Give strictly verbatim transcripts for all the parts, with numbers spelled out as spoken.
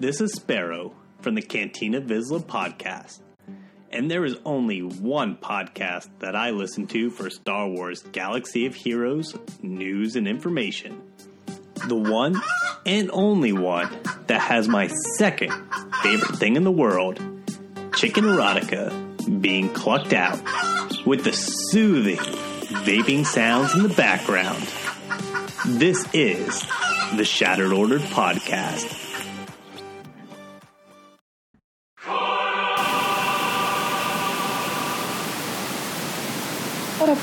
This is Sparrow from the Cantina Vizsla podcast, and there is only one podcast that I listen to for Star Wars Galaxy of Heroes news and information. The one and only one that has my second favorite thing in the world, chicken erotica, being clucked out with the soothing vaping sounds in the background. This is the Shattered Order podcast. What a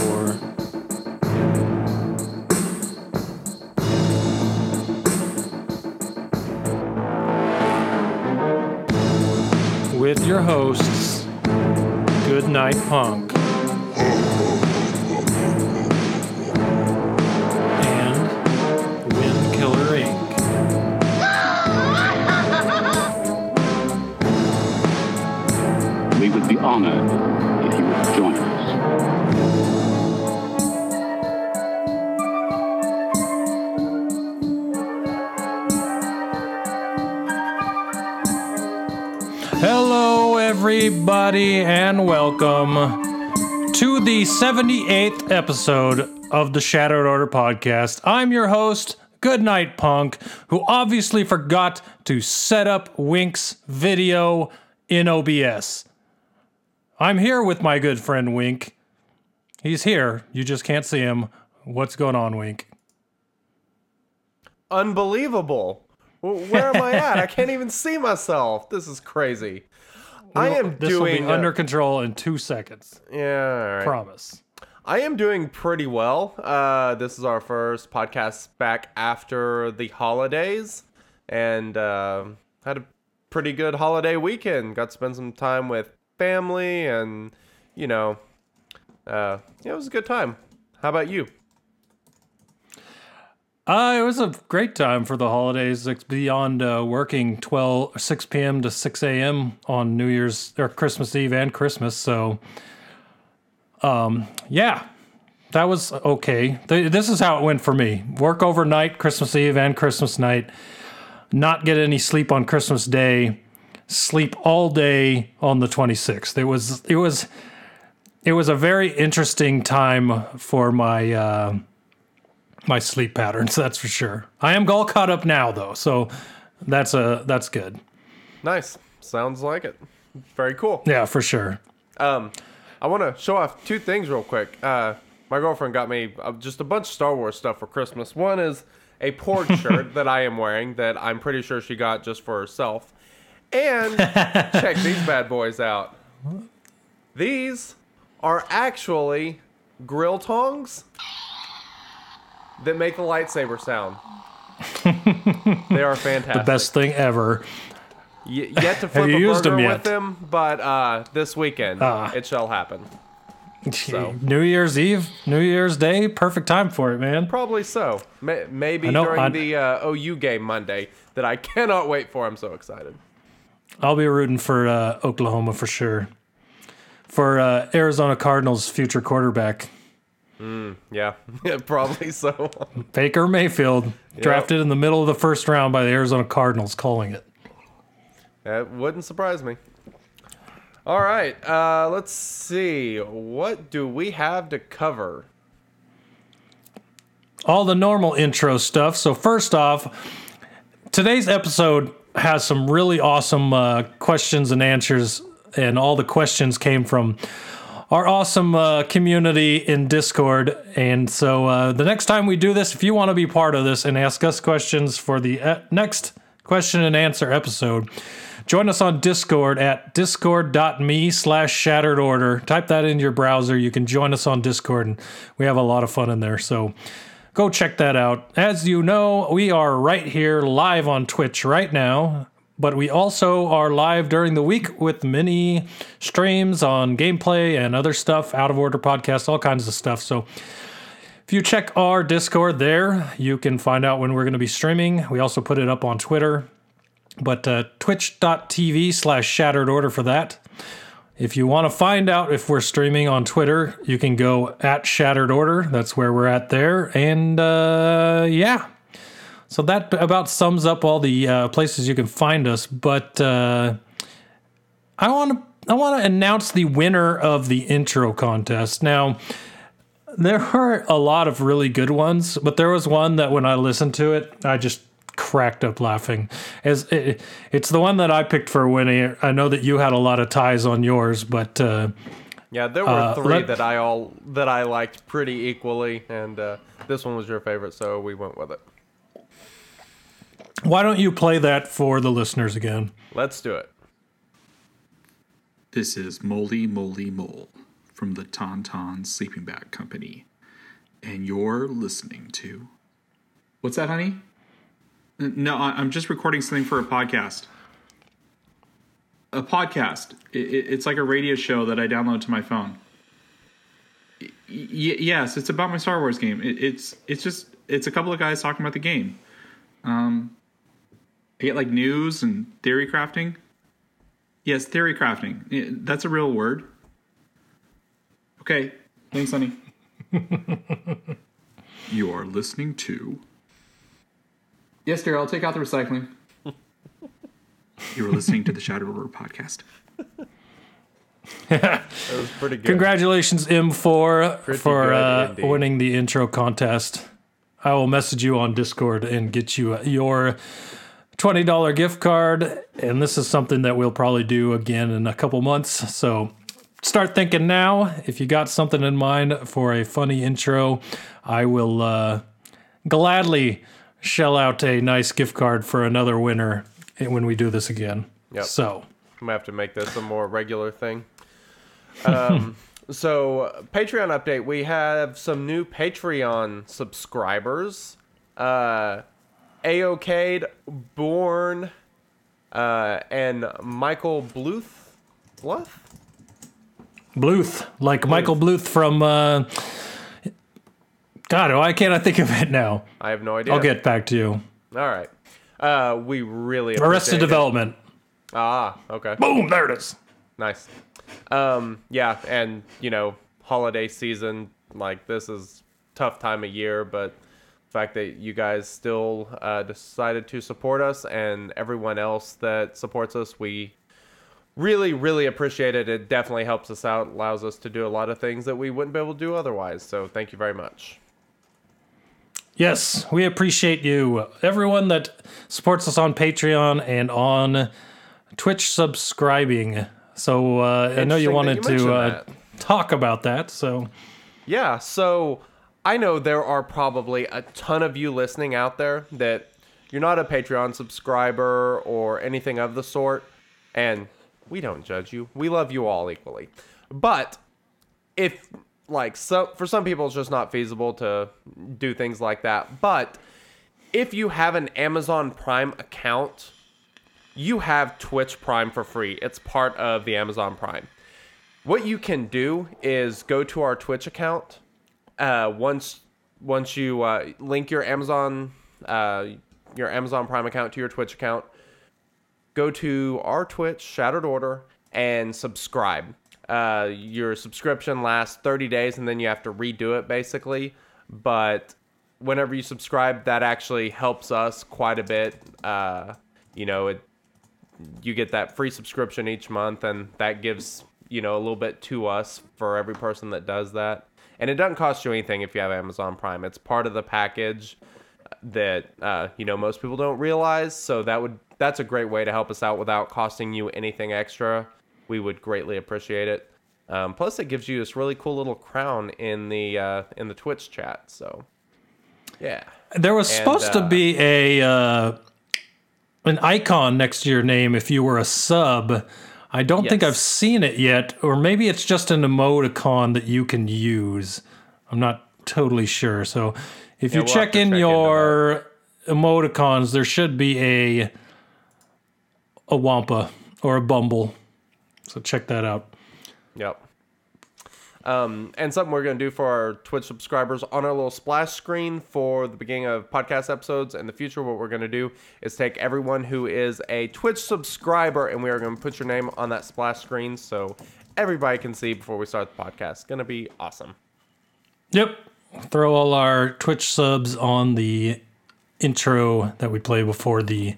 With your hosts, Goodnight Punk and Wind Killer Incorporated. We would be honored if you would join us. Hello, everybody, and welcome to the seventy-eighth episode of the Shattered Order podcast. I'm your host, Goodnight Punk, who obviously forgot to set up Wink's video in O B S. I'm here with my good friend Wink. He's here. You just can't see him. What's going on, Wink? Unbelievable. Where am I at? I can't even see myself. This is crazy. We'll, I am this doing will be uh, under control in two seconds. Yeah, all right. Promise. I am doing pretty well. Uh, this is our first podcast back after the holidays, and uh, had a pretty good holiday weekend. Got to spend some time with family, and you know, uh, yeah, it was a good time. How about you? Uh, it was a great time for the holidays. It's beyond uh, working twelve, six p.m. to six a.m. on New Year's or Christmas Eve and Christmas. So, um, yeah, that was okay. Th- this is how it went for me. Work overnight, Christmas Eve and Christmas night. Not get any sleep on Christmas Day. Sleep all day on the twenty-sixth. It was it was it was a very interesting time for my. Uh, My sleep patterns, that's for sure. I am all caught up now, though, so that's a that's good. Nice. Sounds like it. Very cool. Yeah, for sure. Um, I want to show off two things real quick. Uh, my girlfriend got me just a bunch of Star Wars stuff for Christmas. One is a Porg shirt that I am wearing that I'm pretty sure she got just for herself. And check these bad boys out. These are actually grill tongs that make the lightsaber sound. They are fantastic. The best thing ever. Y- yet to flip a burger them with them, but uh, this weekend uh, it shall happen. So. New Year's Eve, New Year's Day, perfect time for it, man. Probably so. Ma- maybe know, during I'd... the uh, O U game Monday that I cannot wait for. I'm so excited. I'll be rooting for uh, Oklahoma for sure. For uh, Arizona Cardinals' future quarterback. Mm, yeah, probably so. Baker Mayfield, drafted yep. in the middle of the first round by the Arizona Cardinals, calling it. That wouldn't surprise me. All right, uh, let's see. What do we have to cover? All the normal intro stuff. So first off, today's episode has some really awesome uh, questions and answers, and all the questions came from our awesome uh, community in Discord. And so uh, the next time we do this, if you want to be part of this and ask us questions for the uh, next question and answer episode, join us on Discord at discord.me slash shattered order. Type that into your browser. You can join us on Discord, and we have a lot of fun in there. So go check that out. As you know, we are right here live on Twitch right now. But we also are live during the week with mini streams on gameplay and other stuff, out of order podcasts, all kinds of stuff. So if you check our Discord there, you can find out when we're going to be streaming. We also put it up on Twitter. But uh, twitch.tv slash shattered order for that. If you want to find out if we're streaming on Twitter, you can go at Shattered Order. That's where we're at there. And uh, yeah, so that about sums up all the uh, places you can find us. But uh, I want to I want to announce the winner of the intro contest. Now, there are a lot of really good ones, but there was one that when I listened to it, I just cracked up laughing. As it, it's the one that I picked for Winnie. I know that you had a lot of ties on yours, but uh yeah, there were uh, three let, that I all that I liked pretty equally, and uh this one was your favorite, so we went with it. Why don't you play that for the listeners again? Let's do it. This is Moly Moly Mole from the Tauntaun Sleeping Bag Company, and you're listening to... What's that, honey? No, I'm just recording something for a podcast. A podcast. It's like a radio show that I download to my phone. Y- yes, it's about my Star Wars game. It's it's just it's a couple of guys talking about the game. Um, I get like news and theory crafting. Yes, theory crafting. That's a real word. Okay, thanks, honey. You are listening to... Yes, dear, I'll take out the recycling. You were listening to the Shattered Order podcast. That was pretty good. Congratulations, M four, pretty for uh, winning the intro contest. I will message you on Discord and get you your twenty dollars gift card. And this is something that we'll probably do again in a couple months. So start thinking now. If you got something in mind for a funny intro, I will uh, gladly... shell out a nice gift card for another winner when we do this again. Yep. So I'm gonna have to make this a more regular thing. Um, so Patreon update. We have some new Patreon subscribers. Uh, A-OK-ed Bourne uh, and Michael Bluth. Bluth? Bluth. Like Bluth. Michael Bluth from... Uh, God, why can't I think of it now? I have no idea. I'll get back to you. All right. Uh, we really appreciate Arrested Development. It. Ah, okay. Boom, there it is. Nice. Um, yeah, and, you know, holiday season, like, this is tough time of year, but the fact that you guys still uh, decided to support us and everyone else that supports us, we really, really appreciate it. It definitely helps us out, allows us to do a lot of things that we wouldn't be able to do otherwise. So thank you very much. Yes, we appreciate you. Everyone that supports us on Patreon and on Twitch subscribing. So uh, I know you wanted you to uh, talk about that. So yeah, so I know there are probably a ton of you listening out there that you're not a Patreon subscriber or anything of the sort. And we don't judge you. We love you all equally. But if... Like, so for some people, it's just not feasible to do things like that. But if you have an Amazon Prime account, you have Twitch Prime for free. It's part of the Amazon Prime. What you can do is go to our Twitch account. Uh, once once you uh, link your Amazon uh, your Amazon Prime account to your Twitch account, go to our Twitch, Shattered Order, and subscribe. Uh, your subscription lasts thirty days and then you have to redo it basically. But whenever you subscribe, that actually helps us quite a bit. Uh, you know, it, you get that free subscription each month, and that gives, you know, a little bit to us for every person that does that. And it doesn't cost you anything if you have Amazon Prime. It's part of the package that, uh, you know, most people don't realize. So that would, that's a great way to help us out without costing you anything extra. We would greatly appreciate it. Um, plus, it gives you this really cool little crown in the uh, in the Twitch chat. So, yeah, there was and, supposed uh, to be a uh, an icon next to your name if you were a sub. I don't yes. think I've seen it yet, or maybe it's just an emoticon that you can use. I'm not totally sure. So, if yeah, you we'll check in check your emoticons, there should be a a Wampa or a Bumble. So check that out. Yep. Um, and something we're going to do for our Twitch subscribers on our little splash screen for the beginning of podcast episodes in the future, what we're going to do is take everyone who is a Twitch subscriber and we are going to put your name on that splash screen so everybody can see before we start the podcast. It's going to be awesome. Yep. Throw all our Twitch subs on the intro that we play before the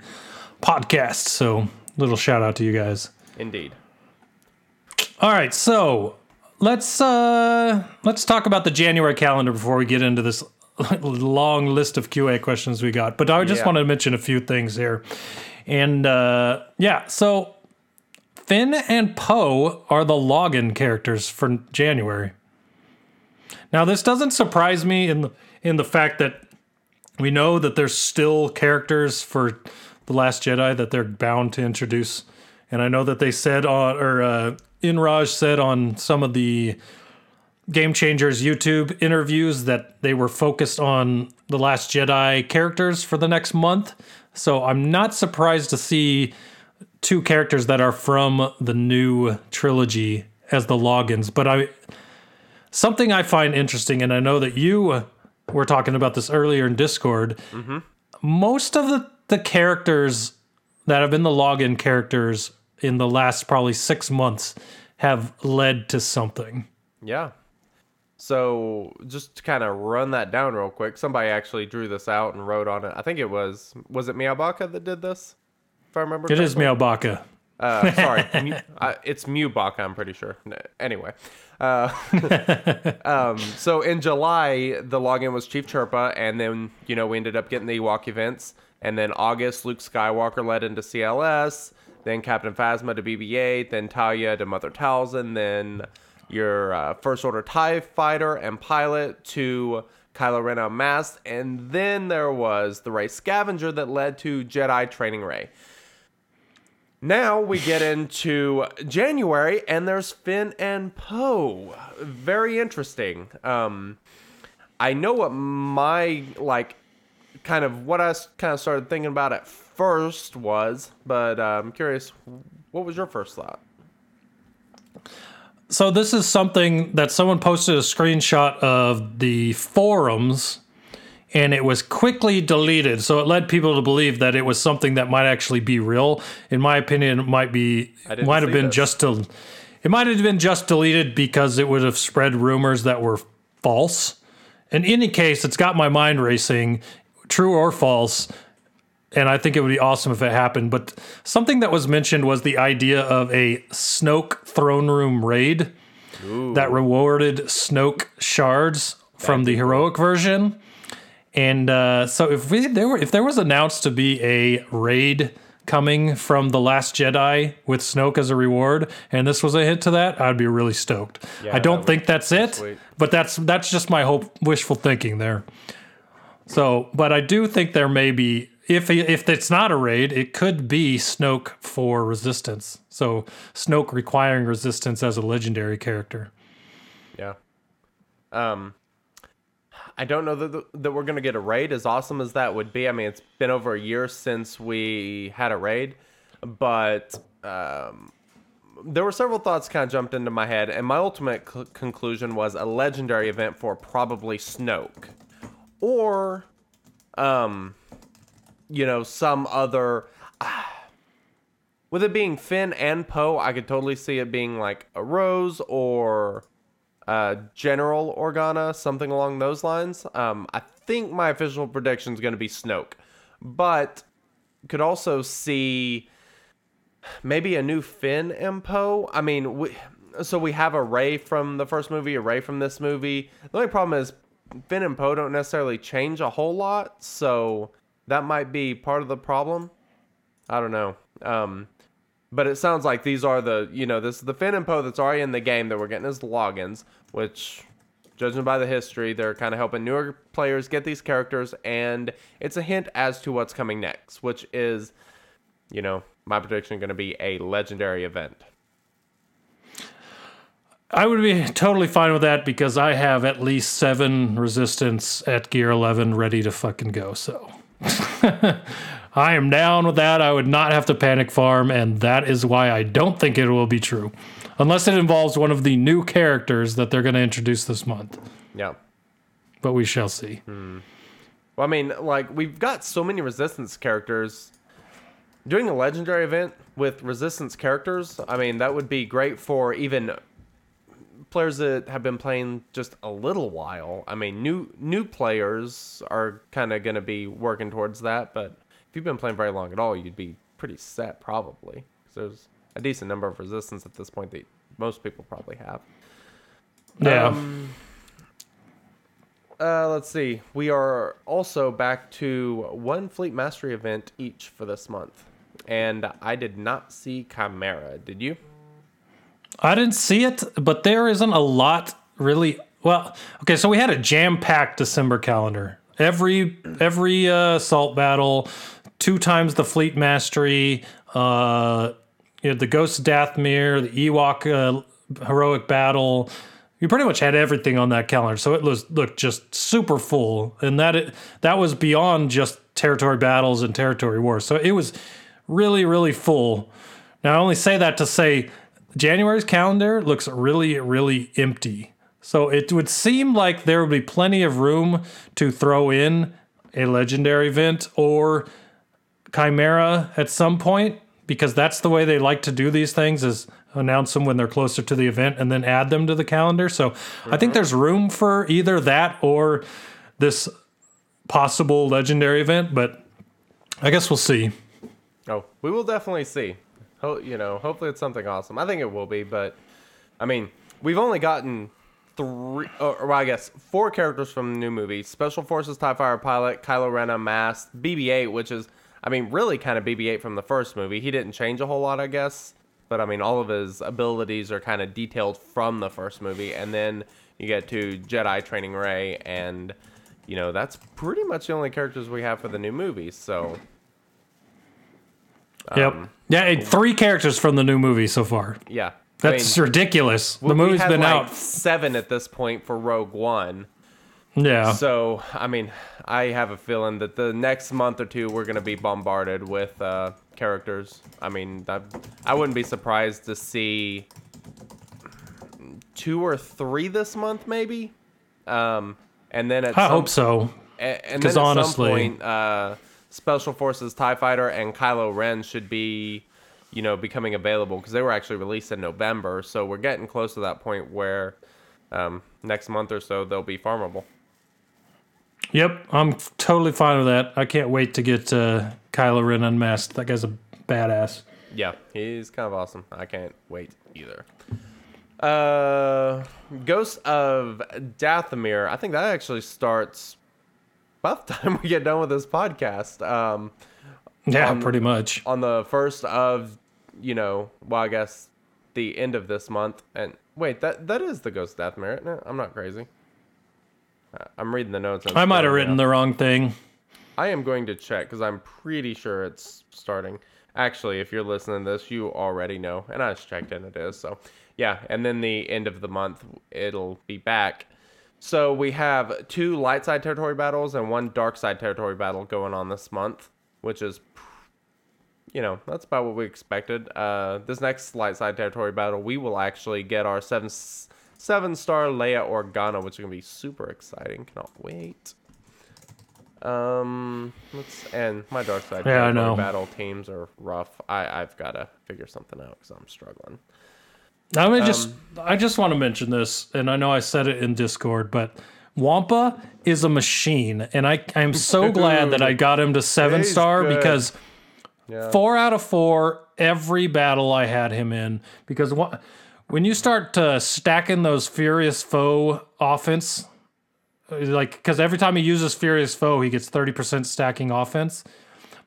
podcast. So little shout out to you guys. Indeed. All right. So... Let's uh, let's talk about the January calendar before we get into this long list of Q A questions we got. But I just yeah. want to mention a few things here. And uh, yeah, so Finn and Poe are the login characters for January. Now, this doesn't surprise me in the, in the fact that we know that there's still characters for The Last Jedi that they're bound to introduce. And I know that they said on... or. Uh, Inraj said on some of the Game Changers YouTube interviews that they were focused on The Last Jedi characters for the next month. So I'm not surprised to see two characters that are from the new trilogy as the logins. But I something I find interesting, and I know that you were talking about this earlier in Discord, mm-hmm. most of the, the characters that have been the login characters in the last probably six months have led to something. Yeah. So just to kind of run that down real quick, somebody actually drew this out and wrote on it. I think it was, was it Meowbaka that did this? If I remember correctly. It is Meowbaka. Uh, sorry. Mew, uh, it's Mewbaka, I'm pretty sure. Anyway. Uh, um, so in July, the login was Chief Chirpa, and then, you know, we ended up getting the Ewok events. And then August, Luke Skywalker led into C L S. Then Captain Phasma to B B eight, then Talia to Mother Talzin, then your uh, First Order TIE Fighter and pilot to Kylo Ren Unmasked, and then there was the Rey Scavenger that led to Jedi Training Rey. Now we get into January, and there's Finn and Poe. Very interesting. Um, I know what my, like, kind of what I kind of started thinking about at first was, but uh, I'm curious, what was your first thought? So this is something that someone posted a screenshot of the forums, and it was quickly deleted. So it led people to believe that it was something that might actually be real. In my opinion, it might be, might have been this. just to, it might have been just deleted because it would have spread rumors that were false. In any case, it's got my mind racing, true or false. And I think it would be awesome if it happened. But something that was mentioned was the idea of a Snoke throne room raid Ooh. That rewarded Snoke shards from the heroic version. And uh, so if we there were if there was announced to be a raid coming from The Last Jedi with Snoke as a reward, and this was a hint to that, I'd be really stoked. Yeah, I don't think that's it, sweet. But that's that's just my hope, wishful thinking there. So, but I do think there may be. If if it's not a raid, it could be Snoke for Resistance. So Snoke requiring Resistance as a legendary character. Yeah. Um, I don't know that, the, that we're going to get a raid, as awesome as that would be. I mean, it's been over a year since we had a raid. But um, there were several thoughts kind of jumped into my head. And my ultimate cl- conclusion was a legendary event for probably Snoke. Or... um. You know, some other... Uh, with it being Finn and Poe, I could totally see it being like a Rose or uh, General Organa, something along those lines. Um, I think my official prediction is going to be Snoke. But could also see maybe a new Finn and Poe. I mean, we, so we have a Rey from the first movie, a Rey from this movie. The only problem is Finn and Poe don't necessarily change a whole lot, so... That might be part of the problem. I don't know. Um, but it sounds like these are the, you know, this is the Finn and Poe that's already in the game that we're getting as logins, which, judging by the history, they're kind of helping newer players get these characters, and it's a hint as to what's coming next, which is, you know, my prediction going to be a legendary event. I would be totally fine with that because I have at least seven Resistance at Gear eleven ready to fucking go, so... I am down with that. I would not have to panic farm, and that is why I don't think it will be true. Unless it involves one of the new characters that they're going to introduce this month. Yeah. But we shall see. Hmm. Well, I mean, like, we've got so many Resistance characters. Doing a legendary event with Resistance characters, I mean, that would be great for even players that have been playing just a little while. I mean, new new players are kind of going to be working towards that, but if you've been playing very long at all, you'd be pretty set probably, because there's a decent number of Resistance at this point that most people probably have. Yeah. Um, uh, let's see. We are also back to one Fleet Mastery event each for this month, and I did not see Chimera. Did you? I didn't see it, but there isn't a lot really. Well, okay, so we had a jam-packed December calendar. Every every uh, assault battle, two times the Fleet Mastery, uh, you had the Ghost of Dathmir, the Ewok uh, heroic battle. You pretty much had everything on that calendar, so it was, looked just super full, and that it, that was beyond just territory battles and territory wars. So it was really, really full. Now I only say that to say January's calendar looks really, really empty. So it would seem like there would be plenty of room to throw in a legendary event or Chimera at some point, because that's the way they like to do these things, is announce them when they're closer to the event and then add them to the calendar. So mm-hmm. I think there's room for either that or this possible legendary event, but I guess we'll see. Oh, we will definitely see. Ho- you know, hopefully it's something awesome. I think it will be, but I mean, we've only gotten three, or well, I guess four characters from the new movie: Special Forces TIE Fighter Pilot, Kylo Ren Unmasked, B B eight, which is, I mean, really kind of B B eight from the first movie. He didn't change a whole lot, I guess, but I mean, all of his abilities are kind of detailed from the first movie. And then you get to Jedi Training Rey, and you know, that's pretty much the only characters we have for the new movie. So, um, yep, yeah, three characters from the new movie so far. Yeah. That's I mean, ridiculous. The movie's been like out seven at this point for Rogue One. Yeah. So, I mean, I have a feeling that the next month or two, we're going to be bombarded with uh, characters. I mean, I, I wouldn't be surprised to see two or three this month, maybe. Um, and then at I some, hope so. And then honestly, at some point, uh, Special Forces TIE Fighter and Kylo Ren should be, you know, becoming available, because they were actually released in November. So we're getting close to that point where um, next month or so they'll be farmable. Yep, I'm totally fine with that. I can't wait to get uh, Kylo Ren Unmasked. That guy's a badass. Yeah, he's kind of awesome. I can't wait either. Uh, Ghost of Dathomir. I think that actually starts about the time we get done with this podcast. Um, yeah, on, pretty much. On the first of You know, well, I guess the end of this month. And wait, that that is the Ghost of Dathomir. No, I'm not crazy. I'm reading the notes. I might have written the wrong thing. I am going to check, because I'm pretty sure it's starting. Actually, if you're listening to this, you already know, and I just checked and it is. So, yeah, and then the end of the month, it'll be back. So we have two light side territory battles and one dark side territory battle going on this month, which is, you know, that's about what we expected. Uh, this next light side territory battle, we will actually get our seven... seven-star Leia Organa, which is going to be super exciting. Cannot wait. Um, let's and my dark side yeah, I know. battle teams are rough. I, I've got to figure something out because I'm struggling. I mean, um, just I just want to mention this, and I know I said it in Discord, but Wampa is a machine, and I I'm so glad that I got him to seven-star because yeah. four out of four every battle I had him in, because one. When you start uh, stacking those Furious Foe offense, like, because every time he uses Furious Foe, he gets thirty percent stacking offense.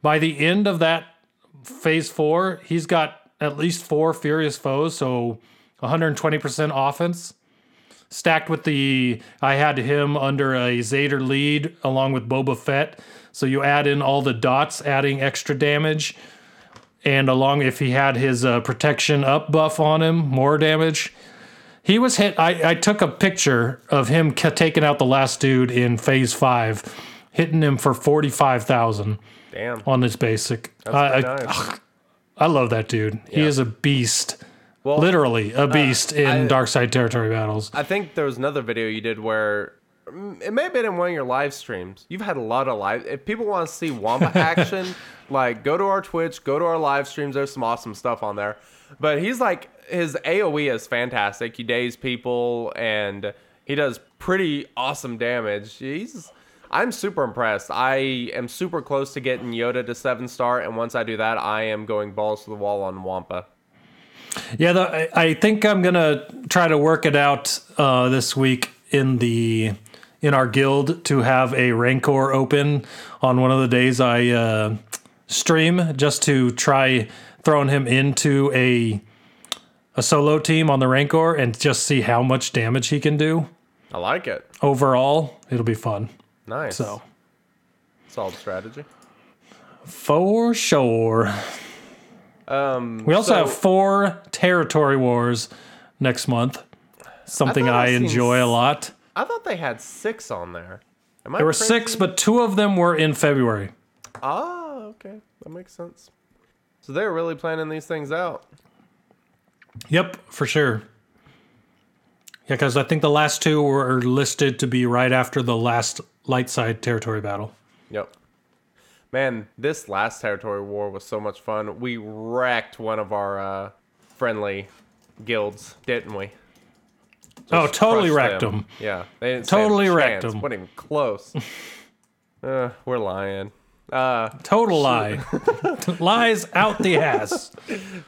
By the end of that phase four, he's got at least four Furious Foes, so one hundred twenty percent offense. Stacked with the, I had him under a Zader lead along with Boba Fett. So you add in all the dots, adding extra damage. And along, if he had his uh, protection up buff on him, more damage. He was hit. I, I took a picture of him ca- taking out the last dude in phase five. hitting him for forty-five thousand. Damn. On his basic. That's I, I, nice. I love that dude. Yeah. He is a beast. Well, literally a beast uh, in I, Darkside territory battles. I think there was another video you did where it may have been in one of your live streams. You've had a lot of live. If people want to see Wampa action, like go to our Twitch, go to our live streams. There's some awesome stuff on there. But he's like, his AoE is fantastic. He daze people and he does pretty awesome damage. He's, I'm super impressed. I am super close to getting Yoda to seven star. And once I do that, I am going balls to the wall on Wampa. Yeah, the, I think I'm going to try to work it out uh, this week in the in our guild to have a Rancor open on one of the days I uh, stream, just to try throwing him into a a solo team on the Rancor and just see how much damage he can do. I like it. Overall, it'll be fun. Nice. So, solid strategy. For sure. Um, we also so, have four territory wars next month. Something I, I enjoy a lot. I thought they had six on there. Am I there were crazy? six, but two of them were in February. Ah, okay, that makes sense. So they're really planning these things out. Yep, for sure. Yeah, because I think the last two were listed to be right after the last light side territory battle. Yep. Man, this last territory war was so much fun. We wrecked one of our uh, friendly guilds, didn't we? Just oh, totally wrecked them. them. Yeah, they didn't totally wrecked them. Wasn't even close. uh, we're lying. Uh, Total lie. Lies out the ass.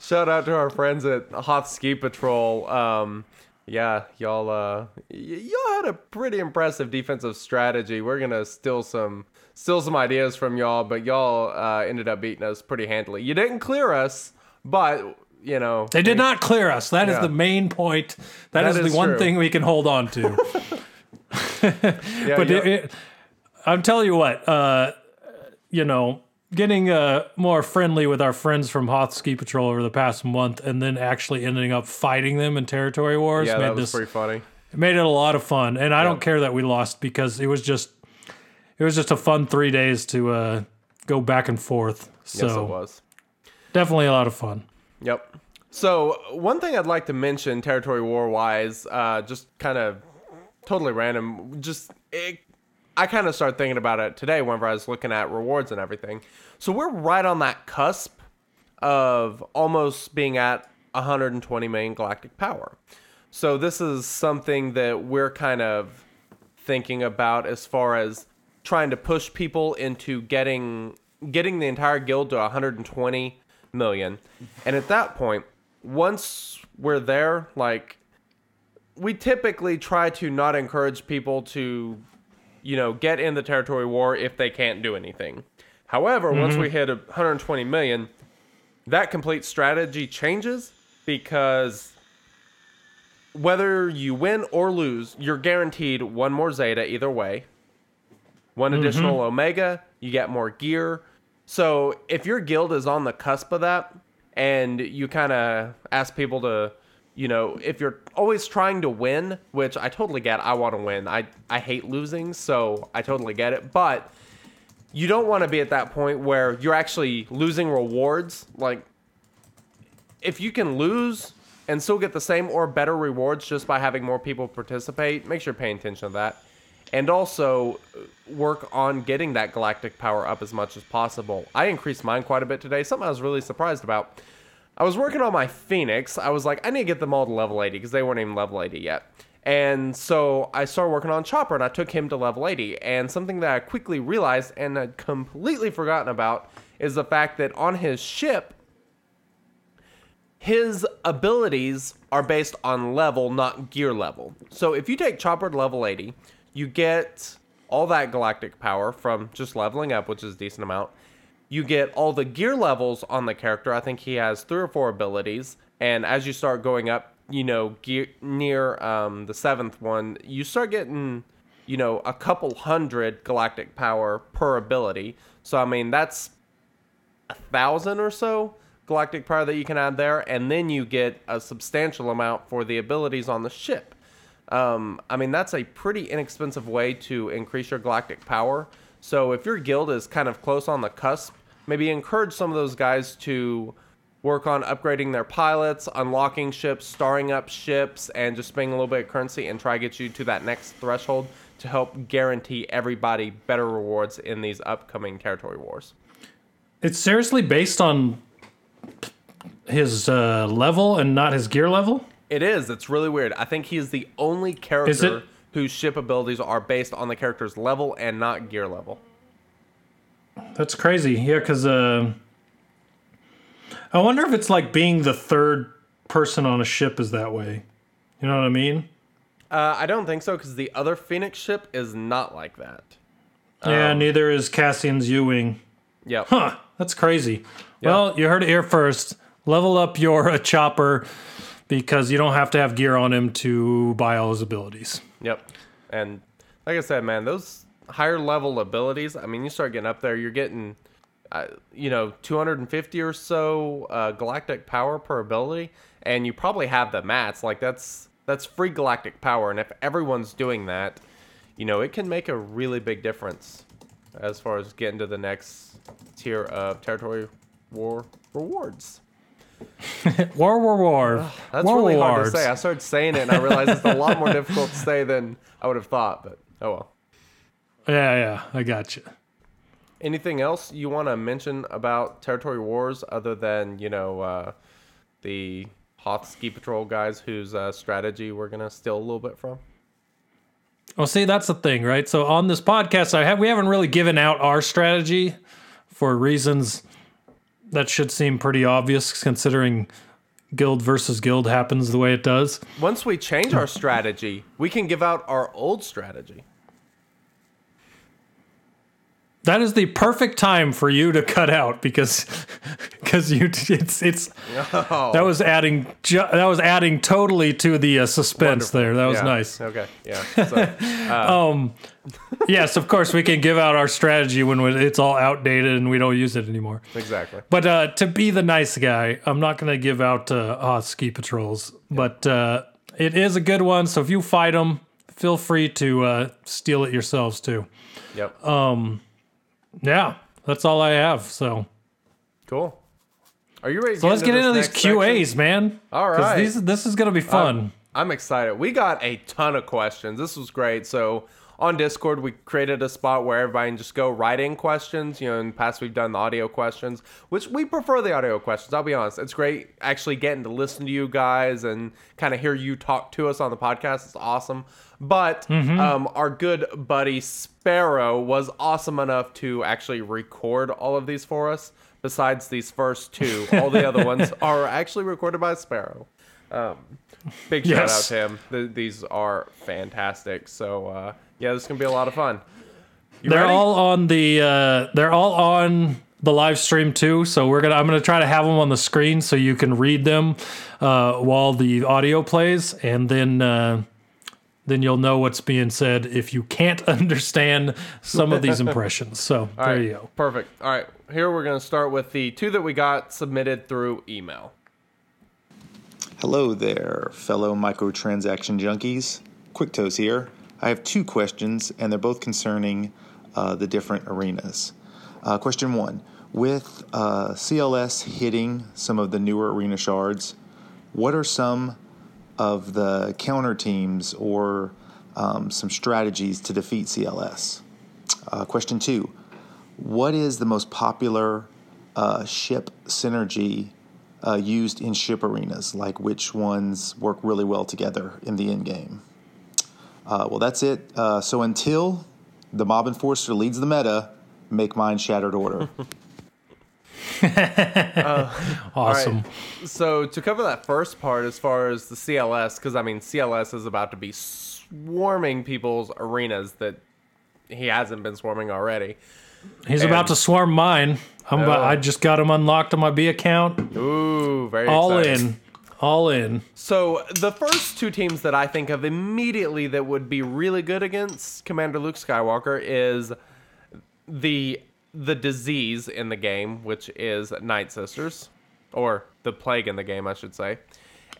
Shout out to our friends at Hoth Ski Patrol. Um, yeah, y'all. Uh, y- y'all had a pretty impressive defensive strategy. We're gonna steal some. Still some ideas from y'all, but y'all uh, ended up beating us pretty handily. You didn't clear us, but, you know. They did we, not clear us. That yeah. is the main point. That, that is, is the one true. thing we can hold on to. yeah, but it, it, I'm telling you what, uh, you know, getting uh, more friendly with our friends from Hoth Ski Patrol over the past month and then actually ending up fighting them in territory wars. Yeah, made that was this, pretty funny. It made it a lot of fun. And I yeah. don't care that we lost because it was just. It was just a fun three days to uh, go back and forth. So yes, it was. Definitely a lot of fun. Yep. So one thing I'd like to mention territory war-wise, uh, just kind of totally random, just it, I kind of started thinking about it today whenever I was looking at rewards and everything. So we're right on that cusp of almost being at one hundred twenty million galactic power. So this is something that we're kind of thinking about as far as trying to push people into getting getting the entire guild to one hundred twenty million. And at that point, once we're there, like, we typically try to not encourage people to, you know, get in the territory war if they can't do anything. However, mm-hmm. once we hit one hundred twenty million, that complete strategy changes, because whether you win or lose, you're guaranteed one more Zeta either way. One additional mm-hmm. Omega, you get more gear. So if your guild is on the cusp of that, and you kind of ask people to, you know, if you're always trying to win, which I totally get, I want to win. I, I hate losing, so I totally get it. But you don't want to be at that point where you're actually losing rewards. Like, if you can lose and still get the same or better rewards just by having more people participate, make sure you're paying attention to that. And also work on getting that galactic power up as much as possible. I increased mine quite a bit today. Something I was really surprised about. I was working on my Phoenix. I was like, I need to get them all to level eighty because they weren't even level eighty yet. And so I started working on Chopper and I took him to level eighty. And something that I quickly realized and had completely forgotten about is the fact that on his ship, his abilities are based on level, not gear level. So if you take Chopper to level eighty... you get all that galactic power from just leveling up, which is a decent amount. You get all the gear levels on the character. I think he has three or four abilities. And as you start going up, you know, gear, near um, the seventh one, you start getting, you know, a couple hundred galactic power per ability. So, I mean, that's a thousand or so galactic power that you can add there. And then you get a substantial amount for the abilities on the ship. Um, I mean, that's a pretty inexpensive way to increase your galactic power. So if your guild is kind of close on the cusp, maybe encourage some of those guys to work on upgrading their pilots, unlocking ships, starring up ships, and just spending a little bit of currency and try to get you to that next threshold to help guarantee everybody better rewards in these upcoming territory wars. It's seriously based on his uh, level and not his gear level? It is. It's really weird. I think he's the only character whose ship abilities are based on the character's level and not gear level. That's crazy. Yeah, because uh, I wonder if it's like being the third person on a ship is that way. You know what I mean? Uh, I don't think so, because the other Phoenix ship is not like that. Yeah, um, neither is Cassian's U-Wing. Yeah. Huh, that's crazy. Yep. Well, you heard it here first. Level up your uh, chopper, because you don't have to have gear on him to buy all his abilities. Yep. And like I said, man, those higher level abilities, I mean, you start getting up there, you're getting, uh, you know, two hundred fifty or so uh, galactic power per ability, and you probably have the mats. Like, that's that's free galactic power, and if everyone's doing that, you know, it can make a really big difference as far as getting to the next tier of territory war rewards. war, war, war. Ugh, that's war really hard wars. to say. I started saying it, and I realized it's a lot more difficult to say than I would have thought, but oh well. Yeah, yeah, I got you. Anything else you want to mention about territory wars other than, you know, uh, the Hoth Ski Patrol guys whose uh, strategy we're going to steal a little bit from? Well, see, that's the thing, right? So on this podcast, I have we haven't really given out our strategy for reasons that should seem pretty obvious, considering guild versus guild happens the way it does. Once we change our strategy, we can give out our old strategy. That is the perfect time for you to cut out because, because you it's it's oh. that was adding ju- that was adding totally to the uh, suspense Wonderful. there. That was yeah. nice. Okay, yeah. So, uh. um, yes, of course we can give out our strategy when it's all outdated and we don't use it anymore. Exactly. But uh, to be the nice guy, I'm not going to give out uh, Hoth Ski Patrols, yep. but uh, it is a good one. So if you fight them, feel free to uh, steal it yourselves too. Yep. Um. Yeah, that's all I have. So, cool. Are you ready? To so get let's into get into these Q As, section? man. All right, these, this is gonna be fun. Um, I'm excited. We got a ton of questions. This was great. So on Discord, we created a spot where everybody can just go write in questions. You know, in the past we've done the audio questions, which we prefer the audio questions. I'll be honest, it's great actually getting to listen to you guys and kind of hear you talk to us on the podcast. It's awesome. But mm-hmm. um, our good buddy Sparrow was awesome enough to actually record all of these for us. Besides these first two, all the other ones are actually recorded by Sparrow. Um, big yes. shout out to him. Th- these are fantastic. So uh, yeah, this is gonna be a lot of fun. You they're ready? all on the. Uh, they're all on the live stream too. So we're gonna. I'm gonna try to have them on the screen so you can read them uh, while the audio plays, and then. Uh, then you'll know what's being said if you can't understand some of these impressions. So there right, you go. Perfect. All right. Here we're going to start with the two that we got submitted through email. Hello there, fellow microtransaction junkies. Quick Toes here. I have two questions, and they're both concerning uh, the different arenas. Uh, question one, with uh, C L S hitting some of the newer arena shards, what are some of the counter teams or um, some strategies to defeat C L S? Uh, question two, what is the most popular uh, ship synergy uh, used in ship arenas? Like which ones work really well together in the end game? Uh, well, that's it. Uh, so until the Mob Enforcer leads the meta, make mine Shattered Order. uh, awesome. Right. So to cover that first part as far as the C L S, because I mean C L S is about to be swarming people's arenas that he hasn't been swarming already. He's and, about to swarm mine. I'm oh. about, I just got him unlocked on my B account. Ooh, very all exciting. in, all in. So the first two teams that I think of immediately that would be really good against Commander Luke Skywalker is the. the disease in the game, which is Night Sisters, or the plague in the game, I should say.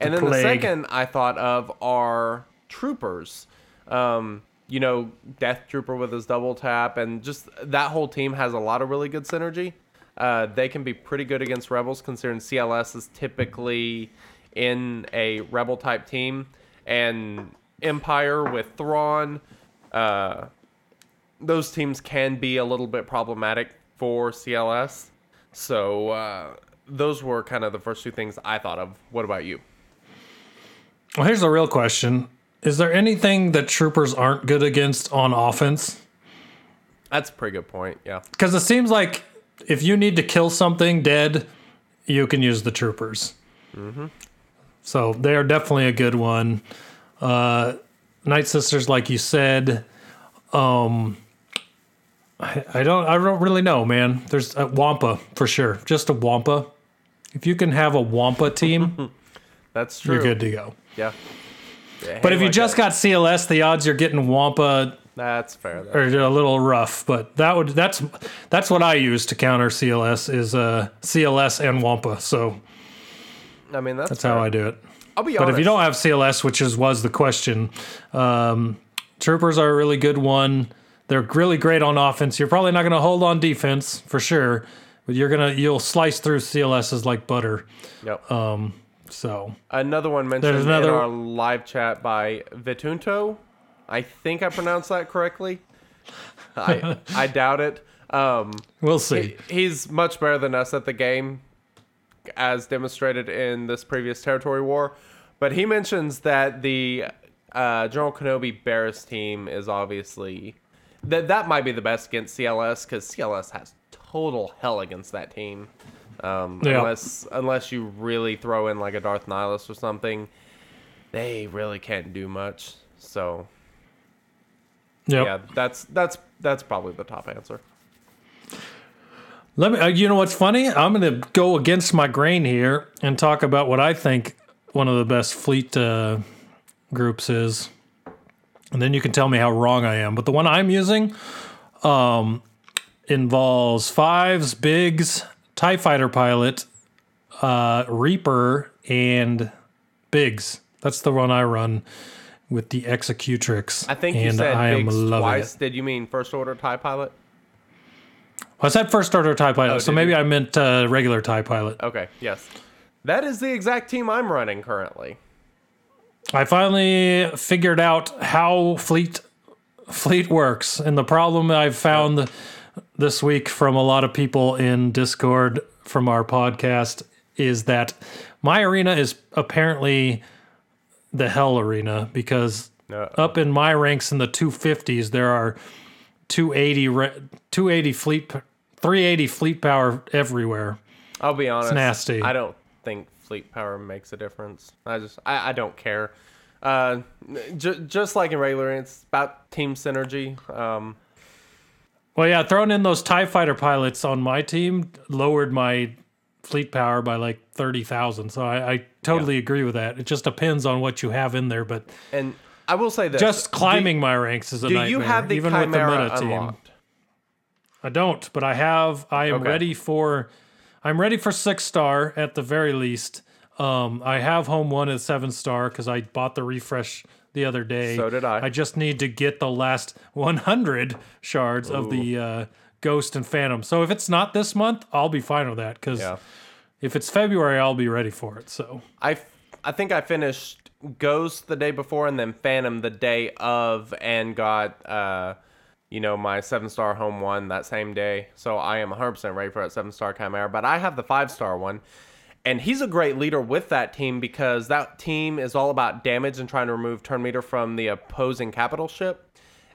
And the then plague. The second I thought of are troopers. Um, you know, Death Trooper with his double tap, and just that whole team has a lot of really good synergy. Uh, they can be pretty good against Rebels, considering C L S is typically in a Rebel-type team. And Empire with Thrawn, uh, those teams can be a little bit problematic for C L S. So uh, those were kind of the first two things I thought of. What about you? Well, here's the real question. Is there anything that Troopers aren't good against on offense? That's a pretty good point, yeah. Because it seems like if you need to kill something dead, you can use the Troopers. Mm-hmm. So they are definitely a good one. Uh, Night Sisters, like you said, um, I, I don't, I don't really know, man. There's a Wampa for sure, just a Wampa. If you can have a Wampa team, that's true. You're good to go. Yeah. Yeah, but if you like just that. got C L S, the odds you're getting Wampa that's fair. That's are a little rough, but that would that's that's what I use to counter C L S is uh, C L S and Wampa. So I mean that's, that's how I do it. I'll be honest. But if you don't have C L S, which is was the question, um, Troopers are a really good one. They're really great on offense. You're probably not going to hold on defense for sure, but you're gonna you'll slice through C L S's like butter. Yep. Um, So another one mentioned another in our live chat by Vitunto. I think I pronounced that correctly. I I doubt it. Um, we'll see. He, he's much better than us at the game, as demonstrated in this previous territory war. But he mentions that the uh, General Kenobi Barris team is obviously that that might be the best against C L S because C L S has total hell against that team. Um, yeah. Unless unless you really throw in like a Darth Nihilus or something, they really can't do much. So, yep. yeah, that's that's that's probably the top answer. Let me. Uh, you know what's funny? I'm going to go against my grain here and talk about what I think one of the best fleet uh, groups is, and then you can tell me how wrong I am. But the one I'm using um, involves fives, bigs, TIE Fighter Pilot, uh, Reaper, and Biggs. That's the one I run with the Executrix. I think and you said I Biggs twice. It. Did you mean First Order TIE Pilot? Well, I said First Order TIE Pilot, oh, so maybe you? I meant uh, regular TIE Pilot. Okay, yes. That is the exact team I'm running currently. I finally figured out how Fleet, fleet works, and the problem I've found... Yeah. This week from a lot of people in Discord from our podcast is that my arena is apparently the hell arena because Uh-oh. up in my ranks in the two fifties, there are two eighty, two eighty fleet, three eighty fleet power everywhere. I'll be honest. It's nasty. I don't think fleet power makes a difference. I just, I, I don't care. Uh, j- just like in regular, it's about team synergy. Um, Well, yeah, throwing in those TIE Fighter pilots on my team lowered my fleet power by like thirty thousand. So I, I totally yeah. agree with that. It just depends on what you have in there. But and I will say this. Just climbing do, my ranks is a do nightmare. Do you have the even Chimera with the meta unlocked? Team. I don't, but I have. I am okay. ready for. I'm ready for six star at the very least. Um, I have home one at seven star because I bought the refresh the other day. So did I. I just need to get the last one hundred shards Ooh. of the uh, Ghost and Phantom. So if it's not this month, I'll be fine with that because yeah. if it's February, I'll be ready for it. So I, f- I think I finished Ghost the day before and then Phantom the day of and got uh, you know my seven-star home one that same day. So I am one hundred percent ready for that seven-star Chimera, but I have the five-star one. And he's a great leader with that team because that team is all about damage and trying to remove turn meter from the opposing capital ship.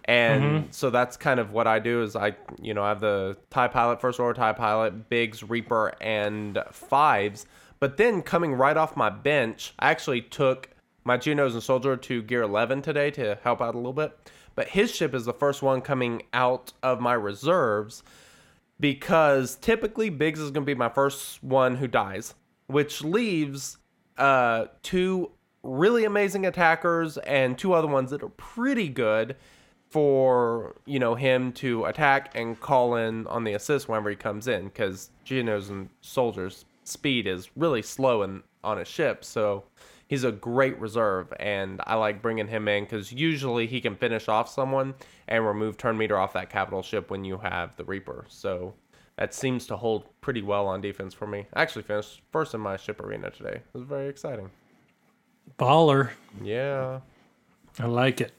And mm-hmm. so that's kind of what I do is I, you know, I have the TIE Pilot, First Order TIE Pilot, Biggs, Reaper, and Fives. But then coming right off my bench, I actually took my Junos and Soldier to gear eleven today to help out a little bit. But his ship is the first one coming out of my reserves because typically Biggs is going to be my first one who dies, which leaves uh, two really amazing attackers and two other ones that are pretty good for, you know, him to attack and call in on the assist whenever he comes in, because Geonos and Soldiers' speed is really slow in, on a ship, so he's a great reserve, and I like bringing him in because usually he can finish off someone and remove turn meter off that capital ship when you have the Reaper. So that seems to hold pretty well on defense for me. I actually finished first in my ship arena today. It was very exciting. Baller. Yeah. I like it.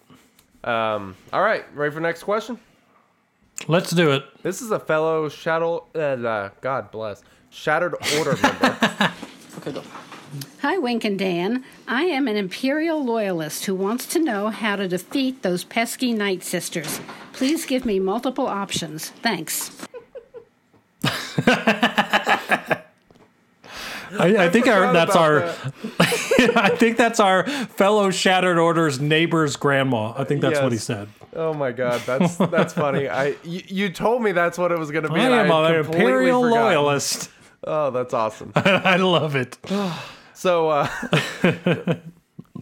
Um, all right. Ready for next question? Let's do it. This is a fellow shadow, uh, uh, God bless, Shattered Order member. Okay, go. Hi, Wink and Dan. I am an Imperial loyalist who wants to know how to defeat those pesky Night Sisters. Please give me multiple options. Thanks. I, I think our, that's our that. I think that's our fellow Shattered Order's neighbor's grandma. I think that's yes. what he said. Oh my God, that's that's funny. I you, you told me that's what it was going to be. I am an Imperial loyalist. Oh, that's awesome. I love it. So, uh,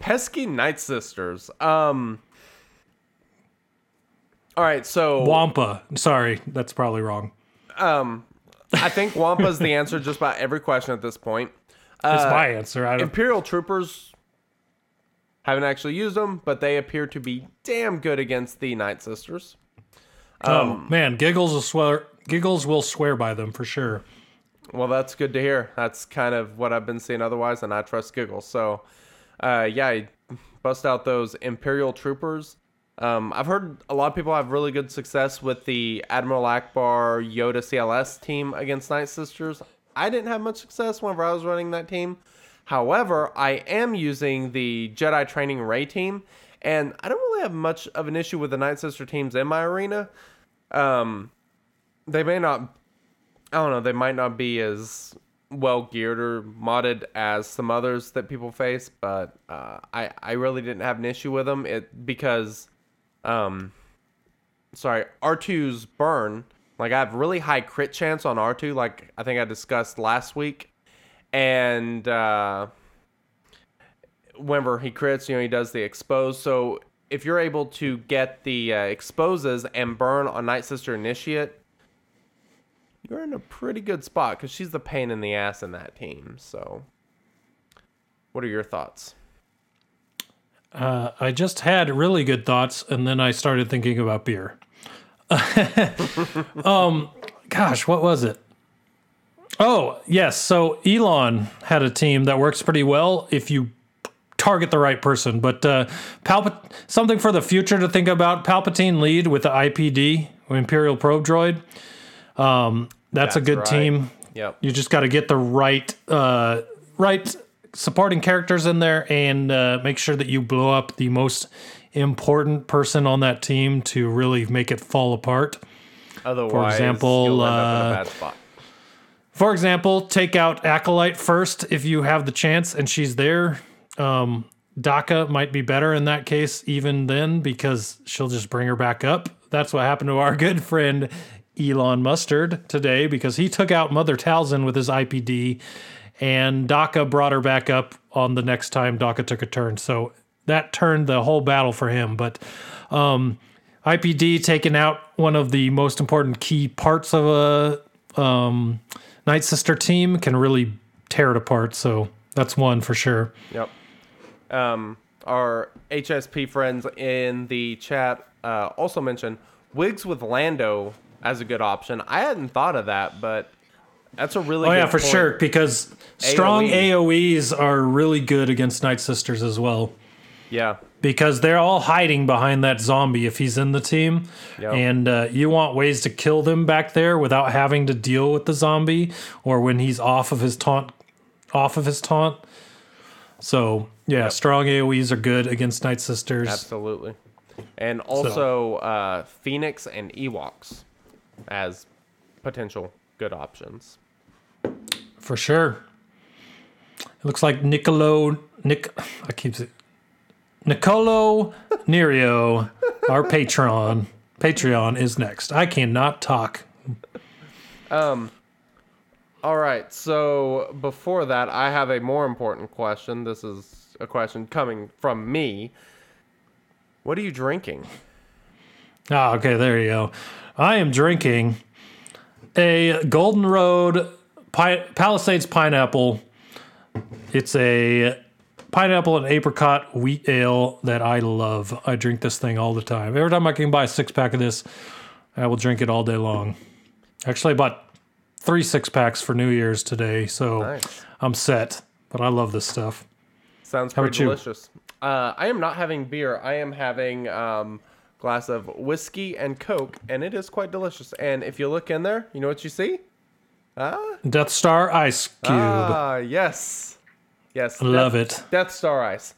pesky Night Sisters. Um, all right, so Wampa. Sorry, that's probably wrong. Um. I think Wampa's the answer just about every question at this point. That's uh, my answer. I don't... Imperial troopers, haven't actually used them, but they appear to be damn good against the Night Sisters. Um, oh, man. Giggles will swear. Giggles will swear by them for sure. Well, that's good to hear. That's kind of what I've been seeing otherwise, and I trust Giggles. So, uh, yeah, bust out those Imperial troopers. Um, I've heard a lot of people have really good success with the Admiral Akbar Yoda C L S team against Night Sisters. I didn't have much success whenever I was running that team. However, I am using the Jedi Training Ray team, and I don't really have much of an issue with the Night Sister teams in my arena. Um, they may not, I don't know, they might not be as well geared or modded as some others that people face, but uh, I, I really didn't have an issue with them it, because... Um, sorry, R two's burn. Like, I have really high crit chance on R two, like I think I discussed last week. And uh, whenever he crits, you know, he does the expose. So if you're able to get the uh, exposes and burn on Night Sister Initiate, you're in a pretty good spot because she's the pain in the ass in that team. So, what are your thoughts? Uh, I just had really good thoughts, and then I started thinking about beer. um, gosh, what was it? Oh, yes. So Elon had a team that works pretty well if you target the right person. But uh, Palpat- something for the future to think about. Palpatine lead with the I P D, Imperial Probe Droid. Um, that's, that's a good right. team. Yep. You just got to get the right, uh, right. supporting characters in there and uh, make sure that you blow up the most important person on that team to really make it fall apart. Otherwise, for example, you'll end up in a bad spot. For example, take out Acolyte first if you have the chance and she's there. Um, Daka might be better in that case even then because she'll just bring her back up. That's what happened to our good friend Elon Mustard today because he took out Mother Talzin with his I P D. And Daka brought her back up on the next time Daka took a turn. So that turned the whole battle for him. But um, I P D taking out one of the most important key parts of a um, Night Sister team can really tear it apart. So that's one for sure. Yep. Um, our H S P friends in the chat uh, also mentioned Wigs with Lando as a good option. I hadn't thought of that, but... That's a really oh, good Oh, yeah, for point. Sure, because strong A O E. A O Es are really good against Night Sisters as well. Yeah. Because they're all hiding behind that zombie if he's in the team. Yep. And uh, you want ways to kill them back there without having to deal with the zombie or when he's off of his taunt. Off of his taunt. So, yeah, yep. Strong A O Es are good against Night Sisters. Absolutely. And also so. uh, Phoenix and Ewoks as potential good options. For sure. It looks like Niccolo Nick I keep saying Niccolo Nereo, our patron. Patreon is next. I cannot talk. Um all right, so before that I have a more important question. This is a question coming from me. What are you drinking? Ah, okay, there you go. I am drinking a Golden Road Pi- Palisades Pineapple. It's a pineapple and apricot wheat ale that I love. I drink this thing all the time. Every time I can buy a six pack of this, I will drink it all day long. Actually, I bought three six packs for New Year's today, so nice. I'm set. But I love this stuff. Sounds pretty delicious. Uh, I am not having beer. I am having um, glass of whiskey and Coke, and it is quite delicious. And if you look in there, you know what you see? Ah? Death Star Ice Cube. Ah, yes. Yes. I love it. Death Star Ice.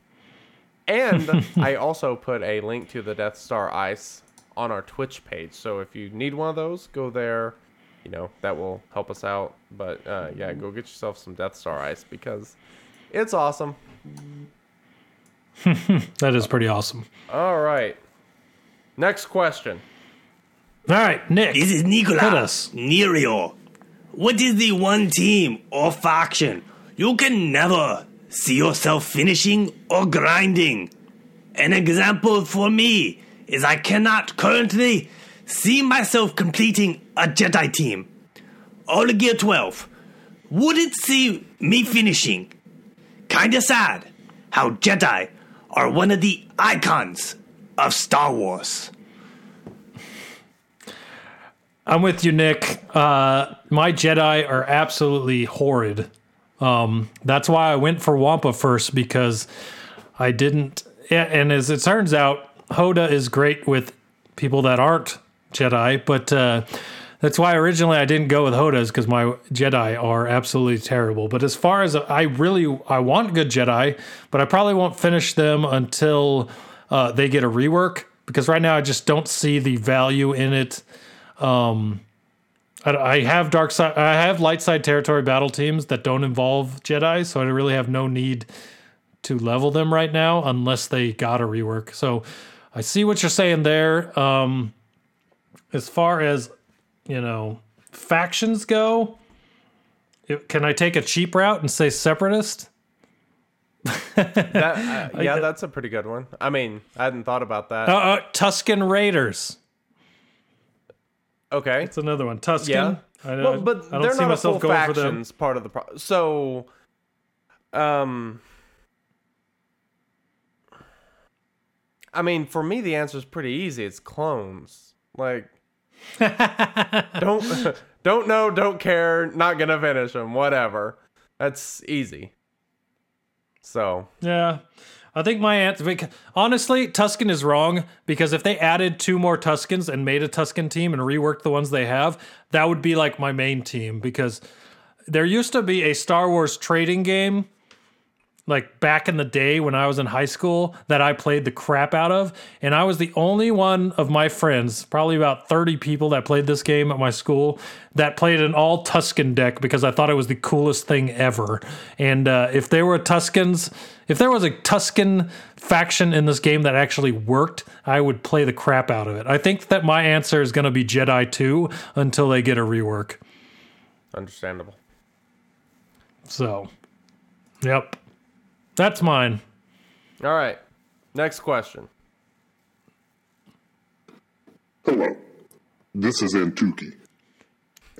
And I also put a link to the Death Star Ice on our Twitch page. So if you need one of those, go there. You know, that will help us out. But uh, yeah, go get yourself some Death Star Ice because it's awesome. That is pretty awesome. All right. Next question. All right, Nick. This is Niccolo Nereo. What is the one team or faction you can never see yourself finishing or grinding? An example for me is I cannot currently see myself completing a Jedi team. All of Gear twelve. Wouldn't see me finishing. Kinda sad how Jedi are one of the icons of Star Wars. I'm with you, Nick. Uh, my Jedi are absolutely horrid. Um, that's why I went for Wampa first, because I didn't... And as it turns out, Hoda is great with people that aren't Jedi, but uh, that's why originally I didn't go with Hodas, because my Jedi are absolutely terrible. But as far as I really... I want good Jedi, but I probably won't finish them until uh, they get a rework, because right now I just don't see the value in it. Um, I, I have dark side, I have light side territory battle teams that don't involve Jedi, so I really have no need to level them right now unless they got a rework. So I see what you're saying there. Um, as far as, you know, factions go, it, can I take a cheap route and say separatist? that, uh, yeah, that's a pretty good one. I mean, I hadn't thought about that. Uh, uh, Tusken Raiders. Okay, it's another one. Tusken. Yeah. I, well, but I, I don't they're see not myself a full going for them. Part of the pro- so, um, I mean, for me, the answer is pretty easy. It's clones. Like, don't, don't know, don't care, not gonna finish them. Whatever. That's easy. So yeah. I think my answer, honestly, Tusken is wrong, because if they added two more Tuskens and made a Tusken team and reworked the ones they have, that would be like my main team, because there used to be a Star Wars trading game, like back in the day when I was in high school, that I played the crap out of, and I was the only one of my friends, probably about thirty people that played this game at my school, that played an all Tusken deck because I thought it was the coolest thing ever. And uh, if there were Tuskens... If there was a Tusken faction in this game that actually worked, I would play the crap out of it. I think that my answer is going to be Jedi two until they get a rework. Understandable. So, yep. That's mine. All right. Next question. Hello. This is Antuki,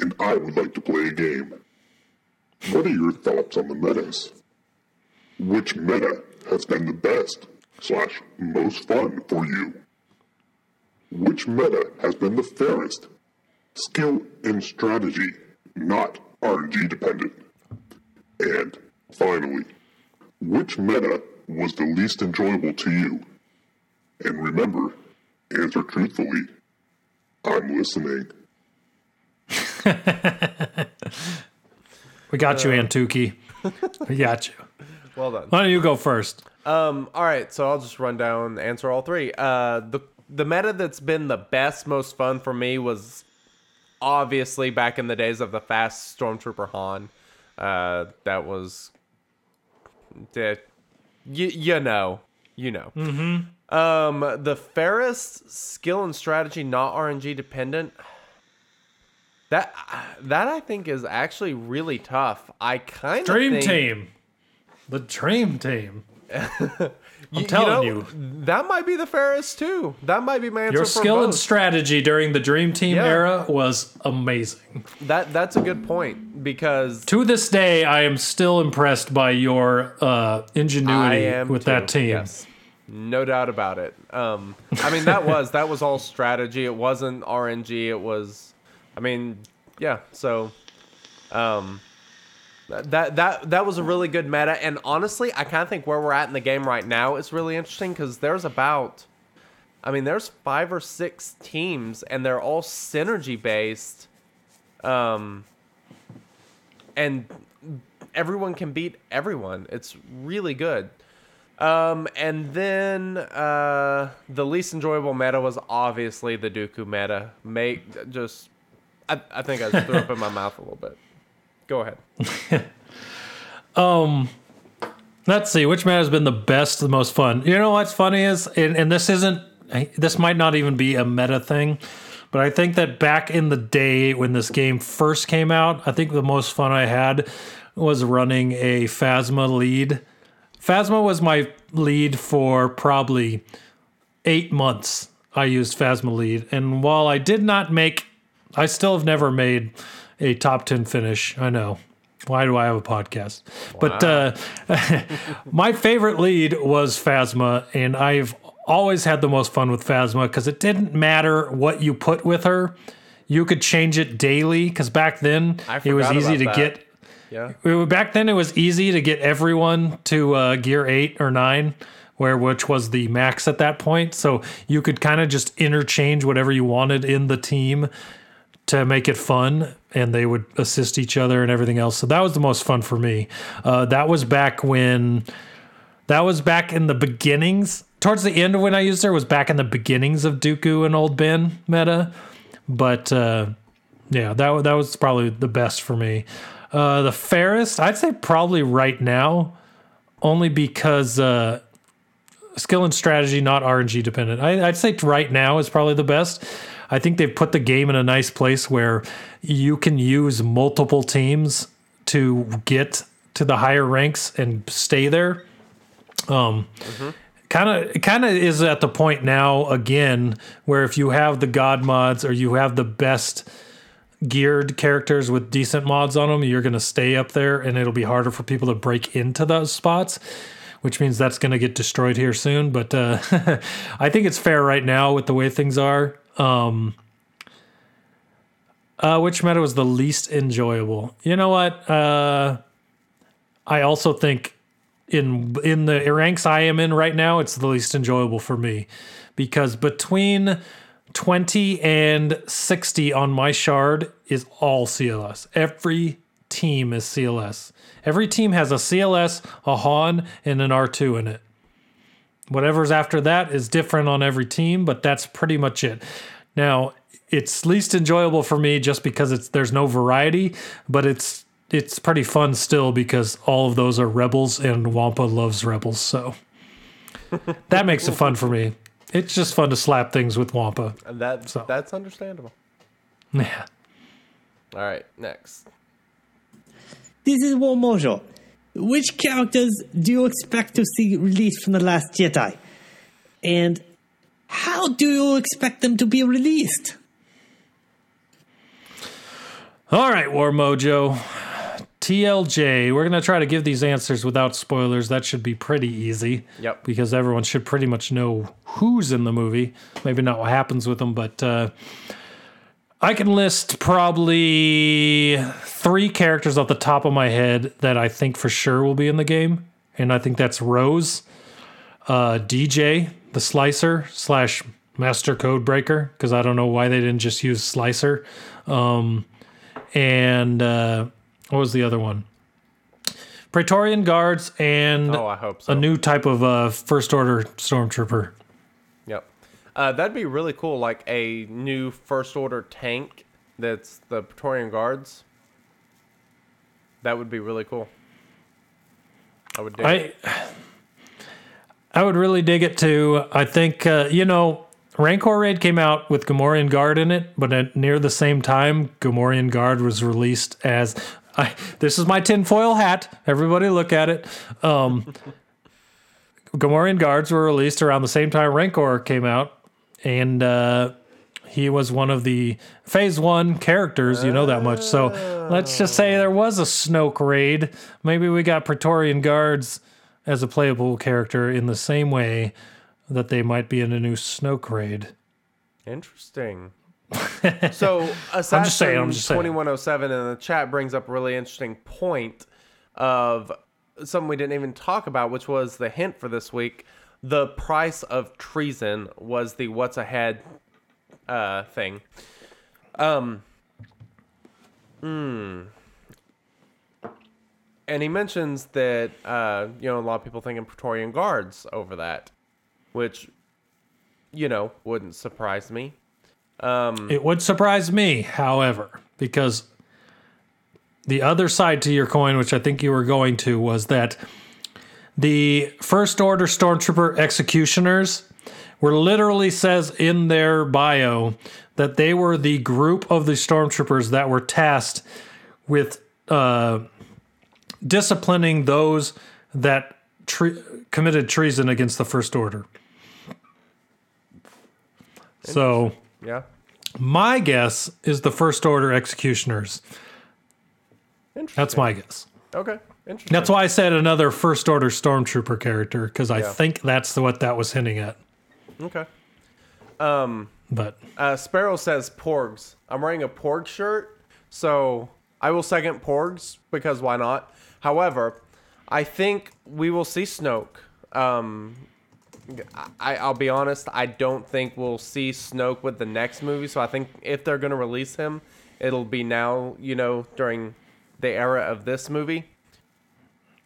and I would like to play a game. What are your thoughts on the metas? Which meta has been the best slash most fun for you? Which meta has been the fairest? Skill and strategy, not R N G dependent. And finally, which meta was the least enjoyable to you? And remember, answer truthfully. I'm listening. We got you, Antuki. We got you. Well done. Why don't you go first? Um, all right, so I'll just run down, answer all three. Uh, the the meta that's been the best, most fun for me was obviously back in the days of the fast Stormtrooper Han. Uh, that was, you, you know, you know. Mm-hmm. Um, the Ferris skill and strategy, not R N G dependent. That that I think is actually really tough. I kind of dream think, team. The dream team. I'm you, telling you, know, you, that might be the fairest too. That might be my answer. Your skill both. and strategy during the Dream Team yeah. era was amazing. That that's a good point, because to this day I am still impressed by your uh, ingenuity with too. that team. Yes. No doubt about it. Um, I mean, that was that was all strategy. It wasn't R N G. It was, I mean, yeah. So, um. That that that was a really good meta, and honestly, I kind of think where we're at in the game right now is really interesting, because there's about, I mean, there's five or six teams, and they're all synergy based, um, and everyone can beat everyone. It's really good, um, and then uh, the least enjoyable meta was obviously the Dooku meta. Make just, I I think I just threw up in my mouth a little bit. Go ahead. um, let's see. Which meta has been the best, the most fun? You know what's funny is, and, and this isn't, this might not even be a meta thing, but I think that back in the day when this game first came out, I think the most fun I had was running a Phasma lead. Phasma was my lead for probably eight months. I used Phasma lead. And while I did not make, I still have never made a top ten finish. I know. Why do I have a podcast? Wow. But uh, my favorite lead was Phasma, and I've always had the most fun with Phasma because it didn't matter what you put with her. You could change it daily, because back then it was easy to that. get... Yeah. It, back then it was easy to get everyone to uh, gear eight or nine, where which was the max at that point. So you could kind of just interchange whatever you wanted in the team to make it fun, and they would assist each other and everything else. So that was the most fun for me. Uh, that was back when, that was back in the beginnings, towards the end of when I used her, was back in the beginnings of Dooku and Old Ben meta. But uh, yeah, that, that was probably the best for me. Uh, the fairest, I'd say probably right now, only because uh, skill and strategy, not R N G dependent. I, I'd say right now is probably the best. I think they've put the game in a nice place where you can use multiple teams to get to the higher ranks and stay there. Um, kind of, kind of is at the point now again where if you have the god mods or you have the best geared characters with decent mods on them, you're going to stay up there, and it'll be harder for people to break into those spots, which means that's going to get destroyed here soon. But uh, I think it's fair right now with the way things are. Um, uh, which meta was the least enjoyable? You know what? Uh, I also think in in the ranks I am in right now, it's the least enjoyable for me, because between twenty and sixty on my shard is all C L S. Every team is C L S. Every team has a C L S, a Han, and an R two in it. Whatever's after that is different on every team, but that's pretty much it. Now, it's least enjoyable for me just because it's there's no variety, but it's it's pretty fun still because all of those are Rebels, and Wampa loves Rebels, so that makes it fun for me. It's just fun to slap things with Wampa. And that so. that's understandable. Yeah. All right, next. This is War Mojo. Which characters do you expect to see released from The Last Jedi? And how do you expect them to be released? All right, War Mojo. T L J, we're going to try to give these answers without spoilers. That should be pretty easy. Yep. Because everyone should pretty much know who's in the movie. Maybe not what happens with them, but uh, I can list probably three characters off the top of my head that I think for sure will be in the game. And I think that's Rose, uh, D J, the Slicer slash Master Code Breaker, because I don't know why they didn't just use Slicer. Um, and uh, what was the other one? Praetorian Guards and oh, I hope so. a new type of uh, First Order Stormtrooper. Uh, that'd be really cool, like a new First Order tank that's the Praetorian Guards. That would be really cool. I would dig I, it. I would really dig it, too. I think, uh, you know, Rancor Raid came out with Gamorrean Guard in it, but at near the same time, Gamorrean Guard was released as... I, this is my tinfoil hat. Everybody look at it. Um Gamorrean guards were released around the same time Rancor came out, and uh, he was one of the Phase One characters. You know that much. So let's just say there was a Snoke raid. Maybe we got Praetorian guards as a playable character in the same way that they might be in a new Snoke raid. Interesting. So Assassin twenty-one oh seven in the chat brings up a really interesting point of something we didn't even talk about, which was the hint for this week. The price of treason was the what's ahead uh, thing. Um, hmm. And he mentions that, uh, you know, a lot of people thinking Praetorian guards over that, which, you know, wouldn't surprise me. Um, it would surprise me, however, because the other side to your coin, which I think you were going to, was that the First Order Stormtrooper Executioners were literally says in their bio that they were the group of the Stormtroopers that were tasked with uh, disciplining those that tre- committed treason against the First Order. So... yeah. My guess is the First Order Executioners. Interesting. That's my guess. Okay. Interesting. That's why I said another First Order Stormtrooper character, because I yeah. think that's the, what that was hinting at. Okay. Um, but uh, Sparrow says Porgs. I'm wearing a Porg shirt, so I will second Porgs, because why not? However, I think we will see Snoke. Um... I, I'll be honest, I don't think we'll see Snoke with the next movie, so I think if they're going to release him, it'll be now, you know, during the era of this movie.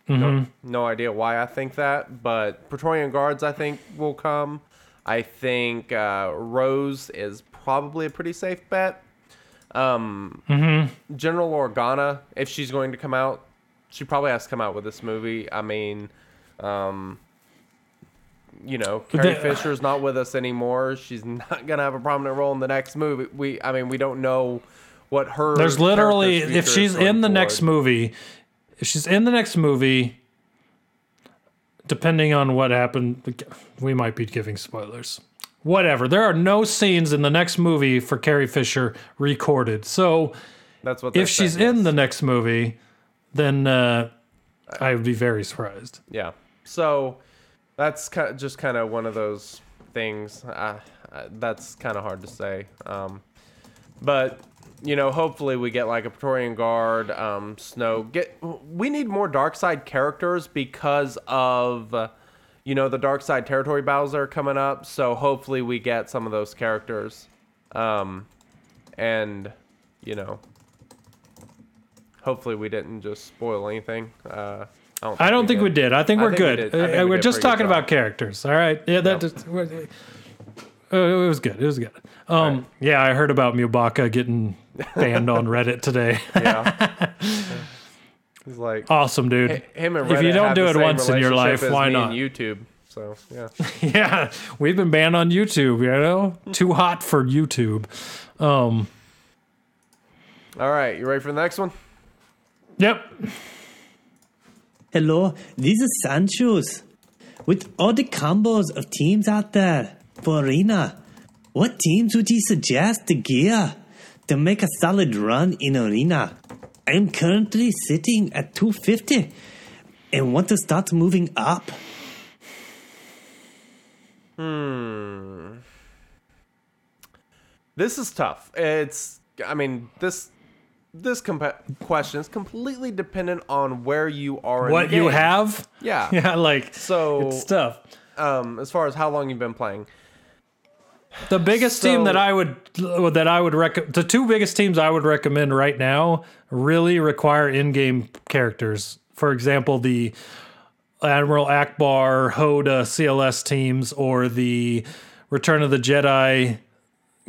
Mm-hmm. No, no idea why I think that, but Praetorian Guards, I think, will come. I think uh, Rose is probably a pretty safe bet. Um, mm-hmm. General Organa, if she's going to come out, she probably has to come out with this movie. I mean... Um, you know, Carrie the, Fisher's not with us anymore. She's not going to have a prominent role in the next movie. We, I mean, we don't know what her... There's literally... If she's in the forward. next movie... If she's in the next movie, depending on what happened, we might be giving spoilers. Whatever. There are no scenes in the next movie for Carrie Fisher recorded. So, that's what if she's in is. the next movie, then uh, I would be very surprised. Yeah. So... That's just kind of one of those things. Uh, that's kind of hard to say. Um, but, you know, hopefully we get like a Praetorian Guard, um, Snoke. Get, we need more dark side characters because of, uh, you know, the dark side territory battles that are coming up. So hopefully we get some of those characters. Um, and, you know, hopefully we didn't just spoil anything. Uh I don't think, I don't we, think did. we did. I think I we're think good. We think uh, we we're just talking about characters. All right. Yeah, that no. just, uh, it was good. It was good. Um, right. Yeah, I heard about Meowbaka getting banned on Reddit today. Yeah. He's like, awesome, dude. H- him and Reddit if you don't do it once in your life, why not? YouTube. So, yeah. yeah. We've been banned on YouTube, you know? Too hot for YouTube. Um, all right. You ready for the next one? Yep. Hello, this is Sandshoes. With all the combos of teams out there for Arena, what teams would you suggest to gear to make a solid run in Arena? I'm currently sitting at two fifty and want to start moving up. Hmm. This is tough. It's, I mean, this... This comp- question is completely dependent on where you are. What in the game. You have? Yeah. Yeah, like, so, it's tough. Um, as far as how long you've been playing. The biggest so, team that I would, that I would recommend, the two biggest teams I would recommend right now really require in-game characters. For example, the Admiral Akbar, Hoda, C L S teams, or the Return of the Jedi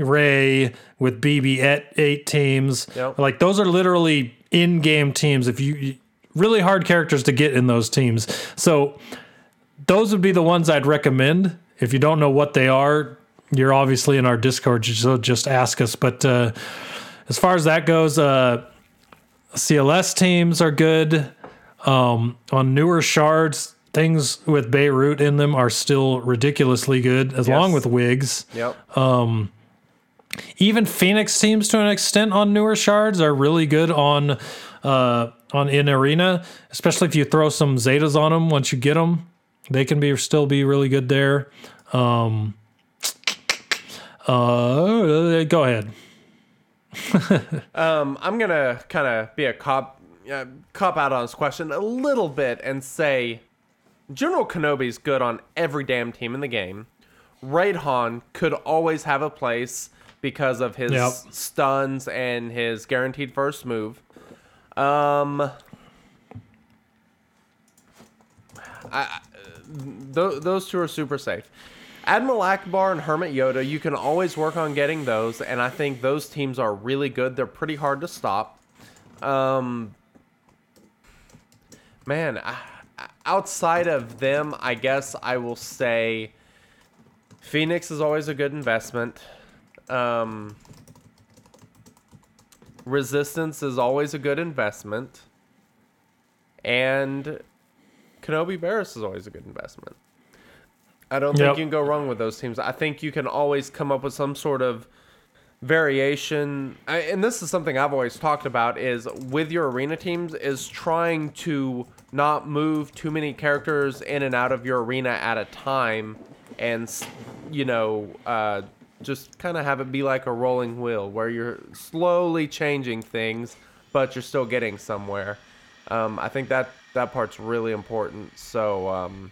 Ray with B B eight teams. Yep. Like, those are literally in-game teams. If you, you really hard characters to get in those teams. So those would be the ones I'd recommend. If you don't know what they are, you're obviously in our Discord, so just ask us. But uh, as far as that goes, uh, C L S teams are good. Um, on newer shards, things with Beirut in them are still ridiculously good, as yes. along with Wigs. Yep. Um, even Phoenix teams to an extent on newer shards are really good on uh, on in arena, especially if you throw some Zetas on them. Once you get them, they can be still be really good there. Um, uh, go ahead. um, I'm gonna kind of be a cop uh, cop out on this question a little bit and say General Kenobi's good on every damn team in the game. Raidhan could always have a place because of his yep. stuns and his guaranteed first move. Um, I, th- those two are super safe. Admiral Akbar and Hermit Yoda, you can always work on getting those, and I think those teams are really good. They're pretty hard to stop. Um, man, I, outside of them, I guess I will say Phoenix is always a good investment. Um, Resistance is always a good investment. And Kenobi Barris is always a good investment. I don't yep. think you can go wrong with those teams. I think you can always come up with some sort of variation. I, and this is something I've always talked about is with your arena teams is trying to not move too many characters in and out of your arena at a time. And, you know, uh, just kind of have it be like a rolling wheel where you're slowly changing things, but you're still getting somewhere. Um, I think that, that part's really important. So, um,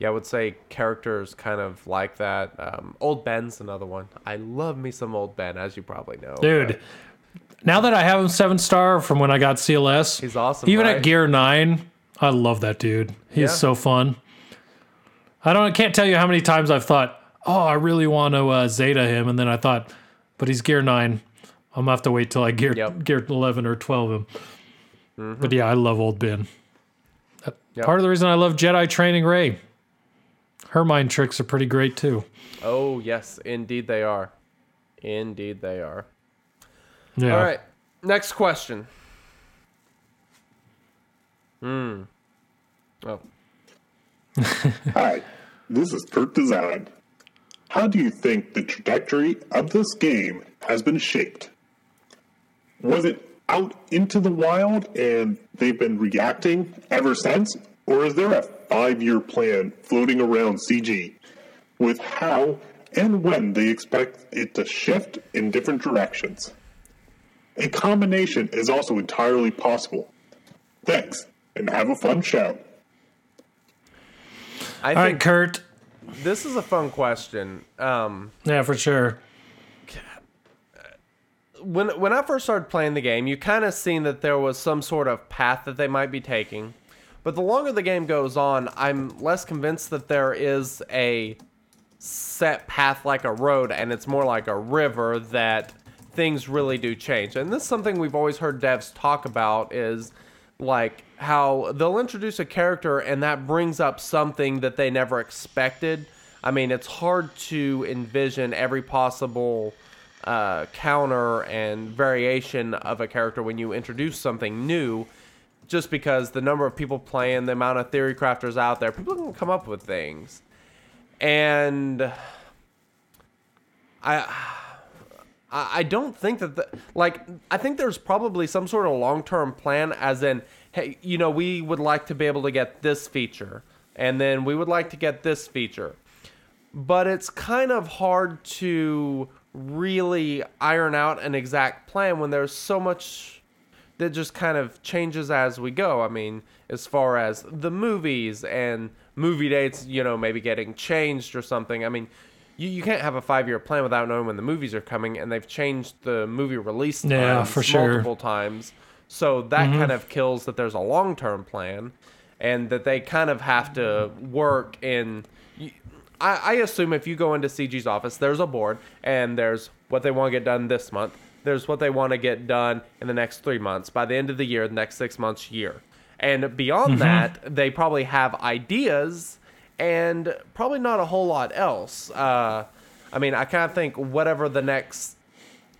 yeah, I would say characters kind of like that. Um, Old Ben's another one. I love me some Old Ben, as you probably know. Dude, but now that I have him seven star from when I got C L S, he's awesome. Even right? at Gear nine, I love that dude. He's yeah. so fun. I don't. I can't tell you how many times I've thought, oh, I really want to uh, Zeta him, and then I thought, but he's Gear nine. I'm going to have to wait till I Gear yep. Gear eleven or twelve him. Mm-hmm. But yeah, I love Old Ben. Yep. Part of the reason I love Jedi training Rey. Her mind tricks are pretty great, too. Oh, yes. Indeed they are. Indeed they are. Yeah. All right. Next question. Hmm. Oh. Hi. This is Kurt Design. How do you think the trajectory of this game has been shaped? Was it out into the wild and they've been reacting ever since? Or is there a five-year plan floating around C G with how and when they expect it to shift in different directions? A combination is also entirely possible. Thanks, and have a fun show. I All think right, Kurt. This is a fun question. Um, yeah, for sure. When, when I first started playing the game, you kind of seen that there was some sort of path that they might be taking. But the longer the game goes on, I'm less convinced that there is a set path like a road, and it's more like a river that things really do change. And this is something we've always heard devs talk about is like how they'll introduce a character and that brings up something that they never expected. I mean, it's hard to envision every possible uh, counter and variation of a character when you introduce something new. Just because the number of people playing, the amount of theory crafters out there, people can come up with things. And I I don't think that, the, like, I think there's probably some sort of long-term plan as in, hey, you know, we would like to be able to get this feature, and then we would like to get this feature. But it's kind of hard to really iron out an exact plan when there's so much that just kind of changes as we go. I mean, as far as the movies and movie dates, you know, maybe getting changed or something. I mean, you, you can't have a five-year plan without knowing when the movies are coming, and they've changed the movie release times yeah, for sure. multiple times. So that mm-hmm. kind of kills that there's a long-term plan and that they kind of have to work in. I, I assume if you go into C G's office, there's a board and there's what they want to get done this month. There's what they want to get done in the next three months, by the end of the year, the next six months, year. And beyond mm-hmm. that, they probably have ideas and probably not a whole lot else. Uh, I mean, I kind of think whatever the next,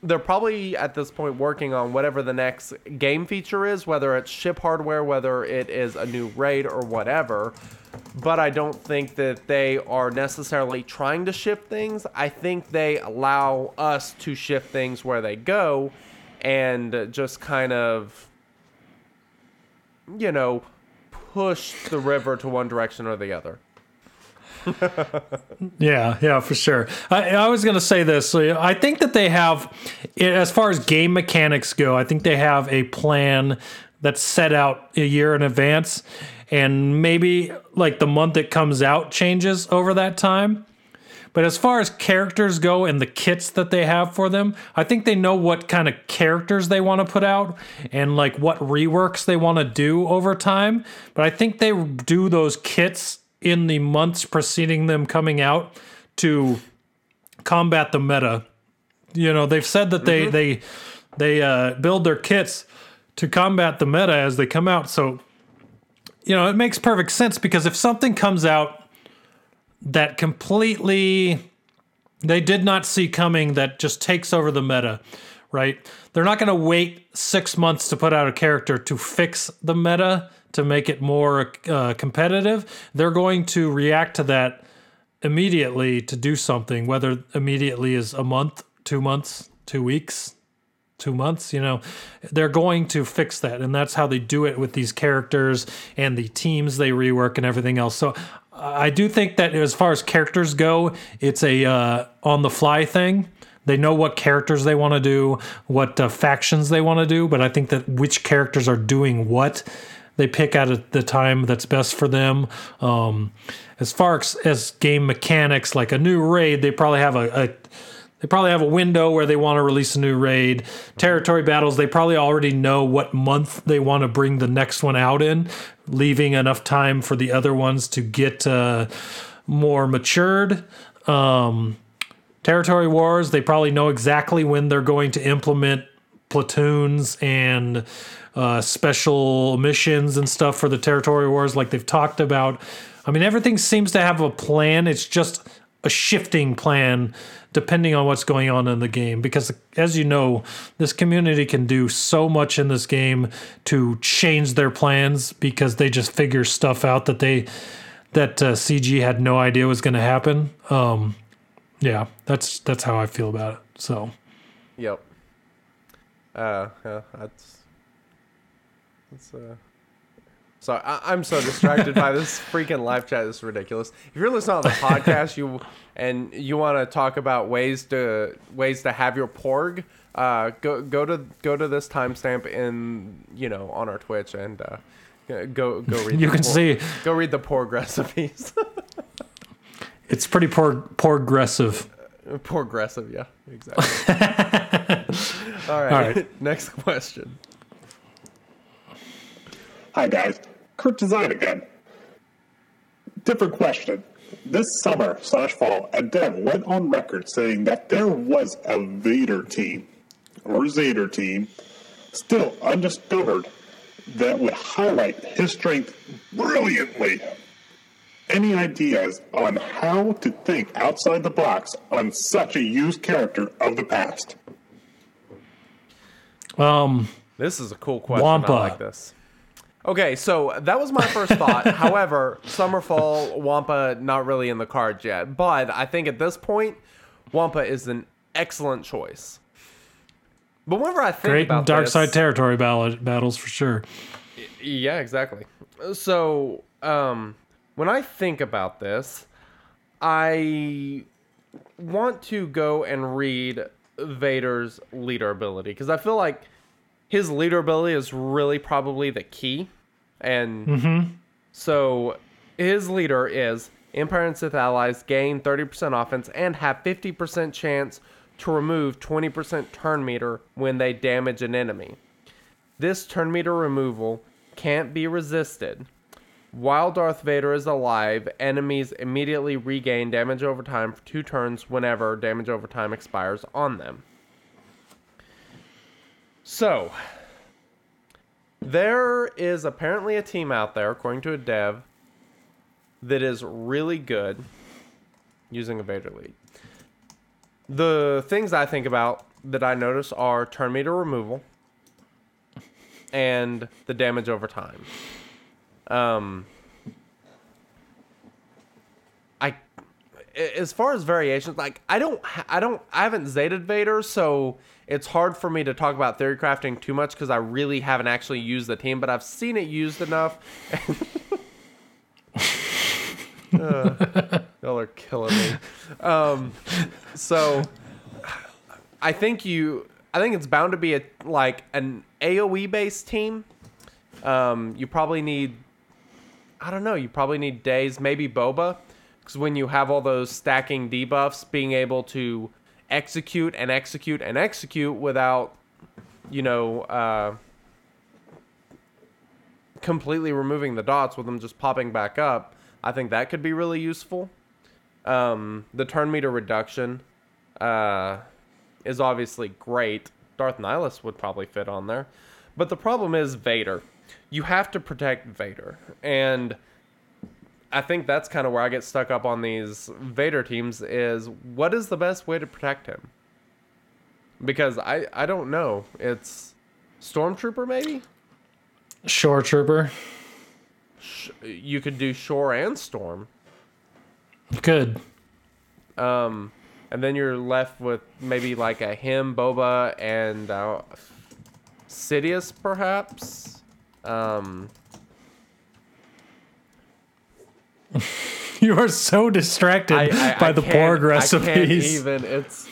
they're probably at this point working on whatever the next game feature is, whether it's ship hardware, whether it is a new raid or whatever. but I don't think that they are necessarily trying to shift things. I think they allow us to shift things where they go and just kind of, you know, push the river to one direction or the other. yeah, yeah, for sure. I, I was going to say this. I think that they have, as far as game mechanics go, I think they have a plan that's set out a year in advance, and maybe like the month it comes out changes over that time. But as far as characters go and the kits that they have for them, I think they know what kind of characters they want to put out and like what reworks they want to do over time. But I think they do those kits in the months preceding them coming out to combat the meta. You know, they've said that they mm-hmm. they they uh, build their kits to combat the meta as they come out. So, you know, it makes perfect sense, because if something comes out that completely they did not see coming, that just takes over the meta, right? They're not going to wait six months to put out a character to fix the meta, to make it more uh, competitive. They're going to react to that immediately to do something, whether immediately is a month, two months, two weeks, two months, you know, they're going to fix that. And that's how they do it with these characters and the teams they rework and everything else. So I do think that as far as characters go, it's a uh, on-the-fly thing. They know what characters they want to do, what uh, factions they want to do, but I think that which characters are doing what, they pick out at the time that's best for them. Um, as far as, as game mechanics, like a new raid, they probably have a, a they probably have a window where they want to release a new raid. Territory battles, they probably already know what month they want to bring the next one out in, leaving enough time for the other ones to get uh, more matured. Um, territory wars, they probably know exactly when they're going to implement platoons and uh, special missions and stuff for the territory wars, like they've talked about. I mean, everything seems to have a plan. It's just a shifting plan depending on what's going on in the game, because, as you know, this community can do so much in this game to change their plans, because they just figure stuff out that they that uh, C G had no idea was going to happen. Um, yeah, that's that's how I feel about it. So, yep. Uh, yeah, that's that's uh. Sorry, I, I'm so distracted by this freaking live chat. It's ridiculous. If you're listening on the podcast, you and you want to talk about ways to ways to have your porg, uh, go go to go to this timestamp in you know on our Twitch and uh, go go read. You the can por- see. Go read the porg recipes. It's pretty porg porgressive. Uh, porgressive, yeah, exactly. All right. All right. Next question. Hi guys. Kurt Design again. Different question. This summer slash fall, a dev went on record saying that there was a Vader team or Zader team still undiscovered that would highlight his strength brilliantly. Any ideas on how to think outside the box on such a used character of the past? Um, this is a cool question. Wampa. I like this. Okay, so that was my first thought. However, Summerfall, Wampa, not really in the cards yet. But I think at this point, Wampa is an excellent choice. But whenever I think Great about Dark this... Great Dark Side Territory ballad, battles, for sure. Yeah, exactly. So, um, when I think about this, I want to go and read Vader's leader ability, because I feel like his leader ability is really probably the key. And mm-hmm. so his leader is Empire and Sith allies gain thirty percent offense and have fifty percent chance to remove twenty percent turn meter when they damage an enemy. This turn meter removal can't be resisted. While Darth Vader is alive, enemies immediately regain damage over time for two turns whenever damage over time expires on them. So, there is apparently a team out there, according to a dev, that is really good using a Vader lead. The things I think about that I notice are turn meter removal and the damage over time. Um, I, as far as variations, like I don't, I don't, I haven't Zeted Vader, so it's hard for me to talk about theory crafting too much because I really haven't actually used the team, but I've seen it used enough. uh, y'all are killing me. Um, so I think you, I think it's bound to be a like an AoE based team. Um, you probably need, I don't know, you probably need Daze, maybe Boba. Because when you have all those stacking debuffs, being able to execute and execute and execute without, you know, uh, completely removing the dots with them just popping back up, I think that could be really useful. Um, the turn meter reduction uh, is obviously great. Darth Nihilus would probably fit on there. But the problem is Vader. You have to protect Vader. And I think that's kind of where I get stuck up on these Vader teams is what is the best way to protect him? Because I, I don't know. It's Stormtrooper maybe? Shore Trooper. You could do Shore and Storm. You could. Um, and then you're left with maybe like a him, Boba, and uh, Sidious perhaps. Um... You are so distracted I, I, by I the Borg recipes. I can't even. It's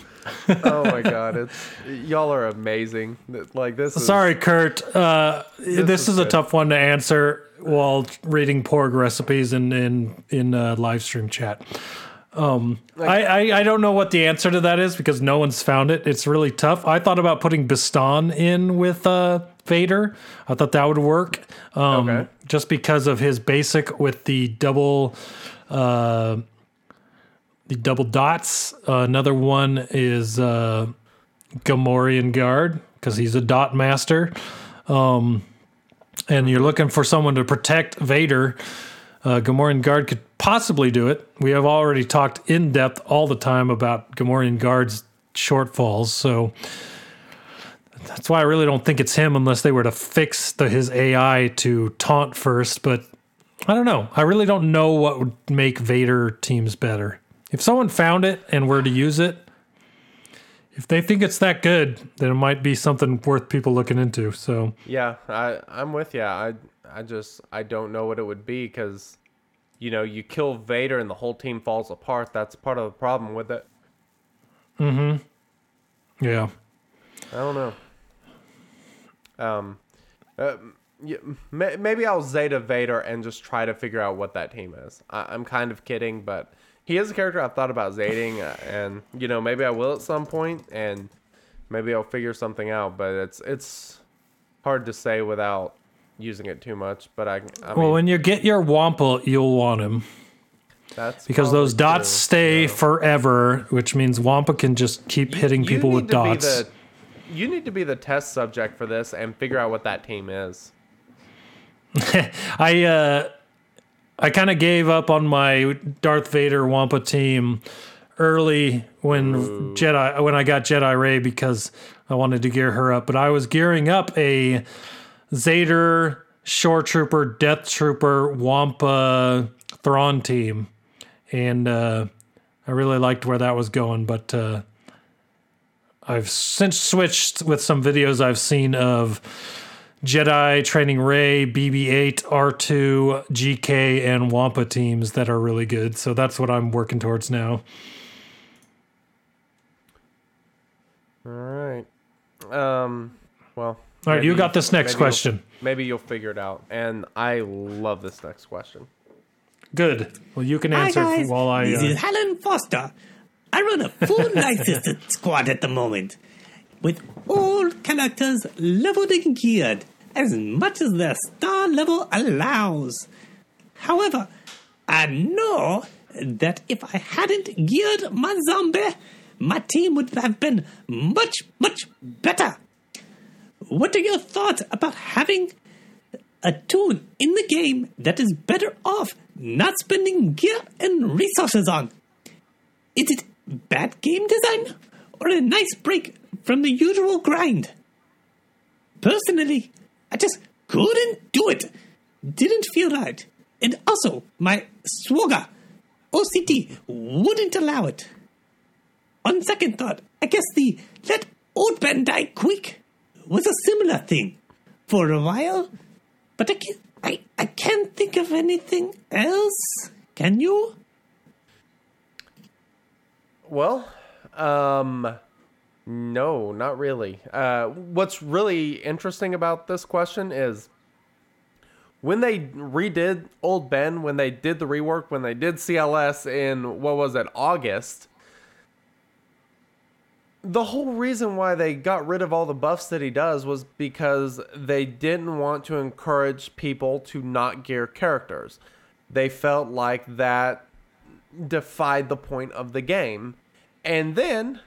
oh my god! It's y'all are amazing. Like this. Is, Sorry, Kurt. Uh, this this is good. A tough one to answer while reading Borg recipes in in in uh, live stream chat. Um, like, I, I I don't know what the answer to that is because no one's found it. It's really tough. I thought about putting Baston in with uh, Vader. I thought that would work. Um, okay. Just because of his basic with the double, uh, the double dots. Uh, another one is uh, Gamorrean Guard because he's a dot master, um, and you're looking for someone to protect Vader. Uh, Gamorrean Guard could possibly do it. We have already talked in depth all the time about Gamorrean Guard's shortfalls, so. That's why I really don't think it's him unless they were to fix the, his A I to taunt first. But I don't know. I really don't know what would make Vader teams better. If someone found it and were to use it, if they think it's that good, then it might be something worth people looking into. So yeah, I, I'm with you. I I just I don't know what it would be because, you know, you kill Vader and the whole team falls apart. That's part of the problem with it. Mm-hmm. Yeah. I don't know. Um, uh, yeah, may, maybe I'll Zeta Vader and just try to figure out what that team is. I, I'm kind of kidding, but he is a character I've thought about Zeding, uh, and you know maybe I will at some point, and maybe I'll figure something out. But it's it's hard to say without using it too much. But I, I mean, well, when you get your Wample, you'll want him. That's because those dots true. stay yeah. forever, which means Wampa can just keep you, hitting you people with dots. You need to be the test subject for this and figure out what that team is. I uh, I kind of gave up on my Darth Vader Wampa team early when Ooh. Jedi when I got Jedi Rey because I wanted to gear her up. But I was gearing up a Zader, Shore Trooper, Death Trooper, Wampa, Thrawn team. And uh, I really liked where that was going, but... Uh, I've since switched with some videos I've seen of Jedi training Rey, B B eight, R two, G K, and Wampa teams that are really good. So that's what I'm working towards now. All right. Um, well. All right, you got this next maybe question. You'll, maybe you'll figure it out. And I love this next question. Good. Well, you can answer Hi guys. While I... This uh, is Helen Foster. I run a full Night Sister squad at the moment, with all characters leveled and geared as much as their star level allows. However, I know that if I hadn't geared my zombie, my team would have been much, much better. What are your thoughts about having a tool in the game that is better off not spending gear and resources on? Is it bad game design, or a nice break from the usual grind? Personally, I just couldn't do it. Didn't feel right. And also, my swagger O C D wouldn't allow it. On second thought, I guess the let old man die quick was a similar thing for a while. But I can't, I, I can't think of anything else. Can you? Well, um, no, not really. Uh, what's really interesting about this question is when they redid Old Ben, when they did the rework, when they did C L S in, what was it, August, the whole reason why they got rid of all the buffs that he does was because they didn't want to encourage people to not gear characters. They felt like that defied the point of the game. And then,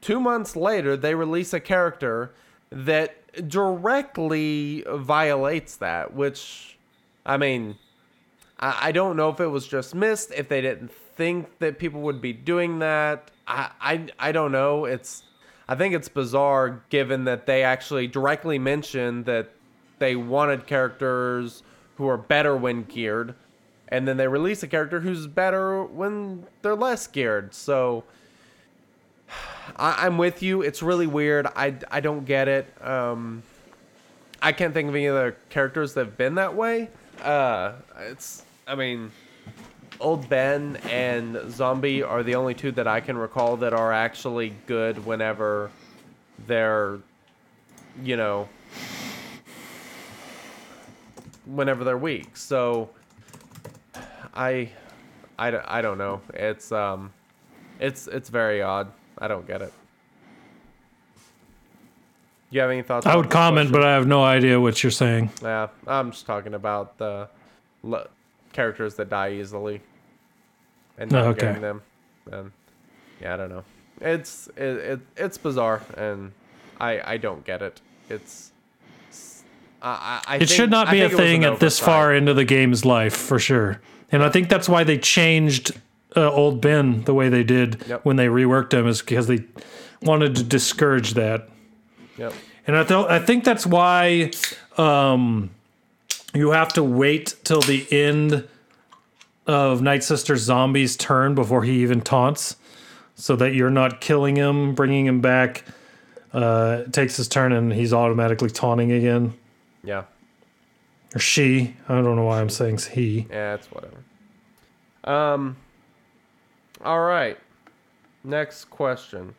two months later, they release a character that directly violates that, which, I mean, I, I don't know if it was just missed, if they didn't think that people would be doing that. I, I, I don't know. It's, I think it's bizarre given that they actually directly mentioned that they wanted characters who are better when geared, and then they release a character who's better when they're less geared. So I, I'm with you. It's really weird. I, I don't get it. Um, I can't think of any other characters that have been that way. Uh, it's, I mean, Old Ben and Zombie are the only two that I can recall that are actually good whenever they're, you know, whenever they're weak. So I, I, I don't know. It's, um, it's, it's very odd. I don't get it. Do you have any thoughts? I would comment, but I have no idea what you're saying. Yeah, I'm just talking about the lo- characters that die easily and not oh, okay. getting them. And yeah, I don't know. It's it, it it's bizarre, and I I don't get it. It's I I. It think, should not be a thing at this far into the game's life for sure, and I think that's why they changed. Uh, Old Ben the way they did yep. when they reworked him is because they wanted to discourage that. Yep. And I, th- I think that's why um, you have to wait till the end of Night Sister Zombie's turn before he even taunts so that you're not killing him, bringing him back, uh, takes his turn, and he's automatically taunting again. Yeah. Or she. I don't know why I'm saying he. Yeah, it's whatever. Um... All right, next question.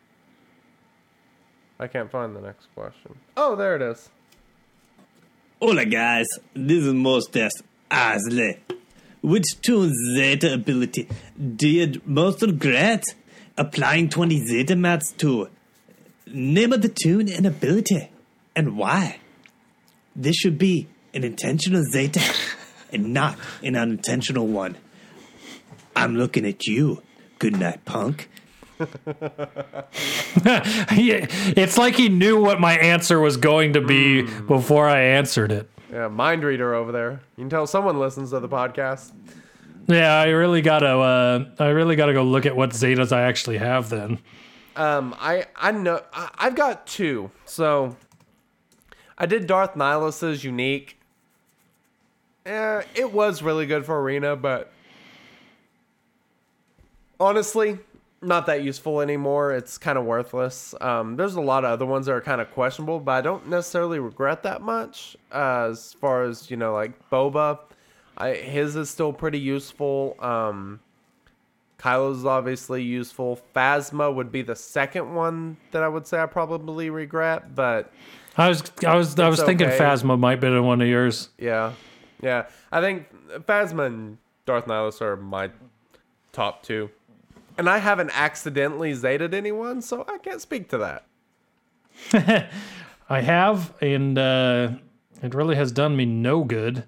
I can't find the next question. Oh, there it is. Hola, guys. This is Mostas Asley. Which two Zeta ability do you most regret applying twenty Zeta mats to? Name of the tune and ability, and why? This should be an intentional Zeta and not an unintentional one. I'm looking at you. Good night, punk. It's like he knew what my answer was going to be mm. before I answered it. Yeah, mind reader over there. You can tell someone listens to the podcast. Yeah, I really gotta. Uh, I really gotta go look at what Zetas I actually have. Then, um, I I know I, I've got two. So, I did Darth Nihilus's unique. Eh, it was really good for Arena, but. Honestly, not that useful anymore. It's kind of worthless. Um, there's a lot of other ones that are kind of questionable, but I don't necessarily regret that much. Uh, as far as, you know, like Boba, I, his is still pretty useful. Um, Kylo's obviously useful. Phasma would be the second one that I would say I probably regret, but I was I was I was okay. thinking Phasma might be one of yours. Yeah, yeah. I think Phasma and Darth Nihilus are my top two. And I haven't accidentally Zeted anyone, so I can't speak to that. I have, and uh, it really has done me no good.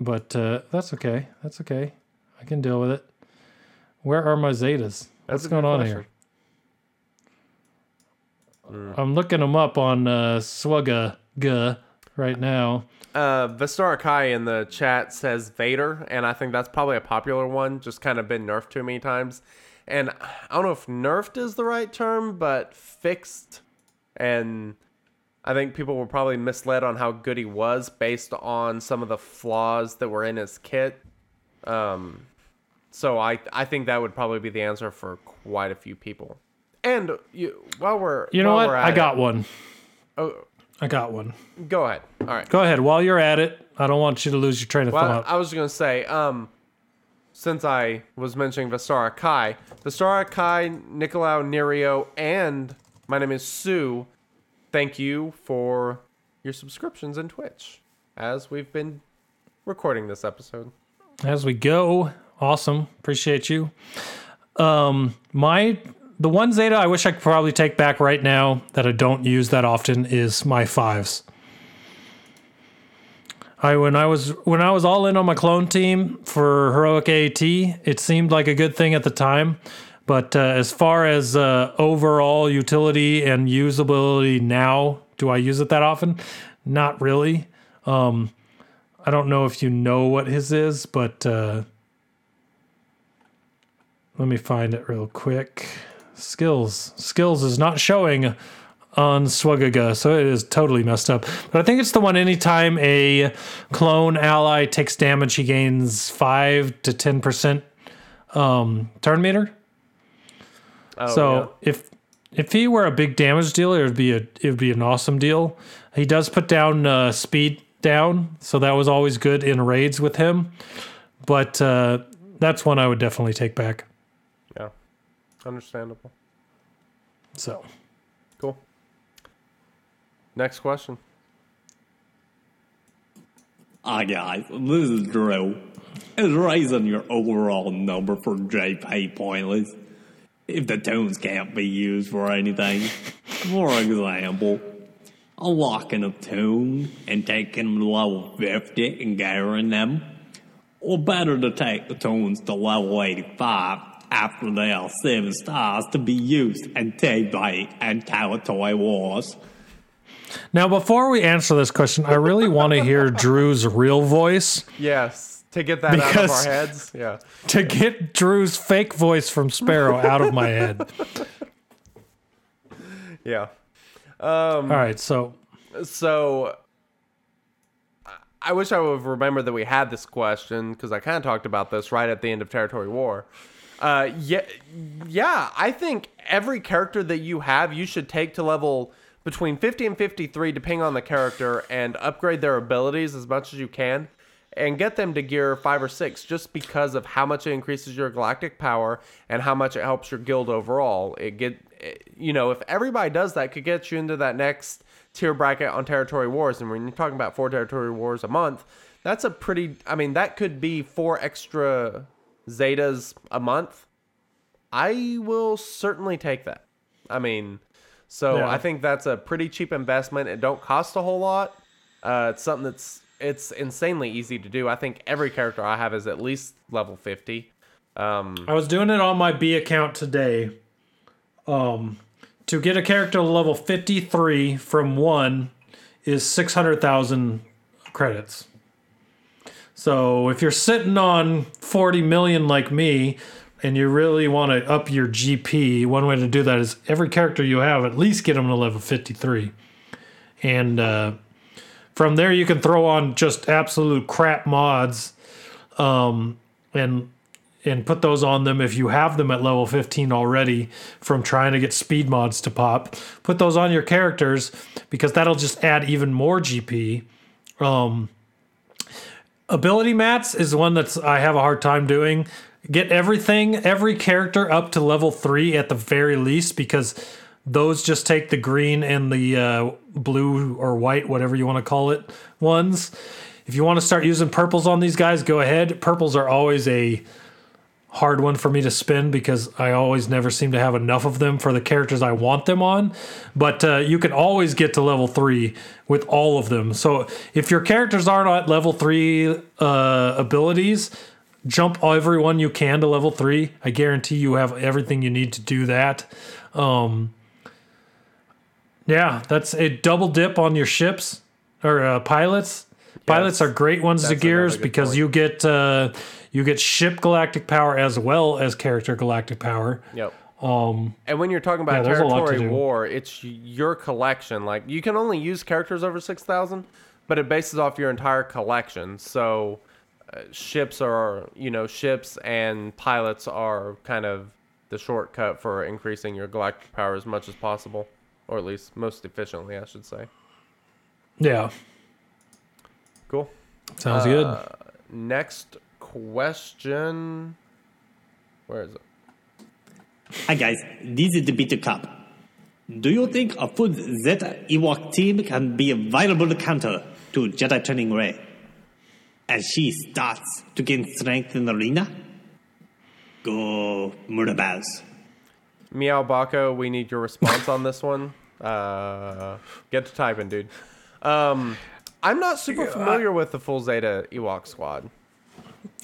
But uh, that's okay. That's okay. I can deal with it. Where are my Zetas? What's going on here? Mm. I'm looking them up on uh, Swugga G right now. Uh, Vistara Kai in the chat says Vader, and I think that's probably a popular one, just kind of been nerfed too many times. And I don't know if nerfed is the right term, but fixed. And I think people were probably misled on how good he was based on some of the flaws that were in his kit. Um, So I I think that would probably be the answer for quite a few people. And you, while we're you know what I got it, one. Oh, I got one. Go ahead. All right. Go ahead. While you're at it, I don't want you to lose your train of well, thought. I was going to say, um, since I was mentioning Vistara Kai, Vistara Kai, Niccolo Nereo, and my name is Sue. Thank you for your subscriptions in Twitch as we've been recording this episode. As we go. Awesome. Appreciate you. Um, my the one Zeta I wish I could probably take back right now that I don't use that often is my fives. I when I was when I was all in on my clone team for Heroic AT, it seemed like a good thing at the time. But uh, as far as uh, overall utility and usability now, do I use it that often? Not really. Um, I don't know if you know what his is, but uh, let me find it real quick. Skills. Skills is not showing on Swagaga, so it is totally messed up. But I think it's the one anytime a clone ally takes damage, he gains five to ten percent um, turn meter. Oh, so yeah. if if he were a big damage dealer, it would be a it would be an awesome deal. He does put down uh, speed down, so that was always good in raids with him. But uh, that's one I would definitely take back. Yeah, understandable. So, cool. Next question. Hi guys, this is Drew. Is raising your overall number for J P pointless if the tunes can't be used for anything? For example, unlocking a tune and taking them to level fifty and gathering them, or better to take the tunes to level eighty-five after they are seven stars to be used in T B and Territory Wars. Now, before we answer this question, I really want to hear Drew's real voice. Yes. To get that because out of our heads, yeah. To yeah. get Drew's fake voice from Sparrow out of my head. Yeah. Um, All right, so. So, I wish I would have remembered that we had this question, because I kind of talked about this right at the end of Territory War. Uh, yeah, yeah, I think every character that you have, you should take to level between fifty and fifty-three, depending on the character, and upgrade their abilities as much as you can. And get them to gear five or six just because of how much it increases your galactic power and how much it helps your guild overall. It get, it, you know, if everybody does that, it could get you into that next tier bracket on Territory Wars. And when you're talking about four Territory Wars a month, that's a pretty, I mean, that could be four extra Zetas a month. I will certainly take that. I mean, so yeah. I think that's a pretty cheap investment. It don't cost a whole lot. Uh, it's something that's, It's insanely easy to do. I think every character I have is at least level fifty. Um, I was doing it on my B account today. Um, to get a character to level fifty-three from one is six hundred thousand credits. So if you're sitting on forty million like me and you really want to up your G P, one way to do that is every character you have, at least get them to level fifty-three. And... Uh, From there, you can throw on just absolute crap mods um, and and put those on them if you have them at level fifteen already from trying to get speed mods to pop. Put those on your characters because that'll just add even more G P. Um, ability mats is one that's I have a hard time doing. Get everything, every character up to level three at the very least because... Those just take the green and the uh, blue or white, whatever you want to call it, ones. If you want to start using purples on these guys, go ahead. Purples are always a hard one for me to spin because I always never seem to have enough of them for the characters I want them on. But uh, you can always get to level three with all of them. So if your characters aren't at level three uh, abilities, jump everyone you can to level three. I guarantee you have everything you need to do that. Um... Yeah, that's a double dip on your ships or uh, pilots. Yes. Pilots are great ones to gears because point. you get uh, you get ship galactic power as well as character galactic power. Yep. Um, and when you're talking about yeah, Territory War, it's your collection. Like you can only use characters over six thousand, but it bases off your entire collection. So uh, ships are, you know, ships and pilots are kind of the shortcut for increasing your galactic power as much as possible, or at least most efficiently, I should say. Yeah. Cool. Sounds uh, good. Next question. Where is it? Hi guys, this is the Bitter Cup. Do you think a full Z Ewok team can be a viable counter to Jedi Turning Ray as she starts to gain strength in the arena? Go Murderbaz. Meowbaka, we need your response on this one. Uh, get to typing, dude. Um, I'm not super familiar with the full Zeta Ewok squad.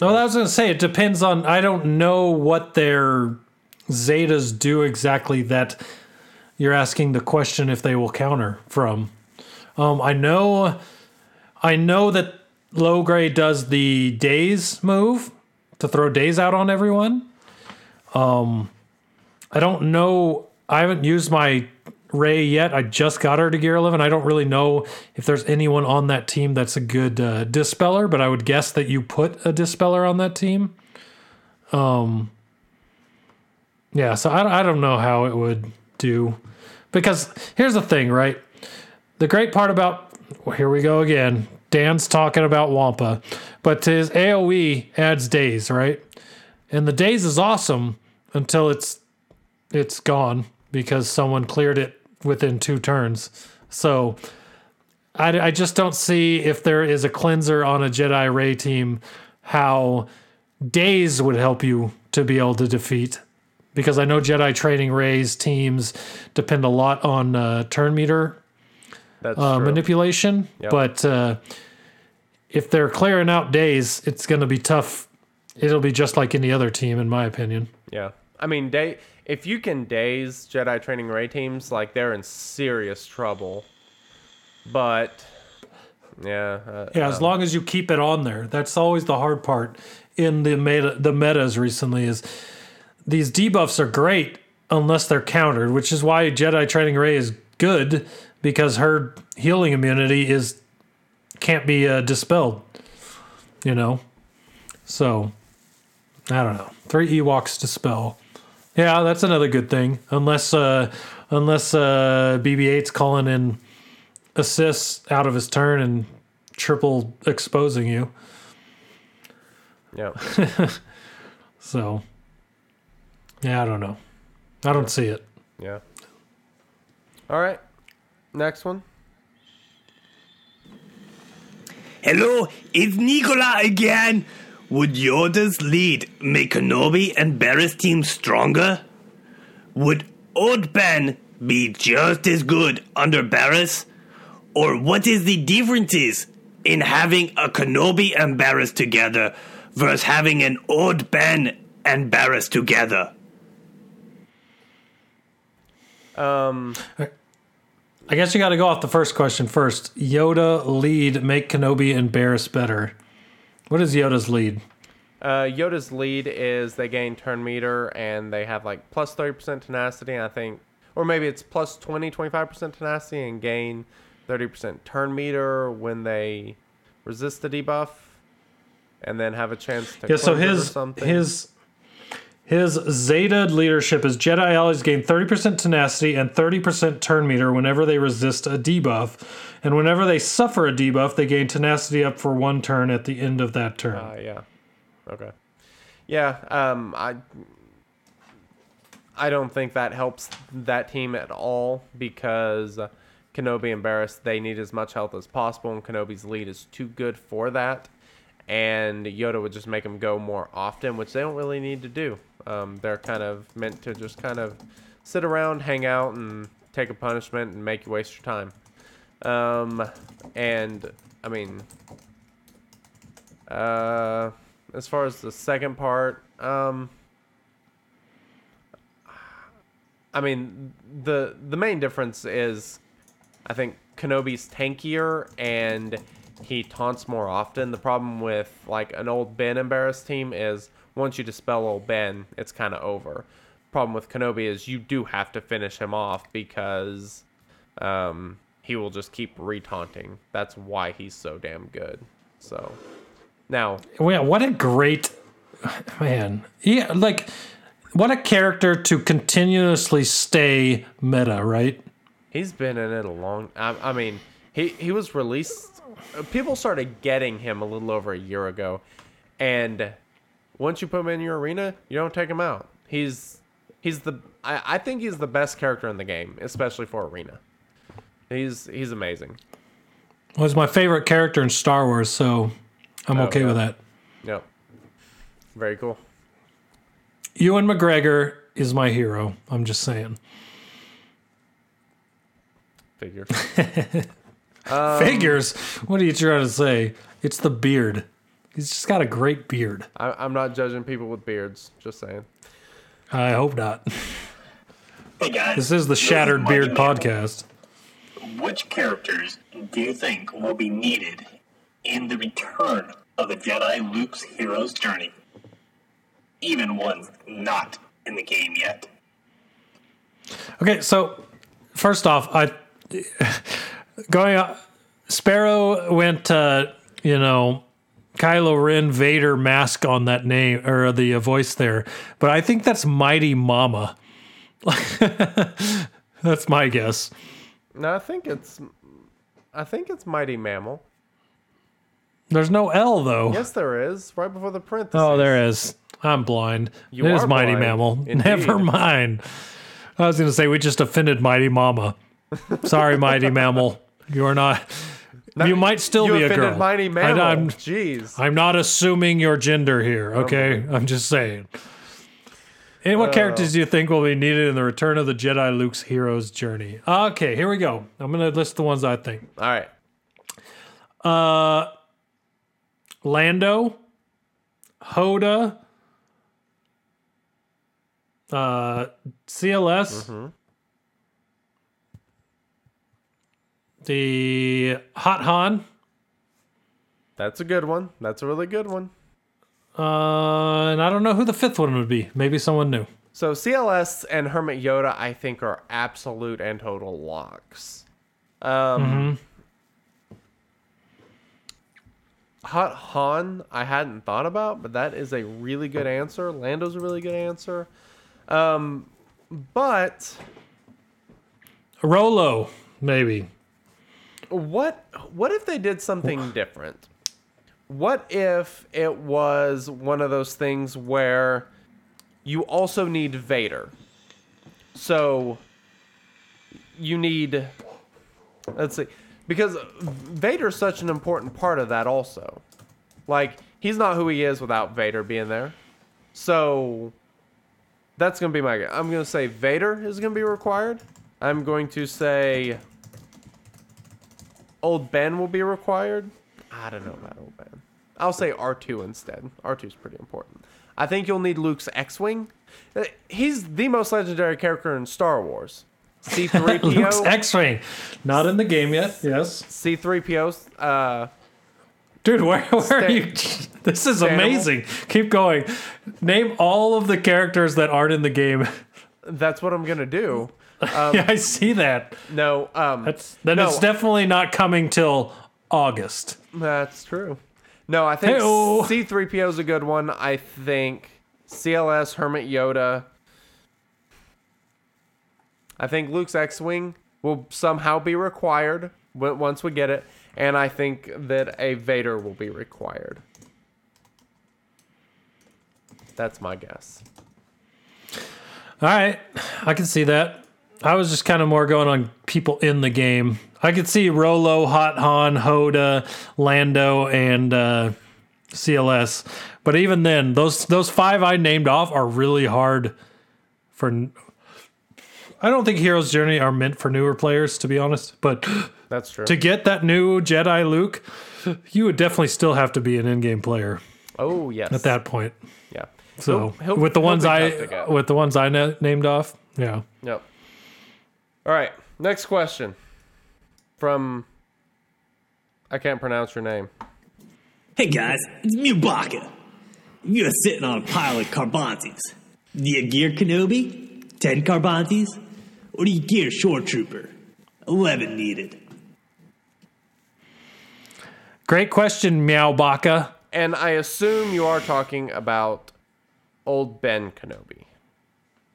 Well, I was going to say, it depends on... I don't know what their Zetas do exactly that you're asking the question if they will counter from. Um, I know I know that Low Gray does the daze move to throw daze out on everyone. Um, I don't know. I haven't used my Ray yet. I just got her to gear eleven. I don't really know if there's anyone on that team that's a good uh, dispeller, but I would guess that you put a dispeller on that team. Um, yeah, so I, I don't know how it would do. Because here's the thing, right? The great part about... Well, here we go again. Dan's talking about Wampa. But his AoE adds days, right? And the days is awesome until it's it's gone, because someone cleared it within two turns. So I, I just don't see, if there is a cleanser on a Jedi Rey team, how days would help you to be able to defeat. Because I know Jedi Training Rey's teams depend a lot on uh, turn meter That's uh, manipulation. Yep. But uh, if they're clearing out days, it's going to be tough. It'll be just like any other team, in my opinion. Yeah. I mean, day... if you can daze Jedi Training Ray teams, like, they're in serious trouble. But, yeah. Uh, yeah, as um, long as you keep it on there. That's always the hard part in the meta, the metas recently, is these debuffs are great unless they're countered, which is why Jedi Training Ray is good, because her healing immunity is can't be uh, dispelled, you know? So, I don't know. Three Ewoks dispel. Yeah, that's another good thing. Unless uh, unless uh, B B eight's calling in assists out of his turn and triple exposing you. Yeah. So, yeah, I don't know. I don't see it. Yeah. All right. Next one. Hello, it's Nicola again. Would Yoda's lead make Kenobi and Barris team stronger? Would Old Ben be just as good under Barris? Or what is the differences in having a Kenobi and Barris together versus having an Old Ben and Barris together? Um, I guess you got to go off the first question first. Yoda lead make Kenobi and Barris better. What is Yoda's lead? Uh, Yoda's lead is they gain turn meter and they have like plus thirty percent tenacity, and I think, or maybe it's plus twenty, twenty-five percent tenacity and gain thirty percent turn meter when they resist the debuff and then have a chance to yeah, so his, something. His, his Zeta leadership is Jedi allies gain thirty percent tenacity and thirty percent turn meter whenever they resist a debuff. And whenever they suffer a debuff, they gain tenacity up for one turn at the end of that turn. Uh, yeah. Okay. Yeah, um, I I don't think that helps that team at all, because Kenobi and Barris, they need as much health as possible, and Kenobi's lead is too good for that. And Yoda would just make them go more often, which they don't really need to do. Um, they're kind of meant to just kind of sit around, hang out, and take a punishment and make you waste your time. Um, and I mean, uh, as far as the second part, um, I mean, the, the main difference is, I think Kenobi's tankier and he taunts more often. The problem with like an Old Ben embarrassed team is once you dispel Old Ben, it's kind of over. Problem with Kenobi is you do have to finish him off, because, um, he will just keep re-taunting. That's why he's so damn good. So Now, yeah, what a great man. Yeah, like what a character to continuously stay meta, right? He's been in it a long. I, I mean, he he was released. People started getting him a little over a year ago, and once you put him in your arena, you don't take him out. He's he's the I, I think he's the best character in the game, especially for arena. He's he's amazing. Well, he's my favorite character in Star Wars, so I'm oh, okay yeah. with that. Yep. Very cool. Ewan McGregor is my hero. I'm just saying. Figure. um, Figures? What are you trying to say? It's the beard. He's just got a great beard. I, I'm not judging people with beards. Just saying. I hope not. Hey guys, this is the Shattered Beard Podcast. Which characters do you think will be needed in the return of the Jedi Luke's hero's journey? Even ones not in the game yet. Okay, so first off, I going on, Sparrow went, uh, you know, Kylo Ren Vader mask on that name or the uh, voice there, but I think that's Mighty Mama. That's my guess. No, I think it's, I think it's Mighty Mammal. There's no L though. Yes, there is. Right before the parentheses. Oh, there is. I'm blind. You it are is Mighty blind. Mammal. Indeed. Never mind. I was going to say we just offended Mighty Mama. Sorry, Mighty Mammal. You are not. Now, you might still you be a girl. You offended Mighty Mammal. I, I'm, Jeez. I'm not assuming your gender here. Okay, oh I'm just saying. And what uh, characters do you think will be needed in the Return of the Jedi Luke's hero's journey? Okay, here we go. I'm going to list the ones I think. All right. Uh, Lando, Hoda, uh, C L S, mm-hmm. the Hot Han. That's a good one. That's a really good one. Uh, and I don't know who the fifth one would be. Maybe someone new. So C L S and Hermit Yoda, I think, are absolute and total locks. Um, mm-hmm. Hot Han, I hadn't thought about, but that is a really good answer. Lando's a really good answer. Um, but Rolo, maybe. What? What if they did something different? What if it was one of those things where you also need Vader? So you need, let's see, because Vader's such an important part of that also. Like, he's not who he is without Vader being there. So that's going to be my guess. I'm going to say Vader is going to be required. I'm going to say Old Ben will be required. I don't know about Old Ben. I'll say R two instead. R two's pretty important. I think you'll need Luke's X-Wing. He's the most legendary character in Star Wars. C three P O. Luke's X-Wing. Not in the game yet. Yes. C three P O. Uh, Dude, where, where Stan- are you? This is Stanimal. Amazing. Keep going. Name all of the characters that aren't in the game. That's what I'm going to do. Um, yeah, I see that. No. Um, That's, then no. It's definitely not coming till August. That's true. No, I think Hey-oh. C three P O is a good one. I think C L S, Hermit Yoda. I think Luke's X-Wing will somehow be required once we get it. And I think that a Vader will be required. That's my guess. All right. I can see that. I was just kind of more going on people in the game. I could see Rolo, Hot Han, Hoda, Lando, and uh, C L S. But even then, those those five I named off are really hard for. I don't think Hero's Journey are meant for newer players, to be honest. But that's true. To get that new Jedi Luke, you would definitely still have to be an in-game player. Oh yes. At that point. Yeah. So he'll, he'll, with the ones I with the ones I na- named off, yeah. Yep. All right. Next question. From, I can't pronounce your name. Hey guys, it's Meowbaka. You're sitting on a pile of Carbantes. Do you gear Kenobi? Ten Carbantes? Or do you gear Shore Trooper? Eleven needed. Great question, Meowbaka. And I assume you are talking about old Ben Kenobi.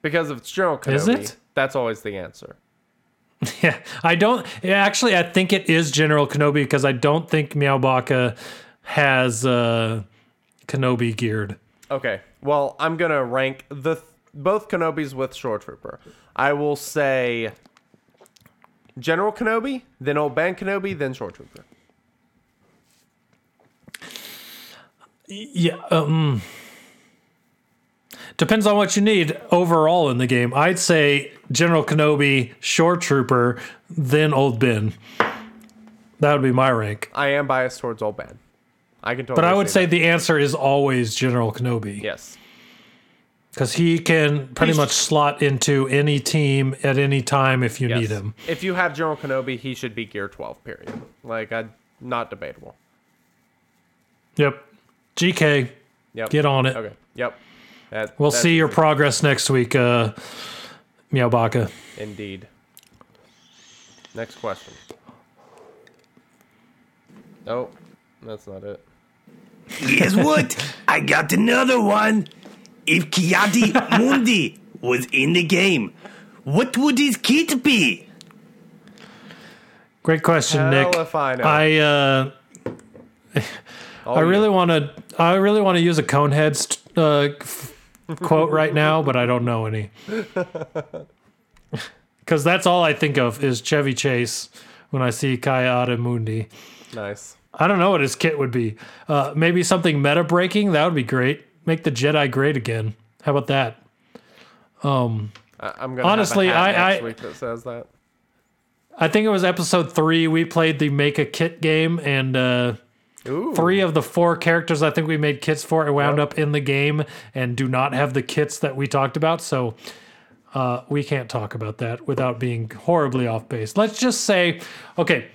Because if it's General Kenobi, is it? That's always the answer. Yeah, I don't... Actually, I think it is General Kenobi because I don't think Meowbaka has uh, Kenobi geared. Okay, well, I'm going to rank the th- both Kenobis with Shore Trooper. I will say General Kenobi, then Old Ben Kenobi, then Shore Trooper. Yeah, um... depends on what you need overall in the game. I'd say General Kenobi, Shore Trooper, then Old Ben. That would be my rank. I am biased towards Old Ben. I can totally But I would say, say the answer is always General Kenobi. Yes. Because he can pretty He's, much slot into any team at any time if you yes. need him. If you have General Kenobi, he should be gear twelve, period. Like, I, not debatable. Yep. G K, yep. Get on it. Okay. Yep. That, we'll see your progress next week, uh, Meowbaka. Indeed. Next question. Oh, that's not it. Guess what? I got another one. If Kiadi Mundi was in the game, what would his kit be? Great question, Hell Nick. If I know. I, uh, I really want to. I really want to use a Coneheads uh, f- quote right now, but I don't know any. Because that's all I think of is Chevy Chase when I see Kiadi Mundi. Nice. I don't know what his kit would be. Uh, maybe something meta breaking. That would be great. Make the Jedi great again. How about that? Um, I- I'm gonna honestly, have a hat I, next I, week that says that. I think it was episode three. We played the Make a Kit game and. Uh, Ooh. Three of the four characters I think we made kits for and wound yep. up in the game and do not have the kits that we talked about. So uh, we can't talk about that without being horribly off base. Let's just say, okay,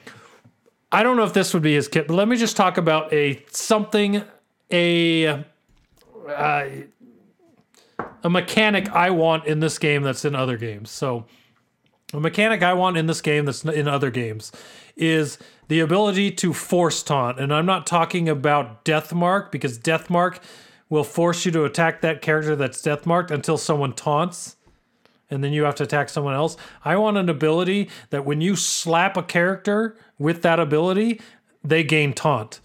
I don't know if this would be his kit, but let me just talk about a something, a, uh, a mechanic I want in this game that's in other games. So a mechanic I want in this game that's in other games is the ability to force taunt. And I'm not talking about Deathmark, because Deathmark will force you to attack that character that's Deathmarked until someone taunts, and then you have to attack someone else. I want an ability that when you slap a character with that ability, they gain taunt.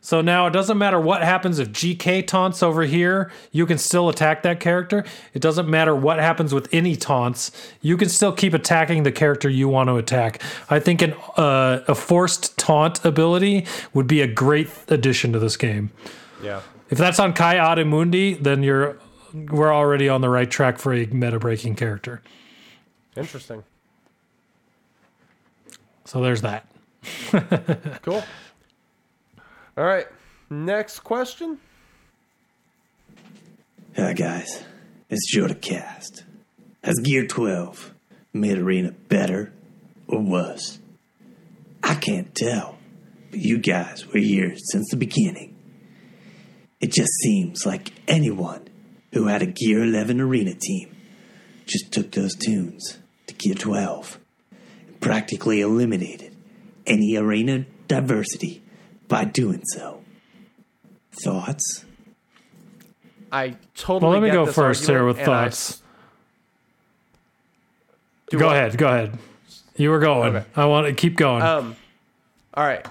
So now it doesn't matter what happens if G K taunts over here, you can still attack that character. It doesn't matter what happens with any taunts, you can still keep attacking the character you want to attack. I think an, uh, a forced taunt ability would be a great addition to this game. Yeah. If that's on Kiadi Mundi, then you're we're already on the right track for a meta-breaking character. Interesting. So there's that. Cool. All right, next question. Hi, guys. It's Joe the Cast. Has Gear twelve made Arena better or worse? I can't tell, but you guys were here since the beginning. It just seems like anyone who had a Gear eleven Arena team just took those tunes to Gear twelve and practically eliminated any Arena diversity by doing so. Thoughts? I totally Well, let me get go this first here with thoughts. I, go I, ahead, go ahead. You were going. Okay. I want to keep going. Um, all right.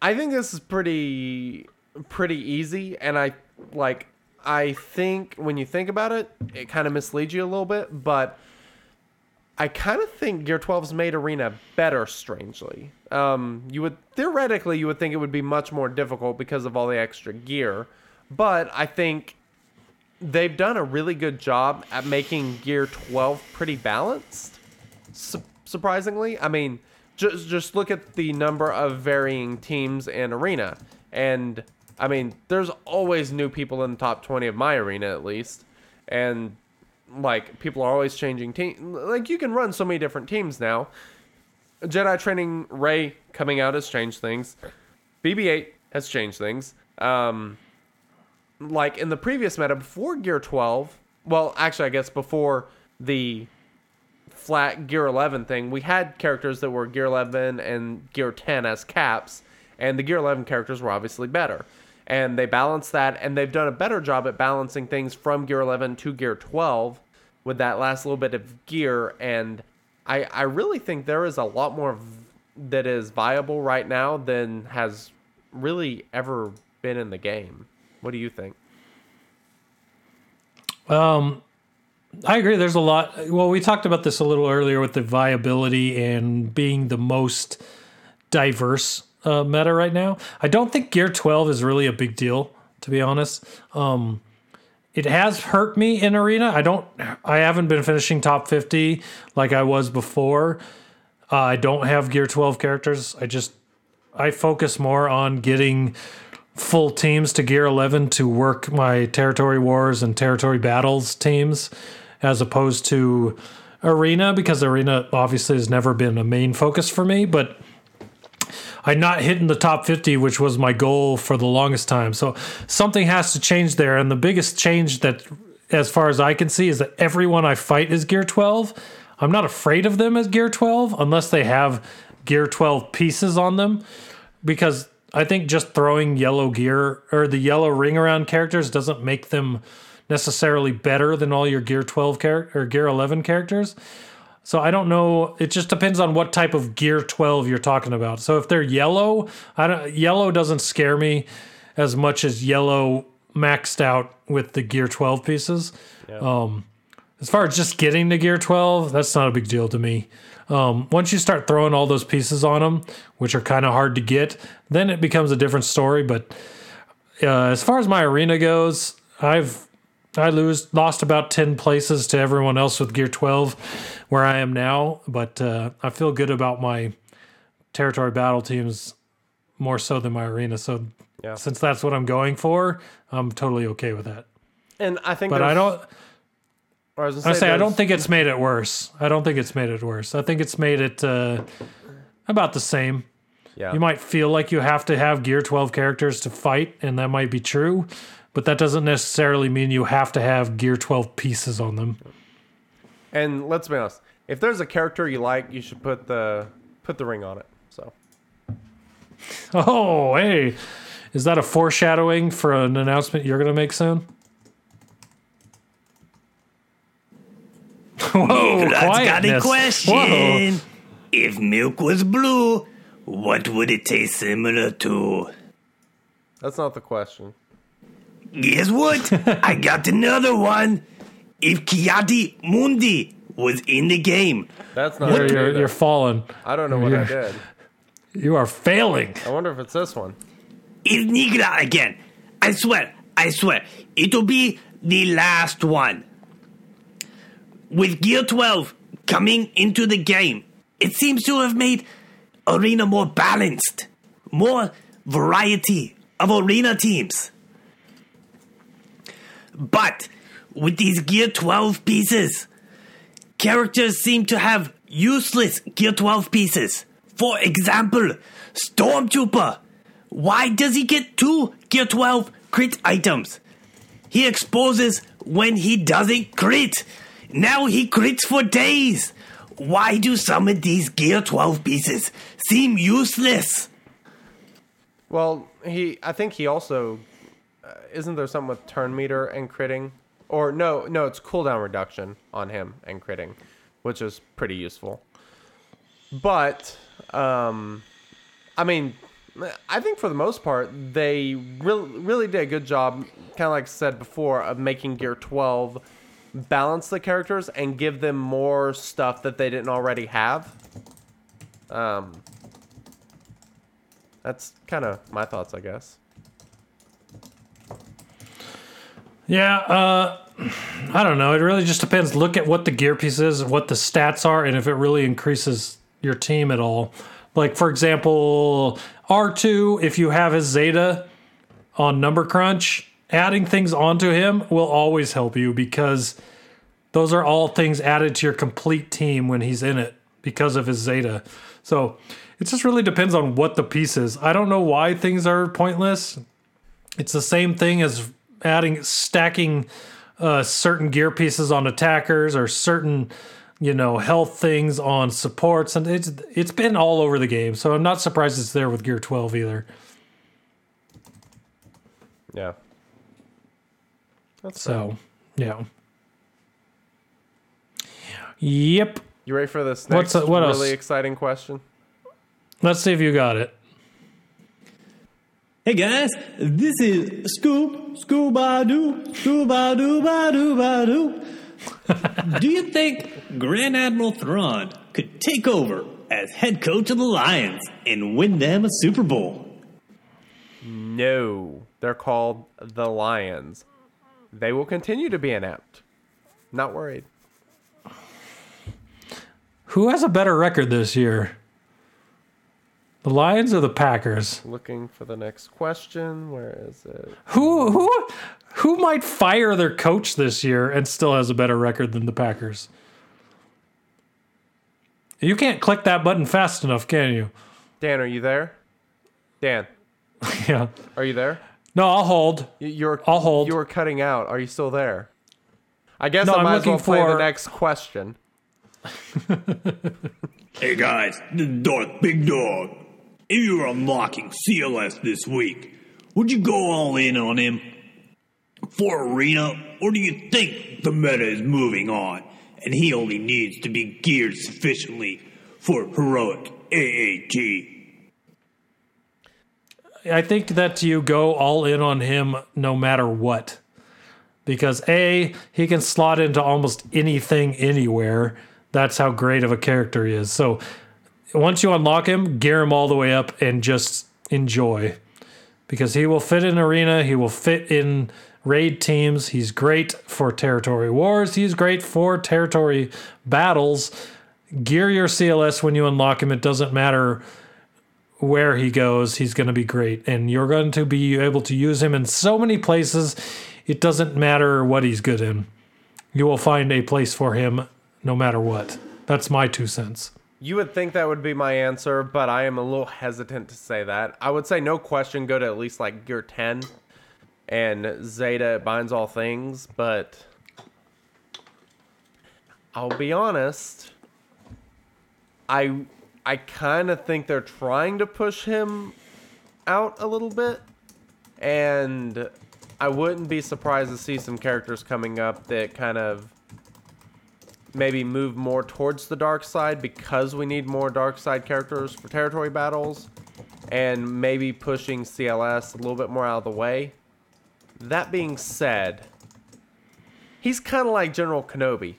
I think this is pretty pretty easy, and I like I think when you think about it, it kind of misleads you a little bit, but I kind of think Gear twelve's made Arena better, strangely. Um, you would theoretically, you would think it would be much more difficult because of all the extra gear. But I think they've done a really good job at making Gear twelve pretty balanced, su- surprisingly. I mean, just, just look at the number of varying teams in Arena. And, I mean, there's always new people in the top twenty of my Arena, at least. And like, people are always changing teams. Like, you can run so many different teams now. Jedi Training Rey coming out has changed things. B B eight has changed things. Um, like, in the previous meta, before Gear twelve... Well, actually, I guess before the flat Gear eleven thing, we had characters that were Gear eleven and Gear ten as caps, and the Gear eleven characters were obviously better. and they balance that, and they've done a better job at balancing things from gear eleven to gear twelve with that last little bit of gear. And I, I really think there is a lot more v- that is viable right now than has really ever been in the game. What do you think? Um, I agree. There's a lot. Well, we talked about this a little earlier with the viability and being the most diverse uh, meta right now. I don't think gear twelve is really a big deal, to be honest. Um, it has hurt me in arena. I don't, I haven't been finishing top fifty like I was before. Uh, I don't have gear twelve characters. I just, I focus more on getting full teams to gear eleven to work my territory wars and territory battles teams as opposed to arena, because arena obviously has never been a main focus for me, but I'm not hitting the top fifty, which was my goal for the longest time. So something has to change there. And the biggest change that, as far as I can see, is that everyone I fight is gear twelve. I'm not afraid of them as gear twelve unless they have gear twelve pieces on them, because I think just throwing yellow gear or the yellow ring around characters doesn't make them necessarily better than all your gear twelve char- or gear eleven characters. So I don't know. It just depends on what type of gear twelve you're talking about. So if they're yellow, I don't, yellow doesn't scare me as much as yellow maxed out with the gear twelve pieces. Yeah. Um, as far as just getting to gear twelve, that's not a big deal to me. Um, once you start throwing all those pieces on them, which are kind of hard to get, then it becomes a different story. But uh, as far as my arena goes, I've I lose lost about ten places to everyone else with gear twelve where I am now. But uh, I feel good about my territory battle teams more so than my arena. So yeah. Since that's what I'm going for, I'm totally okay with that. And I think, but I don't. Or I was gonna say, I, say I don't think it's made it worse. I don't think it's made it worse. I think it's made it uh, about the same. Yeah. You might feel like you have to have gear twelve characters to fight, and that might be true, but that doesn't necessarily mean you have to have gear twelve pieces on them. And let's be honest, if there's a character you like, you should put the put the ring on it. So. Oh, hey. Is that a foreshadowing for an announcement you're going to make soon? Whoa, I got a question. Whoa. If milk was blue, what would it taste similar to? That's not the question. Guess what? I got another one. If Kiadi Mundi was in the game. That's not what? You're, you're falling. I don't know what you're, I did. You are failing. I wonder if it's this one. If Nigra again. I swear, I swear. It'll be the last one. With gear twelve coming into the game, it seems to have made Arena more balanced, more variety of Arena teams. But with these gear twelve pieces, characters seem to have useless gear twelve pieces. For example, Stormtrooper. Why does he get two gear twelve crit items? He exposes when he doesn't crit. Now he crits for days. Why do some of these gear twelve pieces seem useless? Well, he. I think he also... Uh, isn't there something with turn meter and critting? Or no, no, it's cooldown reduction on him and critting, which is pretty useful. But, um, I mean, I think for the most part, they really, really did a good job, kind of like I said before, of making gear twelve... balance the characters and give them more stuff that they didn't already have. Um, that's kind of my thoughts, I guess. Yeah, uh, I don't know. It really just depends. Look at what the gear piece is, what the stats are, and if it really increases your team at all. Like, for example, R two, if you have his Zeta on Number Crunch... adding things onto him will always help you, because those are all things added to your complete team when he's in it because of his Zeta. So it just really depends on what the piece is. I don't know why things are pointless. It's the same thing as adding, stacking uh, certain gear pieces on attackers or certain, you know, health things on supports. And it's it's been all over the game. So I'm not surprised it's there with gear twelve either. Yeah. That's so, fair. Yeah. Yep. You ready for this next What's, what really else? exciting question? Let's see if you got it. Hey guys, this is Scoop, Scoob-a-doo, Scoob-a-doo-ba-doo-ba-doo. Do you think Grand Admiral Thrawn could take over as head coach of the Lions and win them a Super Bowl? No, they're called the Lions. They will continue to be inept. Not worried. Who has a better record this year? The Lions or the Packers? Looking for the next question. Where is it? Who who who might fire their coach this year and still has a better record than the Packers? You can't click that button fast enough, can you? Dan, are you there? Dan. Yeah. Are you there? No, I'll hold. You're I'll hold. You were cutting out. Are you still there? I guess no, I might I'm as well play for... the next question. Hey guys, this is Darth Big Dog. If you were unlocking C L S this week, would you go all in on him for Arena, or do you think the meta is moving on and he only needs to be geared sufficiently for heroic A A T? I think that you go all in on him no matter what, because A, he can slot into almost anything anywhere. That's how great of a character he is. So once you unlock him, gear him all the way up and just enjoy, because he will fit in Arena. He will fit in raid teams. He's great for territory wars. He's great for territory battles. Gear your C L S when you unlock him. It doesn't matter where he goes. He's going to be great. And you're going to be able to use him in so many places. It doesn't matter what he's good in. You will find a place for him no matter what. That's my two cents. You would think that would be my answer, but I am a little hesitant to say that. I would say no question, go to at least like gear ten and Zeta binds all things, but I'll be honest. I I kind of think they're trying to push him out a little bit, and I wouldn't be surprised to see some characters coming up that kind of maybe move more towards the dark side, because we need more dark side characters for territory battles, and maybe pushing C L S a little bit more out of the way. That being said, he's kind of like General Kenobi.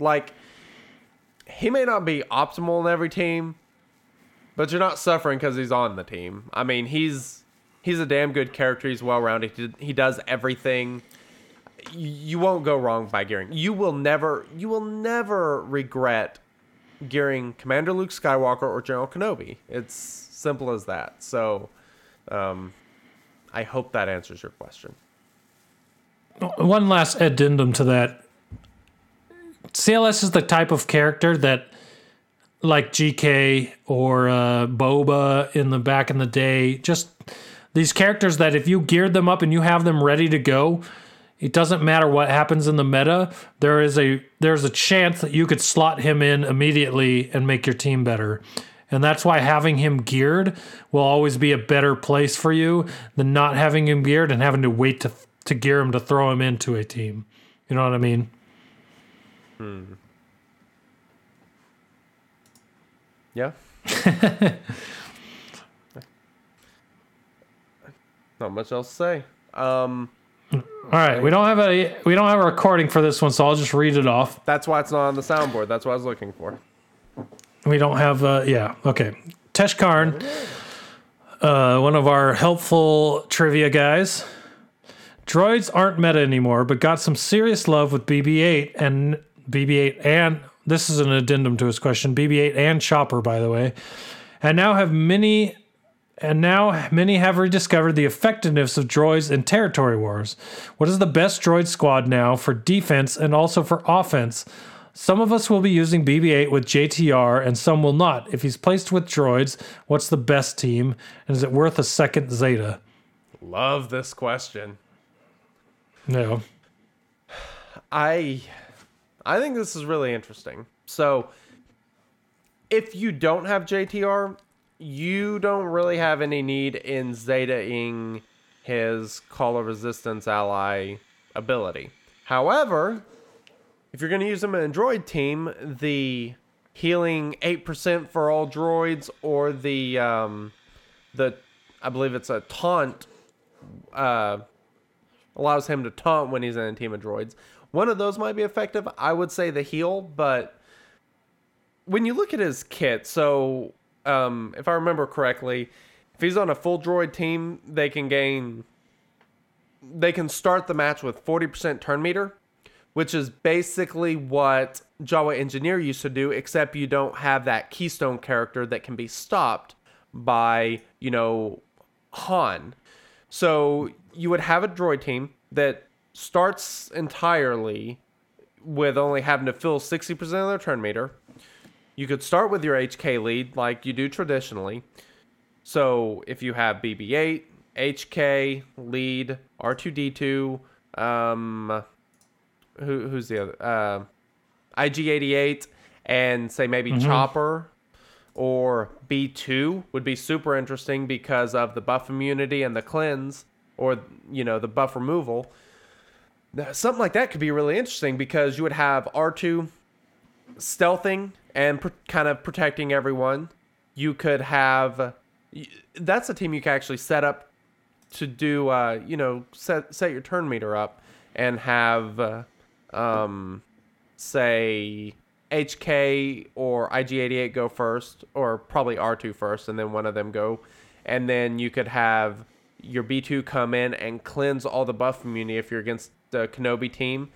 Like, he may not be optimal in every team, but you're not suffering because he's on the team. I mean, he's he's a damn good character. He's well-rounded. He, he does everything. You won't go wrong by gearing. You will never, you will never regret gearing Commander Luke Skywalker or General Kenobi. It's simple as that. So, um, I hope that answers your question. One last addendum to that. C L S is the type of character that, like G K or uh, Boba in the back in the day, just these characters that if you geared them up and you have them ready to go, it doesn't matter what happens in the meta. There is a there's a chance that you could slot him in immediately and make your team better. And that's why having him geared will always be a better place for you than not having him geared and having to wait to to gear him to throw him into a team. You know what I mean? Hmm. Yeah. Not much else to say. Um... All right, we don't have a we don't have a recording for this one, so I'll just read it off. That's why it's not on the soundboard. That's what I was looking for. We don't have, uh, yeah, okay. Teshkarn, uh, one of our helpful trivia guys. Droids aren't meta anymore, but got some serious love with B B eight and B B eight and this is an addendum to his question. B B eight and Chopper, by the way, and now have many. And now many have rediscovered the effectiveness of droids in territory wars. What is the best droid squad now for defense and also for offense? Some of us will be using B B eight with J T R and some will not. If he's placed with droids, what's the best team? And is it worth a second Zeta? Love this question. No. I, I think this is really interesting. So if you don't have J T R... you don't really have any need in Zeta-ing his Call of Resistance ally ability. However, if you're going to use him in a droid team, the healing eight percent for all droids, or the, um, the I believe it's a taunt, uh, allows him to taunt when he's in a team of droids. One of those might be effective. I would say the heal, but when you look at his kit, so um, if I remember correctly, if he's on a full droid team, they can gain, they can start the match with forty percent turn meter, which is basically what Jawa Engineer used to do, except you don't have that keystone character that can be stopped by, you know, Han. So you would have a droid team that starts entirely with only having to fill sixty percent of their turn meter. You could start with your H K lead like you do traditionally. So if you have B B eight, H K, lead, R two D two, um, who, who's the other? Uh, I G eighty-eight, and say maybe mm-hmm. Chopper or B two would be super interesting because of the buff immunity and the cleanse, or, you know, the buff removal. Something like that could be really interesting because you would have R two stealthing and pr- kind of protecting everyone. You could have... That's a team you can actually set up to do, uh, you know, set set your turn meter up and have, uh, um, say, H K or I G eighty-eight go first, or probably R two first, and then one of them go. And then you could have your B two come in and cleanse all the buff immunity if you're against the Kenobi team,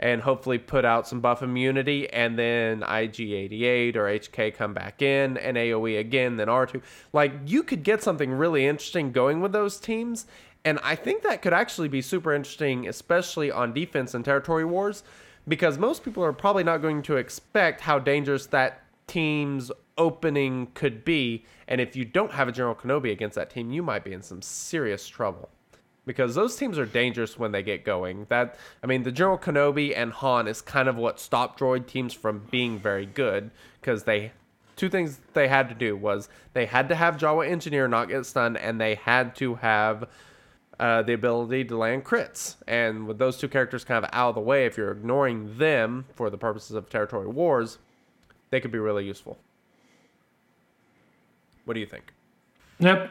and hopefully put out some buff immunity, and then I G eighty-eight or H K come back in, and AoE again, then R two. Like, you could get something really interesting going with those teams, and I think that could actually be super interesting, especially on defense and territory wars, because most people are probably not going to expect how dangerous that team's opening could be, and if you don't have a General Kenobi against that team, you might be in some serious trouble. Because those teams are dangerous when they get going. That I mean, the General Kenobi and Han is kind of what stopped droid teams from being very good. Because they, two things they had to do was they had to have Jawa Engineer not get stunned, and they had to have uh, the ability to land crits. And with those two characters kind of out of the way, if you're ignoring them for the purposes of territory wars, they could be really useful. What do you think? Yep.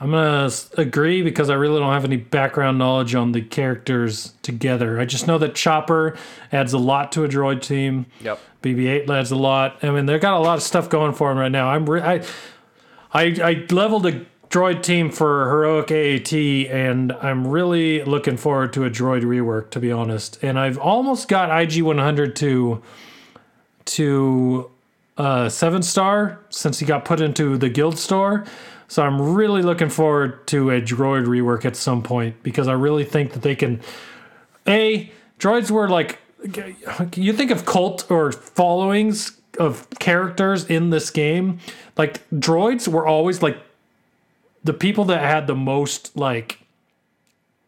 I'm going to agree because I really don't have any background knowledge on the characters together. I just know that Chopper adds a lot to a droid team. Yep. B B eight adds a lot. I mean, they've got a lot of stuff going for them right now. I'm re- I, I I leveled a droid team for Heroic A A T, and I'm really looking forward to a droid rework, to be honest. And I've almost got I G one hundred to... to uh, seven star since he got put into the guild store. So I'm really looking forward to a droid rework at some point because I really think that they can... A, droids were like... You think of cult or followings of characters in this game. Like, droids were always like the people that had the most, like...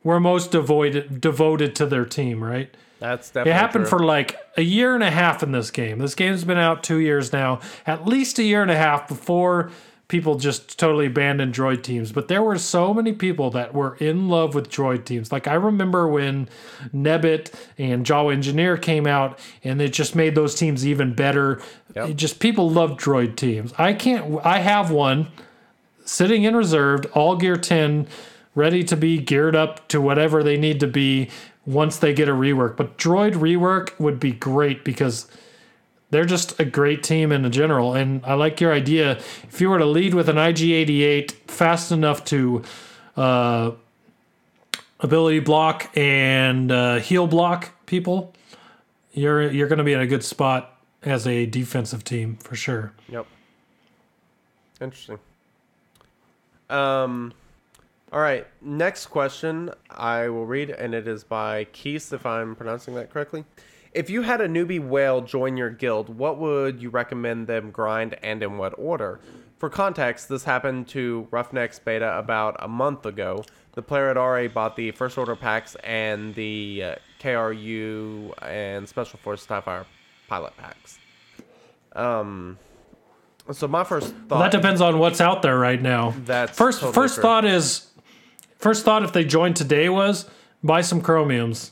were most devoid, devoted to their team, right? That's definitely It happened true. For like a year and a half in this game. This game's been out two years now. At least a year and a half before... people just totally abandoned droid teams. But there were so many people that were in love with droid teams. Like, I remember when Nebit and Jawa Engineer came out, and it just made those teams even better. Yep. It just people love droid teams. I can't... I have one sitting in reserved, all gear ten, ready to be geared up to whatever they need to be once they get a rework. But droid rework would be great because... they're just a great team in general, and I like your idea. If you were to lead with an I G eighty-eight fast enough to uh, ability block and uh, heal block people, you're you're going to be in a good spot as a defensive team for sure. Yep. Interesting. Um, all right. Next question I will read, and it is by Keith, if I'm pronouncing that correctly. If you had a newbie whale join your guild, what would you recommend them grind and in what order? For context, this happened to Roughnecks Beta about a month ago. The player had already bought the First Order packs and the uh, K R U and Special Force Starfire pilot packs. Um, so my first thought... Well, that depends on what's out there right now. That's First, totally first thought is First thought if they joined today was buy some chromiums.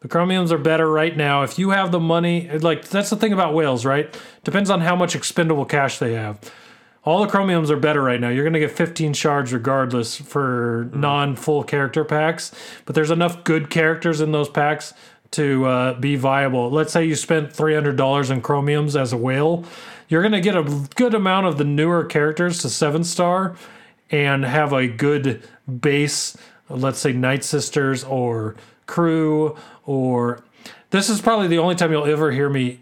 The chromiums are better right now. If you have the money, like that's the thing about whales, right? Depends on how much expendable cash they have. All the chromiums are better right now. You're going to get fifteen shards regardless for non-full character packs, but there's enough good characters in those packs to uh, be viable. Let's say you spent three hundred dollars in chromiums as a whale. You're going to get a good amount of the newer characters to seven star and have a good base, let's say Night Sisters or crew or... This is probably the only time you'll ever hear me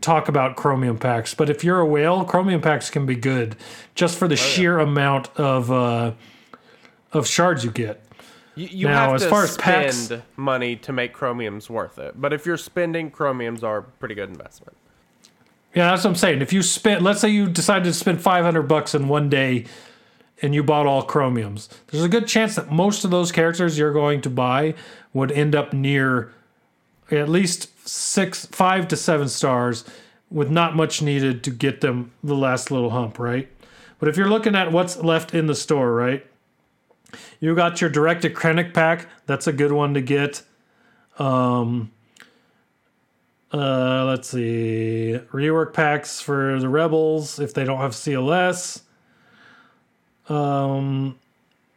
talk about chromium packs, but if you're a whale, chromium packs can be good just for the oh, sheer yeah. amount of uh of shards you get. You, you now, have as to far spend as packs, money to make chromiums worth it, but if you're spending, chromiums are a pretty good investment. Yeah, that's what I'm saying. If you spent, let's say you decided to spend five hundred bucks in one day and you bought all chromiums, there's a good chance that most of those characters you're going to buy would end up near at least six, five to seven stars with not much needed to get them the last little hump, right? But if you're looking at what's left in the store, right? You got your direct acrenic pack. That's a good one to get. Um, uh, let's see. Rework packs for the Rebels if they don't have C L S. Um,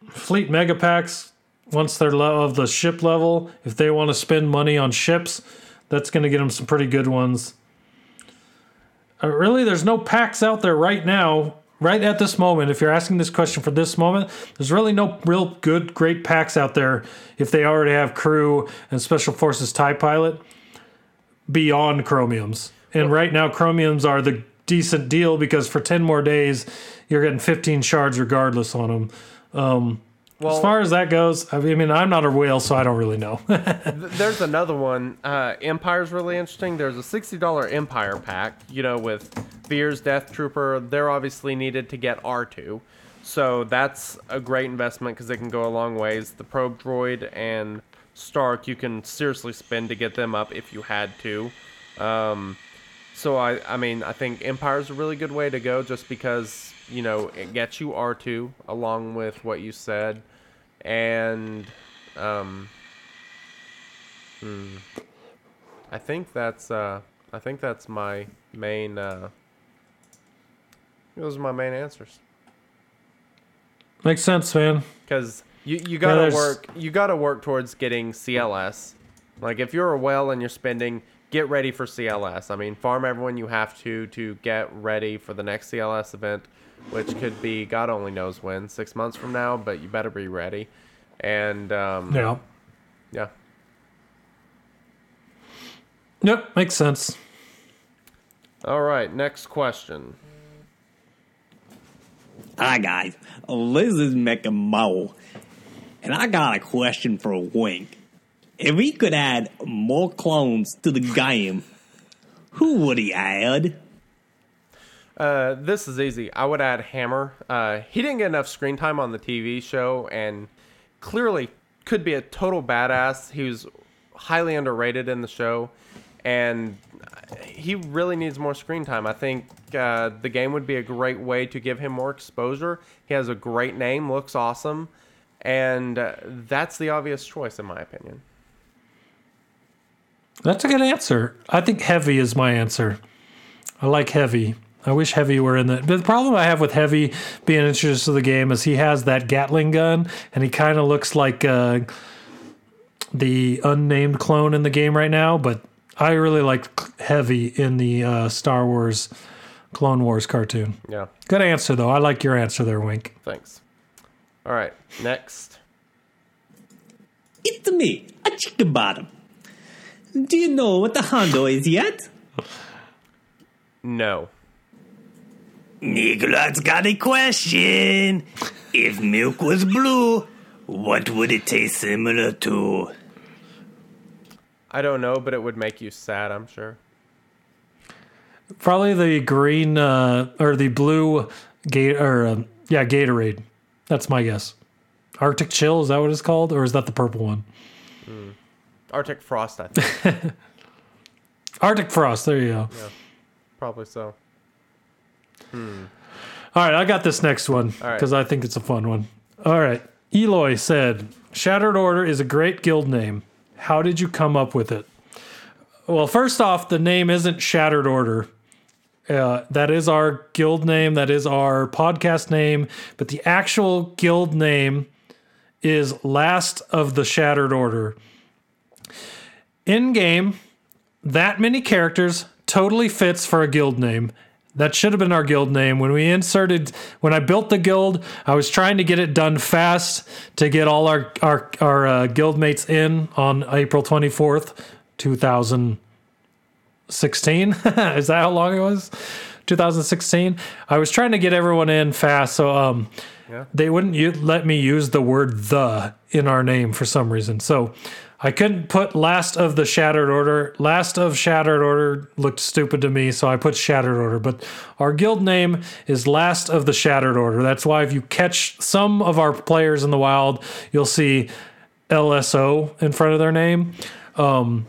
fleet mega packs once they're low of the ship level. If they want to spend money on ships, that's going to get them some pretty good ones. Uh, really, there's no packs out there right now, right at this moment. If you're asking this question for this moment, there's really no real good, great packs out there if they already have crew and Special Forces TIE Pilot beyond chromiums. And right now, chromiums are the decent deal because for ten more days, you're getting fifteen shards regardless on them. Um, Well, as far as that goes, I mean, I'm not a whale, so I don't really know. There's another one. Uh, Empire's really interesting. There's a sixty dollars Empire pack, you know, with Veer's Death Trooper. They're obviously needed to get R two. So that's a great investment because they can go a long ways. The Probe Droid and Stark, you can seriously spend to get them up if you had to. Um, so, I, I mean, I think Empire's a really good way to go just because, you know, it gets you R two along with what you said. And um, hmm, I think that's uh, I think that's my main. Uh, those are my main answers. Makes sense, man. Because you, you gotta yeah, work you gotta work towards getting C L S. Like if you're a whale and you're spending, get ready for C L S. I mean, farm everyone you have to to get ready for the next C L S event, which could be God only knows when, six months from now, but you better be ready. And um, yeah, yeah, yep, makes sense. All right, next question. Hi guys, Liz is McMulligan, and I got a question for Wink. If he could add more clones to the game, who would he add? Uh, this is easy. I would add Hammer. Uh, he didn't get enough screen time on the T V show and clearly could be a total badass. He was highly underrated in the show and he really needs more screen time. I think uh, the game would be a great way to give him more exposure. He has a great name, looks awesome, and uh, that's the obvious choice in my opinion. That's a good answer. I think Heavy is my answer. I like Heavy. I wish Heavy were in that. But the problem I have with Heavy being introduced to the game is he has that Gatling gun, and he kind of looks like uh, the unnamed clone in the game right now. But I really like Heavy in the uh, Star Wars Clone Wars cartoon. Yeah. Good answer, though. I like your answer there, Wink. Thanks. All right. Next. It's me, a chicken bottom. Do you know what the Hondo is yet? No. Niccolo's got a question. If milk was blue, what would it taste similar to? I don't know, but it would make you sad, I'm sure. Probably the green uh, or the blue, ga- or um, yeah, Gatorade. That's my guess. Arctic Chill, is that what it's called? Or is that the purple one? Mm. Arctic Frost, I think. Arctic Frost, there you go. Yeah, probably so. Hmm. All right, I got this next one because right. I think it's a fun one. All right. Eloy said, Shattered Order is a great guild name. How did you come up with it? Well, first off, the name isn't Shattered Order. Uh, that is our guild name. That is our podcast name. But the actual guild name is Last of the Shattered Order. In-game, that many characters totally fits for a guild name. That should have been our guild name. When we inserted, when I built the guild, I was trying to get it done fast to get all our our, our uh, guild mates in on April twenty-fourth, twenty sixteen. Is that how long it was? twenty sixteen. I was trying to get everyone in fast, so um, yeah. They wouldn't u- let me use the word "the" in our name for some reason. So I couldn't put Last of the Shattered Order. Last of Shattered Order looked stupid to me, so I put Shattered Order. But our guild name is Last of the Shattered Order. That's why if you catch some of our players in the wild, you'll see L S O in front of their name. Um,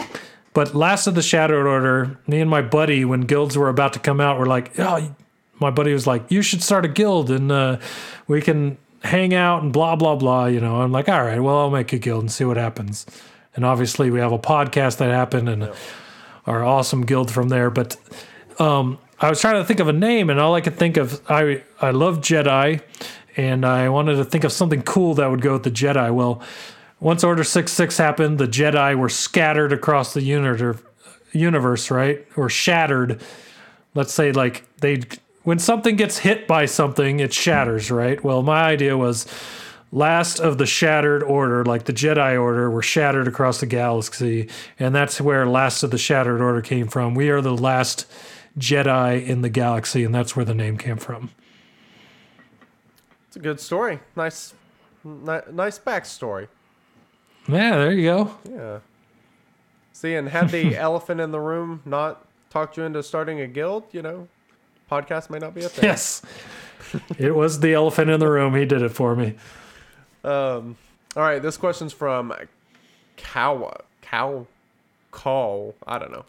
but Last of the Shattered Order, me and my buddy, when guilds were about to come out, were like, oh, my buddy was like, you should start a guild, and uh, we can hang out and blah, blah, blah. You know, I'm like, all right, well, I'll make a guild and see what happens. And obviously we have a podcast that happened and yeah. our awesome guild from there. But um, I was trying to think of a name, and all I could think of, I I love Jedi, and I wanted to think of something cool that would go with the Jedi. Well, once Order six six happened, the Jedi were scattered across the uni- universe, right? Or shattered. Let's say like they, when something gets hit by something, it shatters, right? Well, my idea was Last of the Shattered Order, like the Jedi Order, were shattered across the galaxy, and that's where Last of the Shattered Order came from. We are the last Jedi in the galaxy, and that's where the name came from. It's a good story. Nice, ni- nice backstory. Yeah, there you go. Yeah. See, and had the elephant in the room not talked you into starting a guild, you know, podcast may not be up there. Yes. It was the elephant in the room. He did it for me. Um, all right, this question's from Kawa, Cow, Call, I don't know.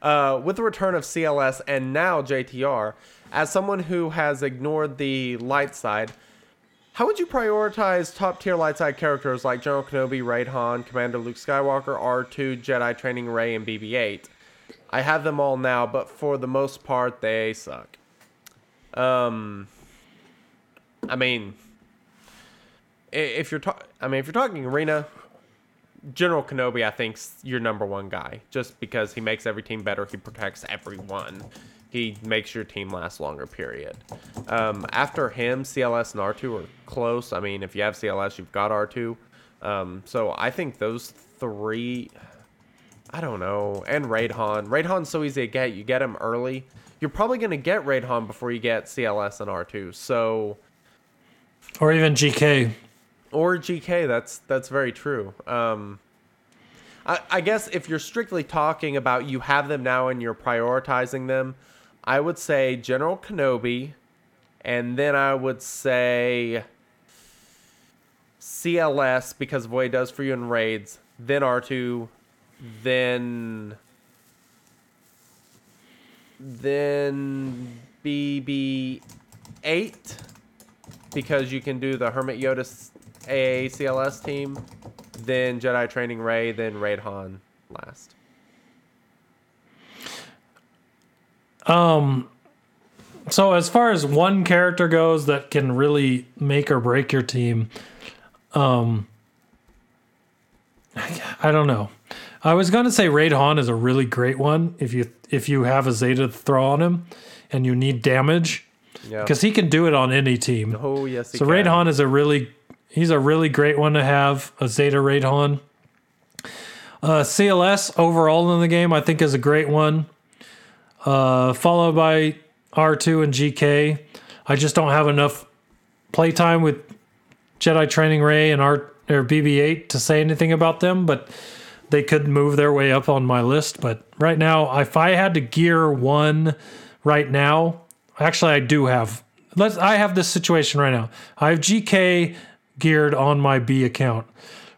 Uh, with the return of C L S and now J T R, as someone who has ignored the light side, how would you prioritize top-tier light side characters like General Kenobi, Raid Han, Commander Luke Skywalker, R two, Jedi Training Rey, and B B eight? I have them all now, but for the most part, they suck. Um, I mean... If you're, ta- I mean, if you're talking arena, General Kenobi, I think's your number one guy, just because he makes every team better. He protects everyone. He makes your team last longer. Period. Um, after him, C L S and R two are close. I mean, if you have C L S, you've got R two. Um, so I think those three. I don't know. And Raid Han. Raid Han's so easy to get. You get him early. You're probably gonna get Raid Han before you get C L S and R two. So. Or even G K. Or G K, that's that's very true. Um, I, I guess if you're strictly talking about you have them now and you're prioritizing them, I would say General Kenobi, and then I would say C L S because of what he does for you in raids, then R two, then then B B eight because you can do the Hermit Yoda A A C L S team, then Jedi Training Rey, then Raid Han last. Um, so as far as one character goes that can really make or break your team, um, I, I don't know. I was gonna say Raid Han is a really great one if you if you have a Zeta to throw on him and you need damage, because yeah. he can do it on any team. Oh yes, he so can. Raid Han is a really He's a really great one to have, a Zeta Raid Han. Uh, C L S overall in the game, I think, is a great one. Uh, followed by R two and G K. I just don't have enough playtime with Jedi Training Rey and R- or B B eight to say anything about them, but they could move their way up on my list. But right now, if I had to gear one right now, actually, I do have. Let's. I have this situation right now. I have G K geared on my B account,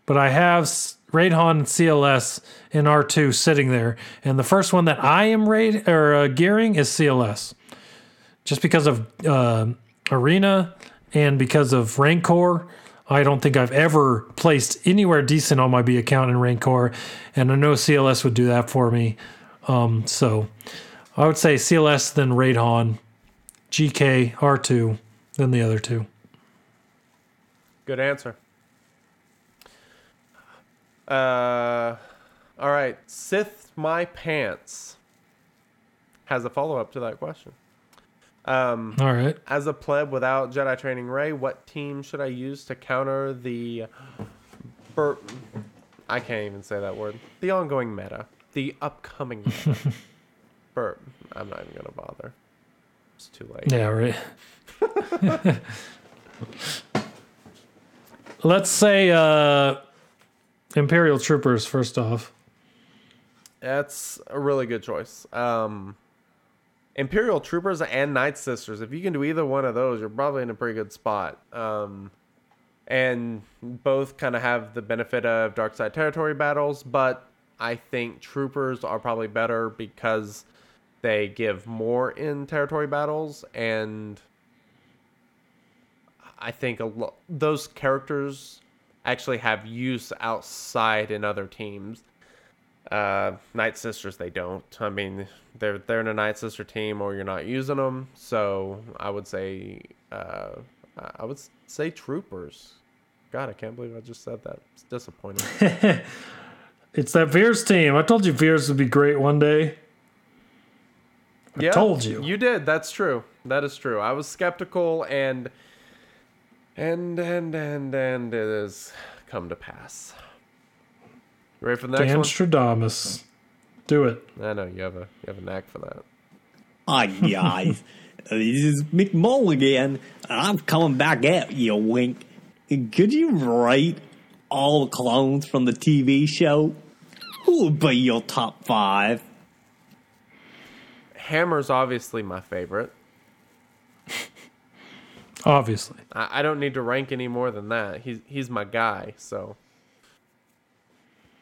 but I have Raid Han and C L S and R two sitting there, and the first one that I am raid or uh, gearing is C L S, just because of uh, arena and because of Rancor. I don't think I've ever placed anywhere decent on my B account in Rancor, and I know C L S would do that for me. Um, so I would say C L S, then Raidhan, G K, R two, then the other two. Good answer. Uh, all right. Sith My Pants has a follow-up to that question. Um, all right. As a pleb without Jedi training Rey, what team should I use to counter the... Bur- I can't even say that word. The ongoing meta. The upcoming meta. Bur- I'm not even going to bother. It's too late. Yeah, right. Let's say uh, Imperial Troopers, first off. That's a really good choice. Um... Imperial Troopers and Night Sisters. If you can do either one of those, you're probably in a pretty good spot. Um, and both kind of have the benefit of Dark Side Territory battles, but I think Troopers are probably better because they give more in Territory battles, and I think a lo- those characters actually have use outside in other teams. Uh, Night Sisters, they don't. I mean, they're they're in a Night Sister team, or you're not using them. So I would say, uh, I would say Troopers. God, I can't believe I just said that. It's disappointing. It's that Veers team. I told you Veers would be great one day. I yeah, told you. You did. That's true. That is true. I was skeptical, and and and and and it has come to pass. Ready for the next Damstradamus. One? Do it. I know you have a you have a knack for that. Hi guys, this is McMulligan, and I'm coming back at you, Wink. Could you rate all the clones from the T V show? Who would be your top five? Hammer's obviously my favorite. Obviously, I, I don't need to rank any more than that. He's he's my guy, so.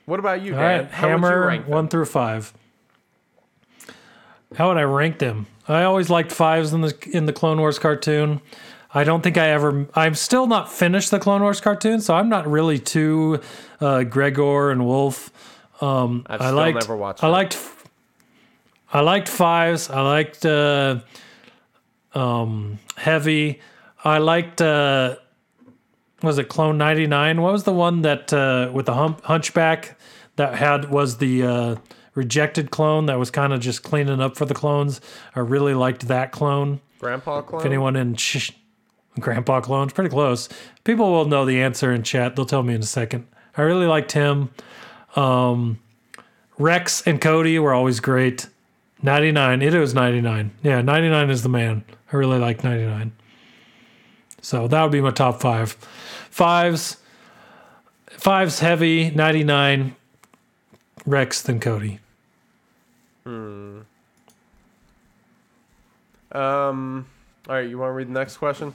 What about you, Dan? Right, Hammer, one through five. How would I rank them? I always liked fives in the in the Clone Wars cartoon. I don't think I ever... I'm still not finished the Clone Wars cartoon, so I'm not really too uh, Gregor and Wolf. Um, I've I still liked, never watched I that. liked, I liked fives. I liked uh, um, Heavy. I liked... Uh, was it Clone ninety-nine? What was the one that uh, with the hump, hunchback that had was the uh, rejected clone that was kind of just cleaning up for the clones? I really liked that clone. Grandpa clone? If anyone in sh- Grandpa clone's pretty close. People will know the answer in chat. They'll tell me in a second. I really liked him. Um, Rex and Cody were always great. ninety-nine. It was ninety-nine. Yeah, ninety-nine is the man. I really like ninety-nine. So that would be my top five. Fives, fives Heavy, ninety-nine, Rex, then Cody. Hmm. Um. All right, you want to read the next question?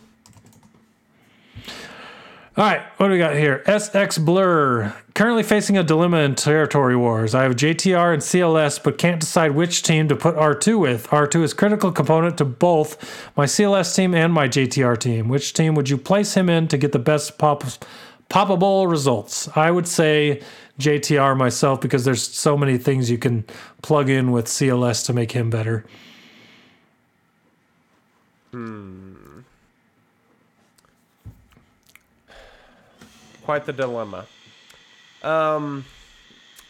All right, what do we got here? S X Blur. Currently facing a dilemma in territory wars. I have J T R and C L S, but can't decide which team to put R two with. R two is a critical component to both my C L S team and my J T R team. Which team would you place him in to get the best pop- poppable results? I would say J T R myself, because there's so many things you can plug in with C L S to make him better. Hmm. Quite the dilemma. Um,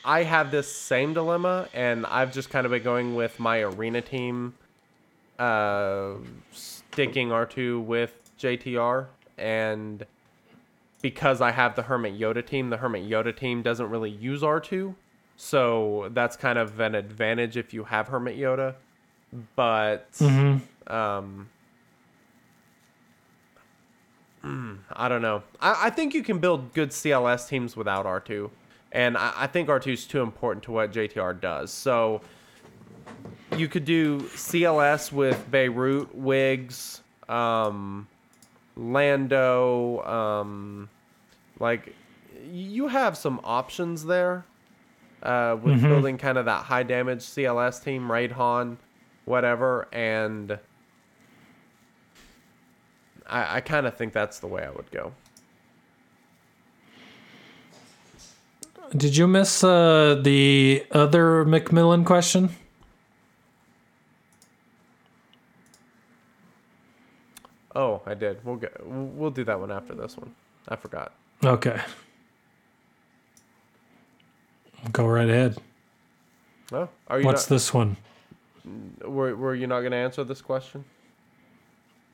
I have this same dilemma, and I've just kind of been going with my arena team, uh, sticking R two with J T R, and because I have the Hermit Yoda team, the Hermit Yoda team doesn't really use R two, so that's kind of an advantage if you have Hermit Yoda, but... Mm-hmm. Um, I don't know. I, I think you can build good C L S teams without R two. And I, I think R two is too important to what J T R does. So you could do C L S with Beirut, Wiggs, um, Lando. Um, like, you have some options there uh, with mm-hmm. building kind of that high damage C L S team, Raidhan, whatever. And... I, I kind of think that's the way I would go. Did you miss uh, the other McMillan question? Oh, I did. We'll get, we'll do that one after this one. I forgot. Okay. Go right ahead. Oh, are you What's not, this one? Were Were you not going to answer this question?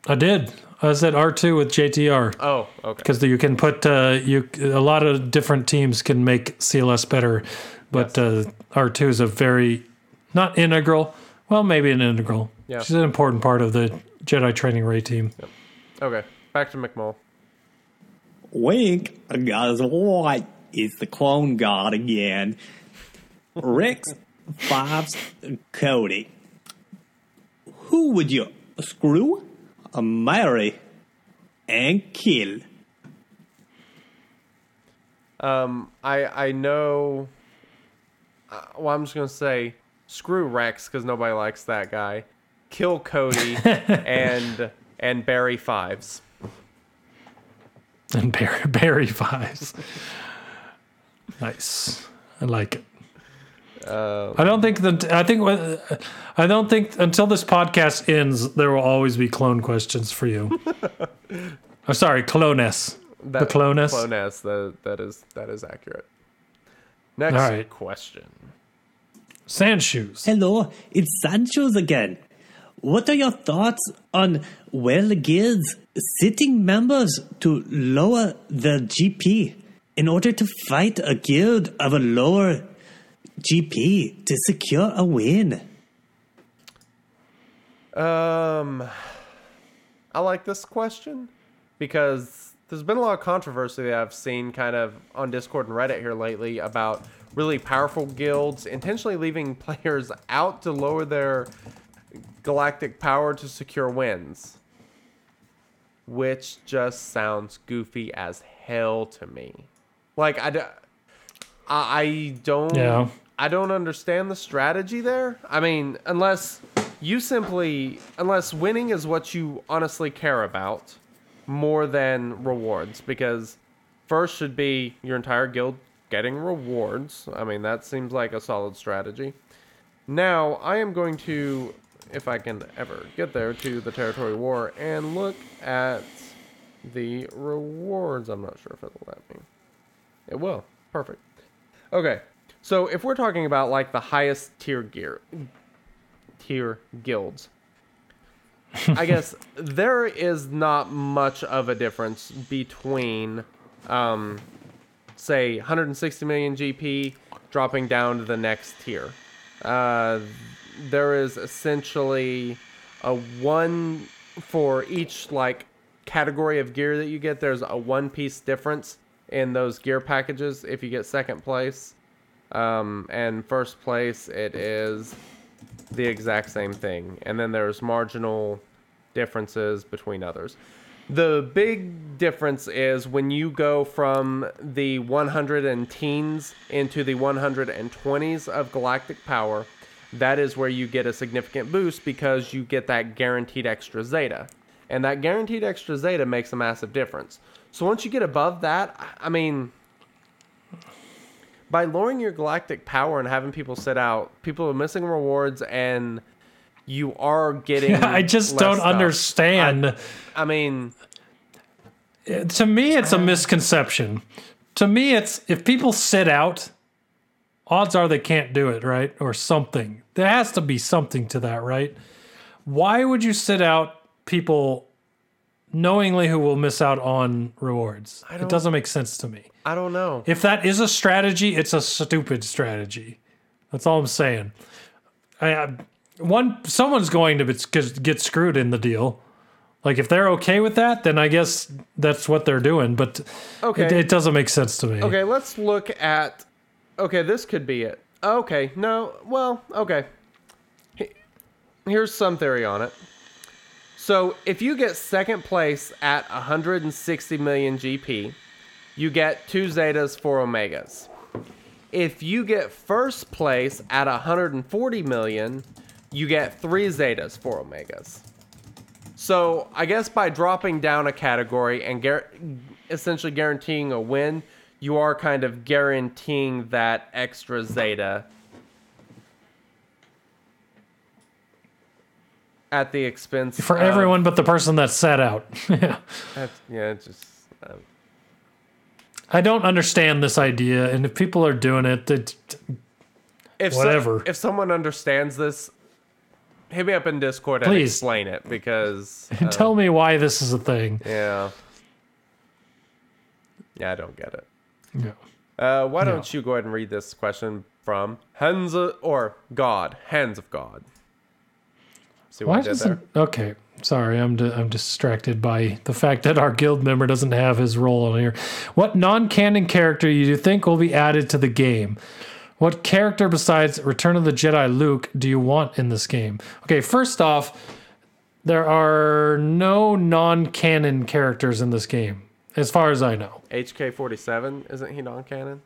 I did. I said R two with J T R. Oh, okay. Because you can put uh, you a lot of different teams can make C L S better, but yes. uh, R two is a very not integral. Well, maybe an integral. Yeah, she's an important part of the Jedi Training Ray team. Yep. Okay, back to McMull. Link, guys, what is the clone god again? Rex Fives Cody. Who would you screw, marry, and kill? Um, I I know. Uh, well, I'm just gonna say screw Rex because nobody likes that guy. Kill Cody and and Barry Fives. And Barry, Barry Fives. Nice. I like it. Um, I don't think that I think I don't think until this podcast ends there will always be clone questions for you. I'm oh, sorry, cloness. That, the cloness. Cloness. That that is that is accurate. Next right. question. Sandshoes. Hello, it's Sandshoes again. What are your thoughts on well guilds sitting members to lower their G P in order to fight a guild of a lower G P to secure a win? Um, I like this question because there's been a lot of controversy that I've seen kind of on Discord and Reddit here lately about really powerful guilds intentionally leaving players out to lower their galactic power to secure wins, which just sounds goofy as hell to me. Like I, I, I don't, yeah. I don't understand the strategy there. I mean, unless you simply, unless winning is what you honestly care about more than rewards, because first should be your entire guild getting rewards. I mean, that seems like a solid strategy. Now I am going to, if I can ever get there, to the territory war and look at the rewards. I'm not sure if it'll let me. It will. Perfect. Okay. So if we're talking about like the highest tier gear tier guilds, I guess there is not much of a difference between, um, say one hundred sixty million G P dropping down to the next tier. Uh, There is essentially a one for each like category of gear that you get. There's a one piece difference in those gear packages. If you get second place um, and first place, it is the exact same thing. And then there's marginal differences between others. The big difference is when you go from the one hundred teens into the one hundred twenties of galactic power. That is where you get a significant boost because you get that guaranteed extra Zeta. And that guaranteed extra Zeta makes a massive difference. So once you get above that, I mean, by lowering your galactic power and having people sit out, people are missing rewards and you are getting yeah, I just don't stuff. understand. I, I mean... To me, it's a misconception. To me, it's if people sit out, odds are they can't do it, right? Or something. There has to be something to that, right? Why would you sit out people knowingly who will miss out on rewards? It doesn't make sense to me. I don't know. If that is a strategy, it's a stupid strategy. That's all I'm saying. I, I, one, someone's going to get screwed in the deal. Like, if they're okay with that, then I guess that's what they're doing. But okay. it, it doesn't make sense to me. Okay, let's look at... Okay, this could be it. Okay, no, well, okay. Here's some theory on it. So, if you get second place at one hundred sixty million G P, you get two Zetas, four Omegas. If you get first place at one hundred forty million, you get three Zetas, four Omegas. So, I guess by dropping down a category and gar- essentially guaranteeing a win, you are kind of guaranteeing that extra Zeta at the expense for of, everyone but the person that sat out. yeah, that's, yeah, it's just. Um, I don't understand this idea, and if people are doing it, it if whatever. So, if someone understands this, hit me up in Discord and Please. explain it because. Um, Tell me why this is a thing. Yeah. Yeah, I don't get it. No. Uh, why no. don't you go ahead and read this question from Hands of, or God, Hands of God. See what Why I did there? Okay, sorry, I'm di- I'm distracted by the fact that our guild member doesn't have his role on here. What non-canon character do you think will be added to the game? What character besides Return of the Jedi Luke do you want in this game? Okay, first off, there are no non-canon characters in this game, as far as I know. H K forty-seven, isn't he non-canon?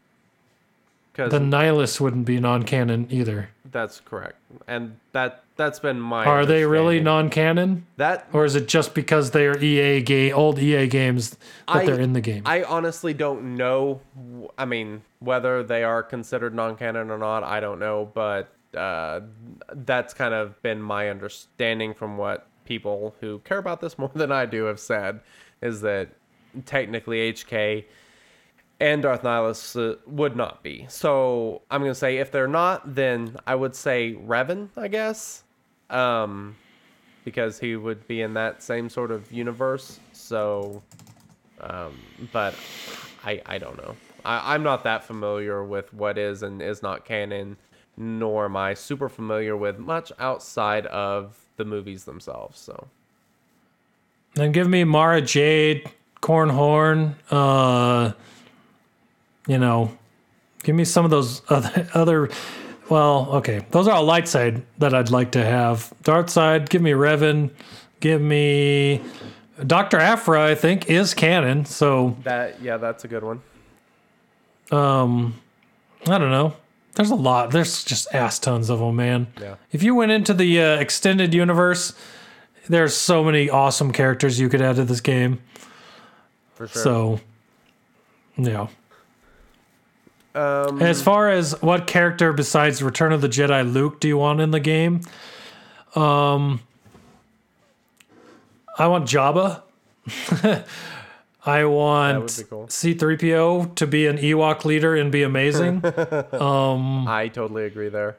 The Nihilus wouldn't be non-canon either. That's correct, and that that's been my. Are they really non-canon? That or is it just because they are E A game, old E A games that I, they're in the game? I honestly don't know. I mean, whether they are considered non-canon or not, I don't know. But uh, that's kind of been my understanding from what people who care about this more than I do have said, is that technically H K. And Darth Nihilus uh, would not be. So I'm going to say if they're not, then I would say Revan, I guess. Um, because he would be in that same sort of universe. So, um, but I I don't know. I, I'm not that familiar with what is and is not canon, nor am I super familiar with much outside of the movies themselves. So then give me Mara Jade, Cornhorn, uh... you know, give me some of those other, other, well, okay. Those are all light side that I'd like to have. Dark side, give me Revan. Give me Doctor Aphra, I think, is canon. So that, yeah, that's a good one. Um, I don't know. There's a lot. There's just ass tons of them, man. Yeah. If you went into the uh, extended universe, there's so many awesome characters you could add to this game. For sure. So, yeah. Um, as far as what character besides Return of the Jedi Luke do you want in the game? Um, I want Jabba. I want cool. C three P O to be an Ewok leader and be amazing. um, I totally agree there.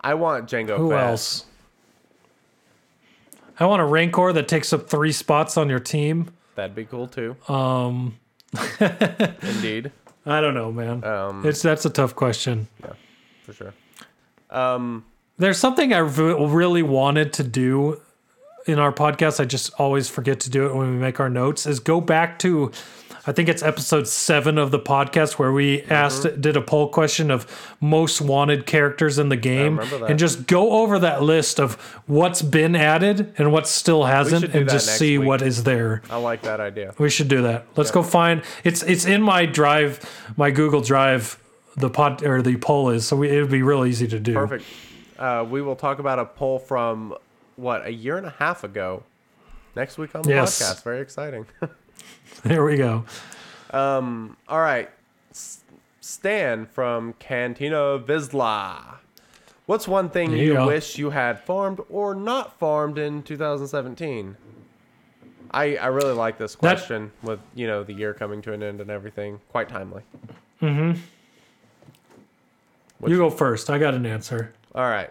I want Jango Who Fett. else? I want a Rancor that takes up three spots on your team. That'd be cool too. Um, Indeed. I don't know, man. Um, it's that's a tough question. Yeah, for sure. Um, There's something I re- really wanted to do in our podcast. I just always forget to do it when we make our notes. Is go back to, I think it's episode seven of the podcast where we mm-hmm. asked did a poll question of most wanted characters in the game, and just go over that list of what's been added and what still hasn't, and just see week. what is there. I like that idea. We should do that. Let's yeah. go find it's it's in my drive, my Google Drive, the pod or the poll is, so we, it'd be real easy to do. Perfect. Uh, we will talk about a poll from what a year and a half ago. Next week on the yes. podcast. Very exciting. There we go. Um, all right. S- Stan from Cantina Vizsla. What's one thing you go. wish you had farmed or not farmed in two thousand seventeen? I I really like this question that, with, you know, the year coming to an end and everything. Quite timely. Mm-hmm. Which, you go first. I got an answer. All right.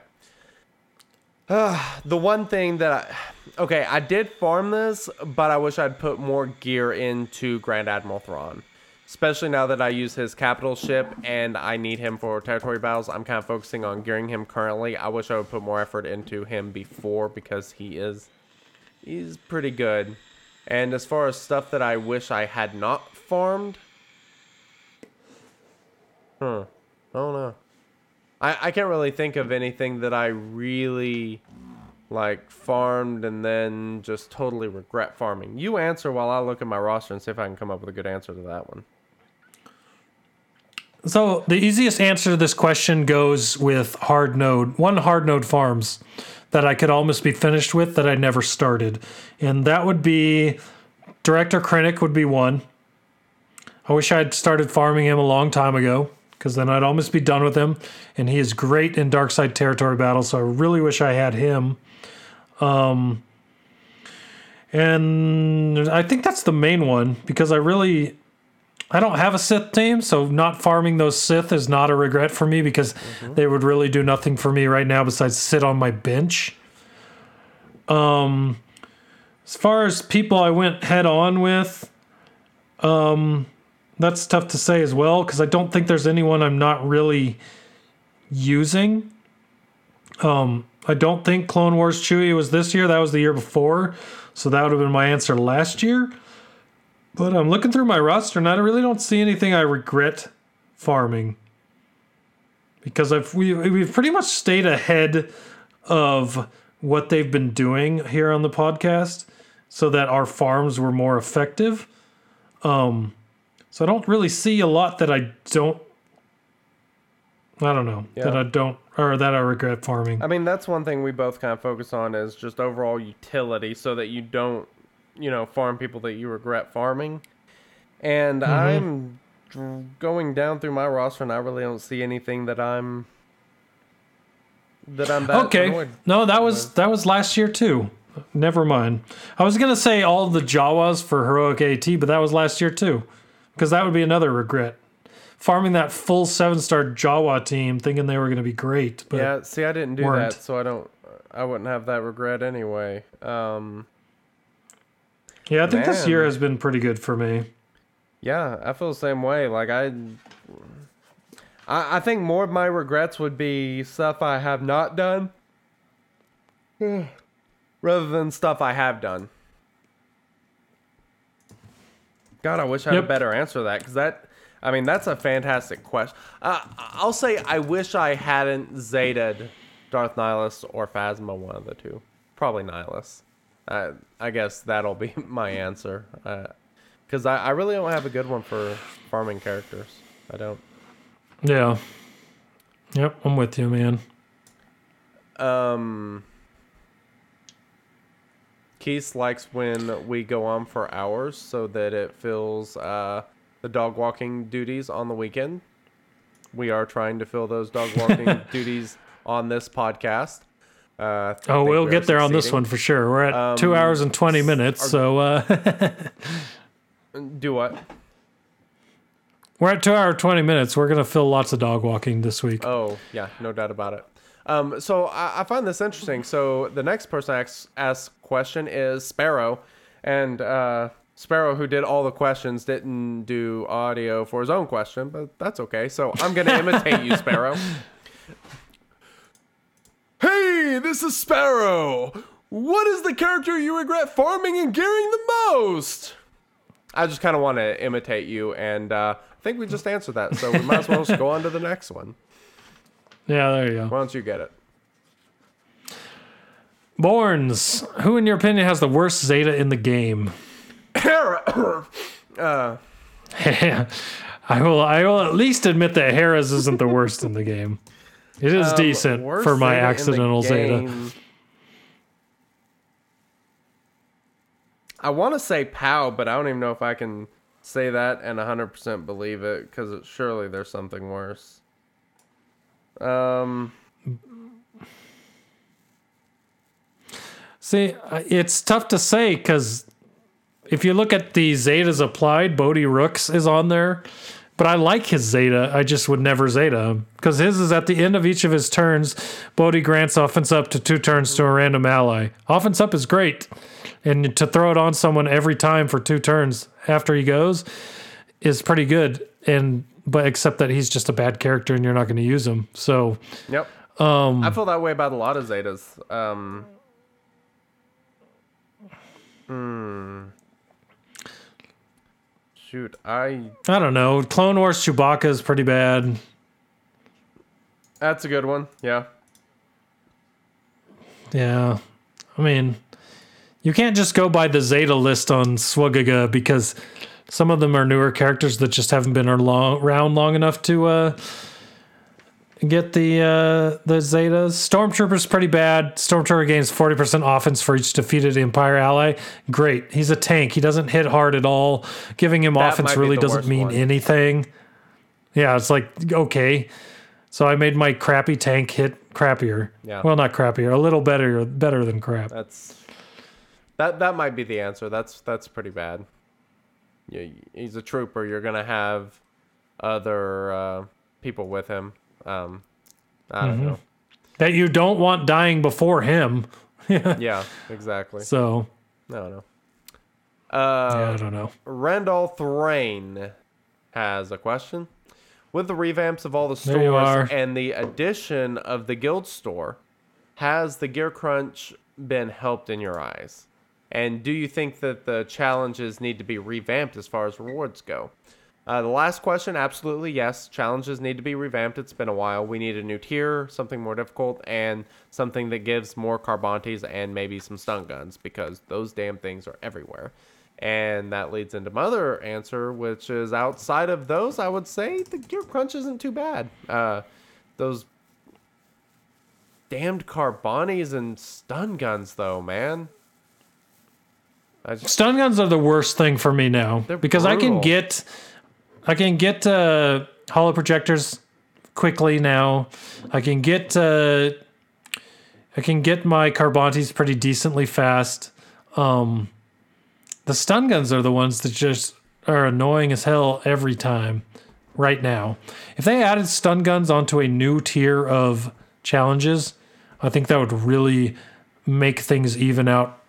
Uh, the one thing that I... Okay, I did farm this, but I wish I'd put more gear into Grand Admiral Thrawn. Especially now that I use his capital ship and I need him for territory battles. I'm kind of focusing on gearing him currently. I wish I would put more effort into him before because he is he's pretty good. And as far as stuff that I wish I had not farmed... Huh. I don't know. I, I can't really think of anything that I really... like farmed and then just totally regret farming. You answer while I look at my roster and see if I can come up with a good answer to that one. So the easiest answer to this question goes with hard node. One hard node farms that I could almost be finished with that I never started. And that would be Director Krennic would be one. I I wish I had started farming him a long time ago, because then I'd almost be done with him, and he is great in dark side territory battles, so I really wish I had him. Um, and I think that's the main one, because I really... I don't have a Sith team, so not farming those Sith is not a regret for me, because mm-hmm. they would really do nothing for me right now besides sit on my bench. Um, as far as people I went head on with, um, that's tough to say as well, because I don't think there's anyone I'm not really using. Um, I don't think Clone Wars Chewie was this year. That was the year before, so that would have been my answer last year. But I'm looking through my roster, and I really don't see anything I regret farming, because I've we we've pretty much stayed ahead of what they've been doing here on the podcast, so that our farms were more effective. Um, so I don't really see a lot that I don't. I don't know yeah. that I don't or that I regret farming. I mean, that's one thing we both kind of focus on is just overall utility, so that you don't. You know, farm people that you regret farming. And mm-hmm. I'm going down through my roster, and I really don't see anything that I'm that I'm that okay. annoyed no, that was with. that was last year too. Never mind. I was gonna say all the Jawas for heroic AT, but that was last year too, because that would be another regret. Farming that full seven-star Jawa team, thinking they were gonna be great. But yeah, see, I didn't do weren't. that, so I don't. I wouldn't have that regret anyway. Um, Yeah, I think Man. this year has been pretty good for me. Yeah, I feel the same way. Like I, I, I think more of my regrets would be stuff I have not done, rather than stuff I have done. God, I wish I had yep. a better answer to that, because that, I mean, that's a fantastic question. Uh, I'll say I wish I hadn't Zeded Darth Nihilus or Phasma, one of the two. Probably Nihilus. I, I guess that'll be my answer, because uh, I, I really don't have a good one for farming characters. I don't. Yeah. Yep, I'm with you, man. Um, Keith likes when we go on for hours so that it fills uh, the dog walking duties on the weekend. We are trying to fill those dog walking duties on this podcast. Uh, oh, we'll we get there succeeding. on this one for sure. We're at um, two hours and twenty minutes, are, so... Uh, do what? We're at two hours and twenty minutes. We're going to fill lots of dog walking this week. Oh, yeah, no doubt about it. Um, so I, I find this interesting. So the next person I ask, ask question is Sparrow, and uh, Sparrow, who did all the questions, didn't do audio for his own question, but that's okay. So I'm going to imitate you, Sparrow. Hey, this is Sparrow. What is the character you regret farming and gearing the most? I just kind of want to imitate you, and uh, I think we just answered that, so we might as well just go on to the next one. Yeah, there you go. Why don't you get it? Bournes, who in your opinion has the worst Zeta in the game? uh. I will. I will at least admit that Hera's isn't the worst in the game. It is um, decent for my Zeta accidental Zeta. I want to say Pow, but I don't even know if I can say that and one hundred percent believe it, because surely there's something worse. Um, See, it's tough to say, because if you look at the Zetas applied, Bodhi Rooks is on there. But I like his Zeta. I just would never Zeta him, because his is at the end of each of his turns. Bodhi grants offense up to two turns to a random ally. Offense up is great, and to throw it on someone every time for two turns after he goes is pretty good. And but except that he's just a bad character, and you're not going to use him. So yep, um, I feel that way about a lot of Zetas. Um, hmm. Shoot, I... I don't know. Clone Wars Chewbacca is pretty bad. That's a good one, yeah. Yeah. I mean, you can't just go by the Zeta list on Swagaga, because some of them are newer characters that just haven't been around long enough to uh, get the uh, the Zetas. Stormtrooper's pretty bad. Stormtrooper gains forty percent offense for each defeated Empire ally. Great. He's a tank. He doesn't hit hard at all. Giving him that offense really doesn't mean one. anything. Yeah, it's like, okay. So I made my crappy tank hit crappier. Yeah. Well, not crappier. A little better better than crap. That's that that might be the answer. That's that's pretty bad. Yeah, he's a trooper. You're going to have other uh, people with him. Um, I don't mm-hmm. know. That you don't want dying before him. Yeah, exactly. So. I don't know. Uh, yeah, I don't know. Randall Thrain has a question. With the revamps of all the stores and the addition of the guild store, has the gear crunch been helped in your eyes? And do you think that the challenges need to be revamped as far as rewards go? Uh, the last question, absolutely yes. Challenges need to be revamped. It's been a while. We need a new tier, something more difficult, and something that gives more Carbontes and maybe some stun guns, because those damn things are everywhere. And that leads into my other answer, which is outside of those, I would say the gear crunch isn't too bad. Uh, those damned Carbontes and stun guns, though, man. I just, stun guns are the worst thing for me now, because brutal. I can get, I can get uh, holo projectors quickly now. I can get, uh, I can get my Carbontes pretty decently fast. Um, the stun guns are the ones that just are annoying as hell every time. Right now, if they added stun guns onto a new tier of challenges, I think that would really make things even out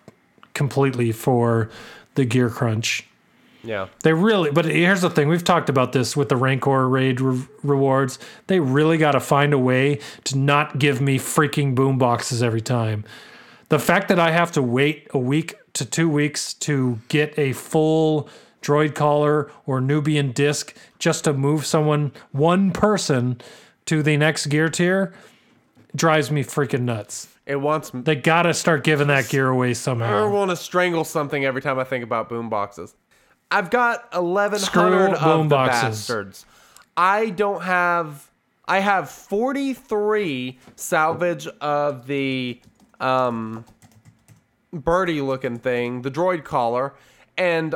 completely for the gear crunch. Yeah, they really, but here's the thing, we've talked about this with the Rancor raid re- rewards. They really got to find a way to not give me freaking boom boxes every time. The fact that I have to wait a week to two weeks to get a full droid collar or Nubian disc just to move someone, one person, to the next gear tier drives me freaking nuts. It wants. They gotta start giving that gear away somehow. I want to strangle something every time I think about boom boxes. I've got eleven hundred of the bastards. I don't have. I have forty-three salvage of the um, birdie-looking thing, the droid collar, and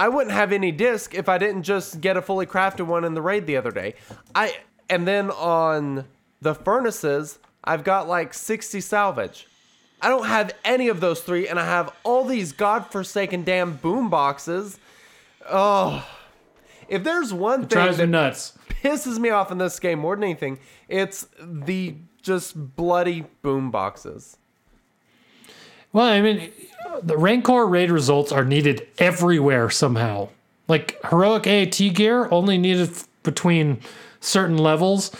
I wouldn't have any disc if I didn't just get a fully crafted one in the raid the other day. I and then on the furnaces, I've got like sixty salvage. I don't have any of those three, and I have all these godforsaken damn boom boxes. Oh, if there's one it thing that nuts. pisses me off in this game more than anything, it's the just bloody boom boxes. Well, I mean, the Rancor raid results are needed everywhere somehow. Like heroic A A T gear only needed between certain levels.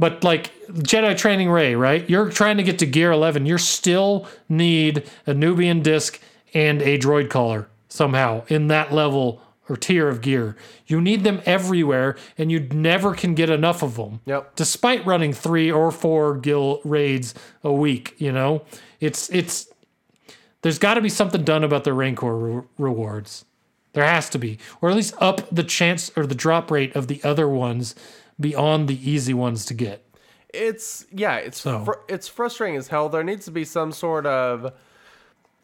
But like Jedi Training Ray, right? You're trying to get to gear eleven. You still need a Nubian disc and a droid collar somehow in that level or tier of gear. You need them everywhere, and you never can get enough of them. Yep. Despite running three or four guild raids a week, you know, it's it's there's got to be something done about the Rancor re- rewards. There has to be, or at least up the chance or the drop rate of the other ones. Beyond the easy ones to get. It's, yeah, it's so. fr- it's frustrating as hell. There needs to be some sort of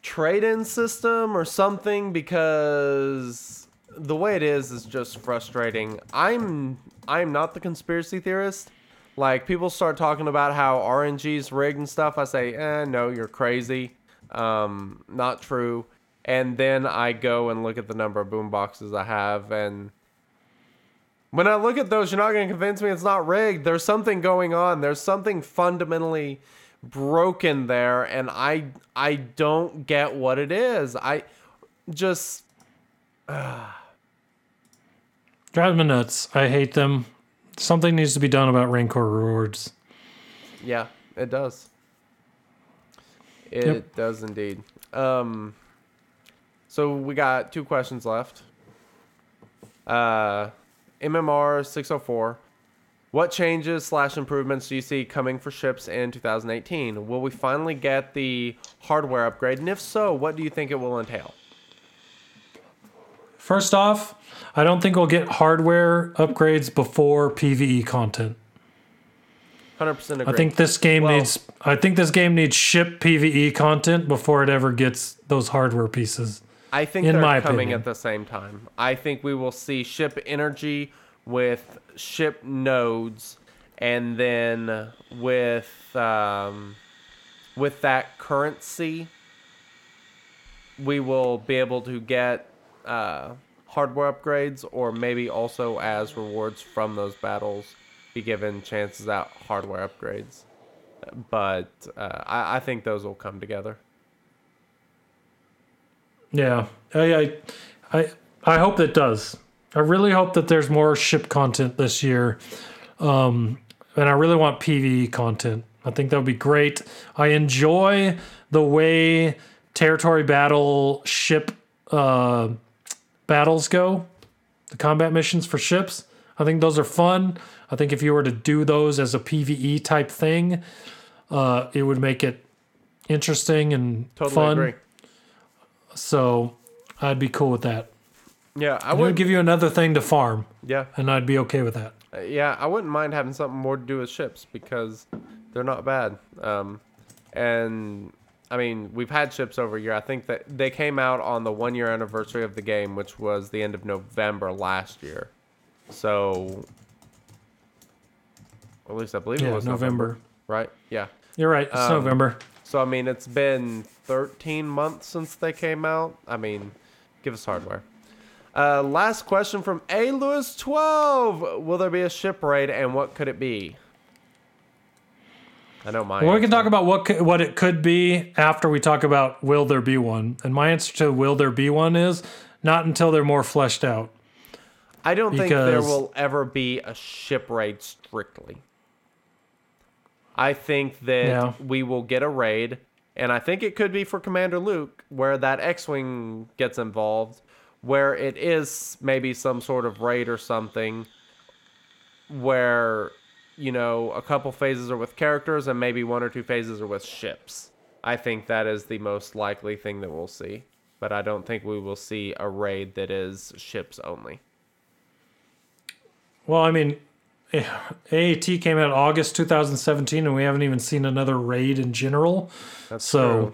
trade-in system or something, because the way it is is just frustrating. I'm I'm not the conspiracy theorist. Like, people start talking about how R N G's rigged and stuff. I say, eh, no, you're crazy. Um, not true. And then I go and look at the number of boom boxes I have, and when I look at those, you're not going to convince me it's not rigged. There's something going on. There's something fundamentally broken there, and I I don't get what it is. I just... Uh. Drive me nuts. I hate them. Something needs to be done about Rancor rewards. Yeah, it does. It yep. does indeed. Um. So we got two questions left. Uh... M M R six oh four, what changes slash improvements do you see coming for ships in two thousand eighteen? Will we finally get the hardware upgrade? And if so, what do you think it will entail? First off, I don't think we'll get hardware upgrades before P V E content. one hundred percent agree. I think this game well, needs I think this game needs ship P V E content before it ever gets those hardware pieces. I think in they're my coming opinion. At the same time. I think we will see ship energy with ship nodes, and then with um, with that currency we will be able to get uh, hardware upgrades, or maybe also as rewards from those battles be given chances at hardware upgrades. But uh, I, I think those will come together. Yeah, I, I, I hope it does. I really hope that there's more ship content this year, um, and I really want P V E content. I think that would be great. I enjoy the way territory battle ship uh, battles go, the combat missions for ships. I think those are fun. I think if you were to do those as a P V E type thing, uh, it would make it interesting and totally fun. Agree. So I'd be cool with that. Yeah, I would give you another thing to farm. Yeah, and I'd be okay with that. Uh, yeah, I wouldn't mind having something more to do with ships, because they're not bad. Um, and I mean, we've had ships over a year. I think that they came out on the one year anniversary of the game, which was the end of November last year. So, at least I believe yeah, it was November. November, right? Yeah, you're right. It's um, November. So I mean, it's been thirteen months since they came out. I mean, give us hardware. Uh, last question from A. Lewis twelve. Will there be a ship raid, and what could it be? I know my. Well, answer. We can talk about what could, what it could be after we talk about will there be one. And my answer to will there be one is not until they're more fleshed out. I don't because... think there will ever be a ship raid strictly. I think that yeah. we will get a raid, and I think it could be for Commander Luke, where that X-Wing gets involved, where it is maybe some sort of raid or something, where, you know, a couple phases are with characters and maybe one or two phases are with ships. I think that is the most likely thing that we'll see, but I don't think we will see a raid that is ships only. Well, I mean... A A T came out in August two thousand seventeen, and we haven't even seen another raid in general. That's so true.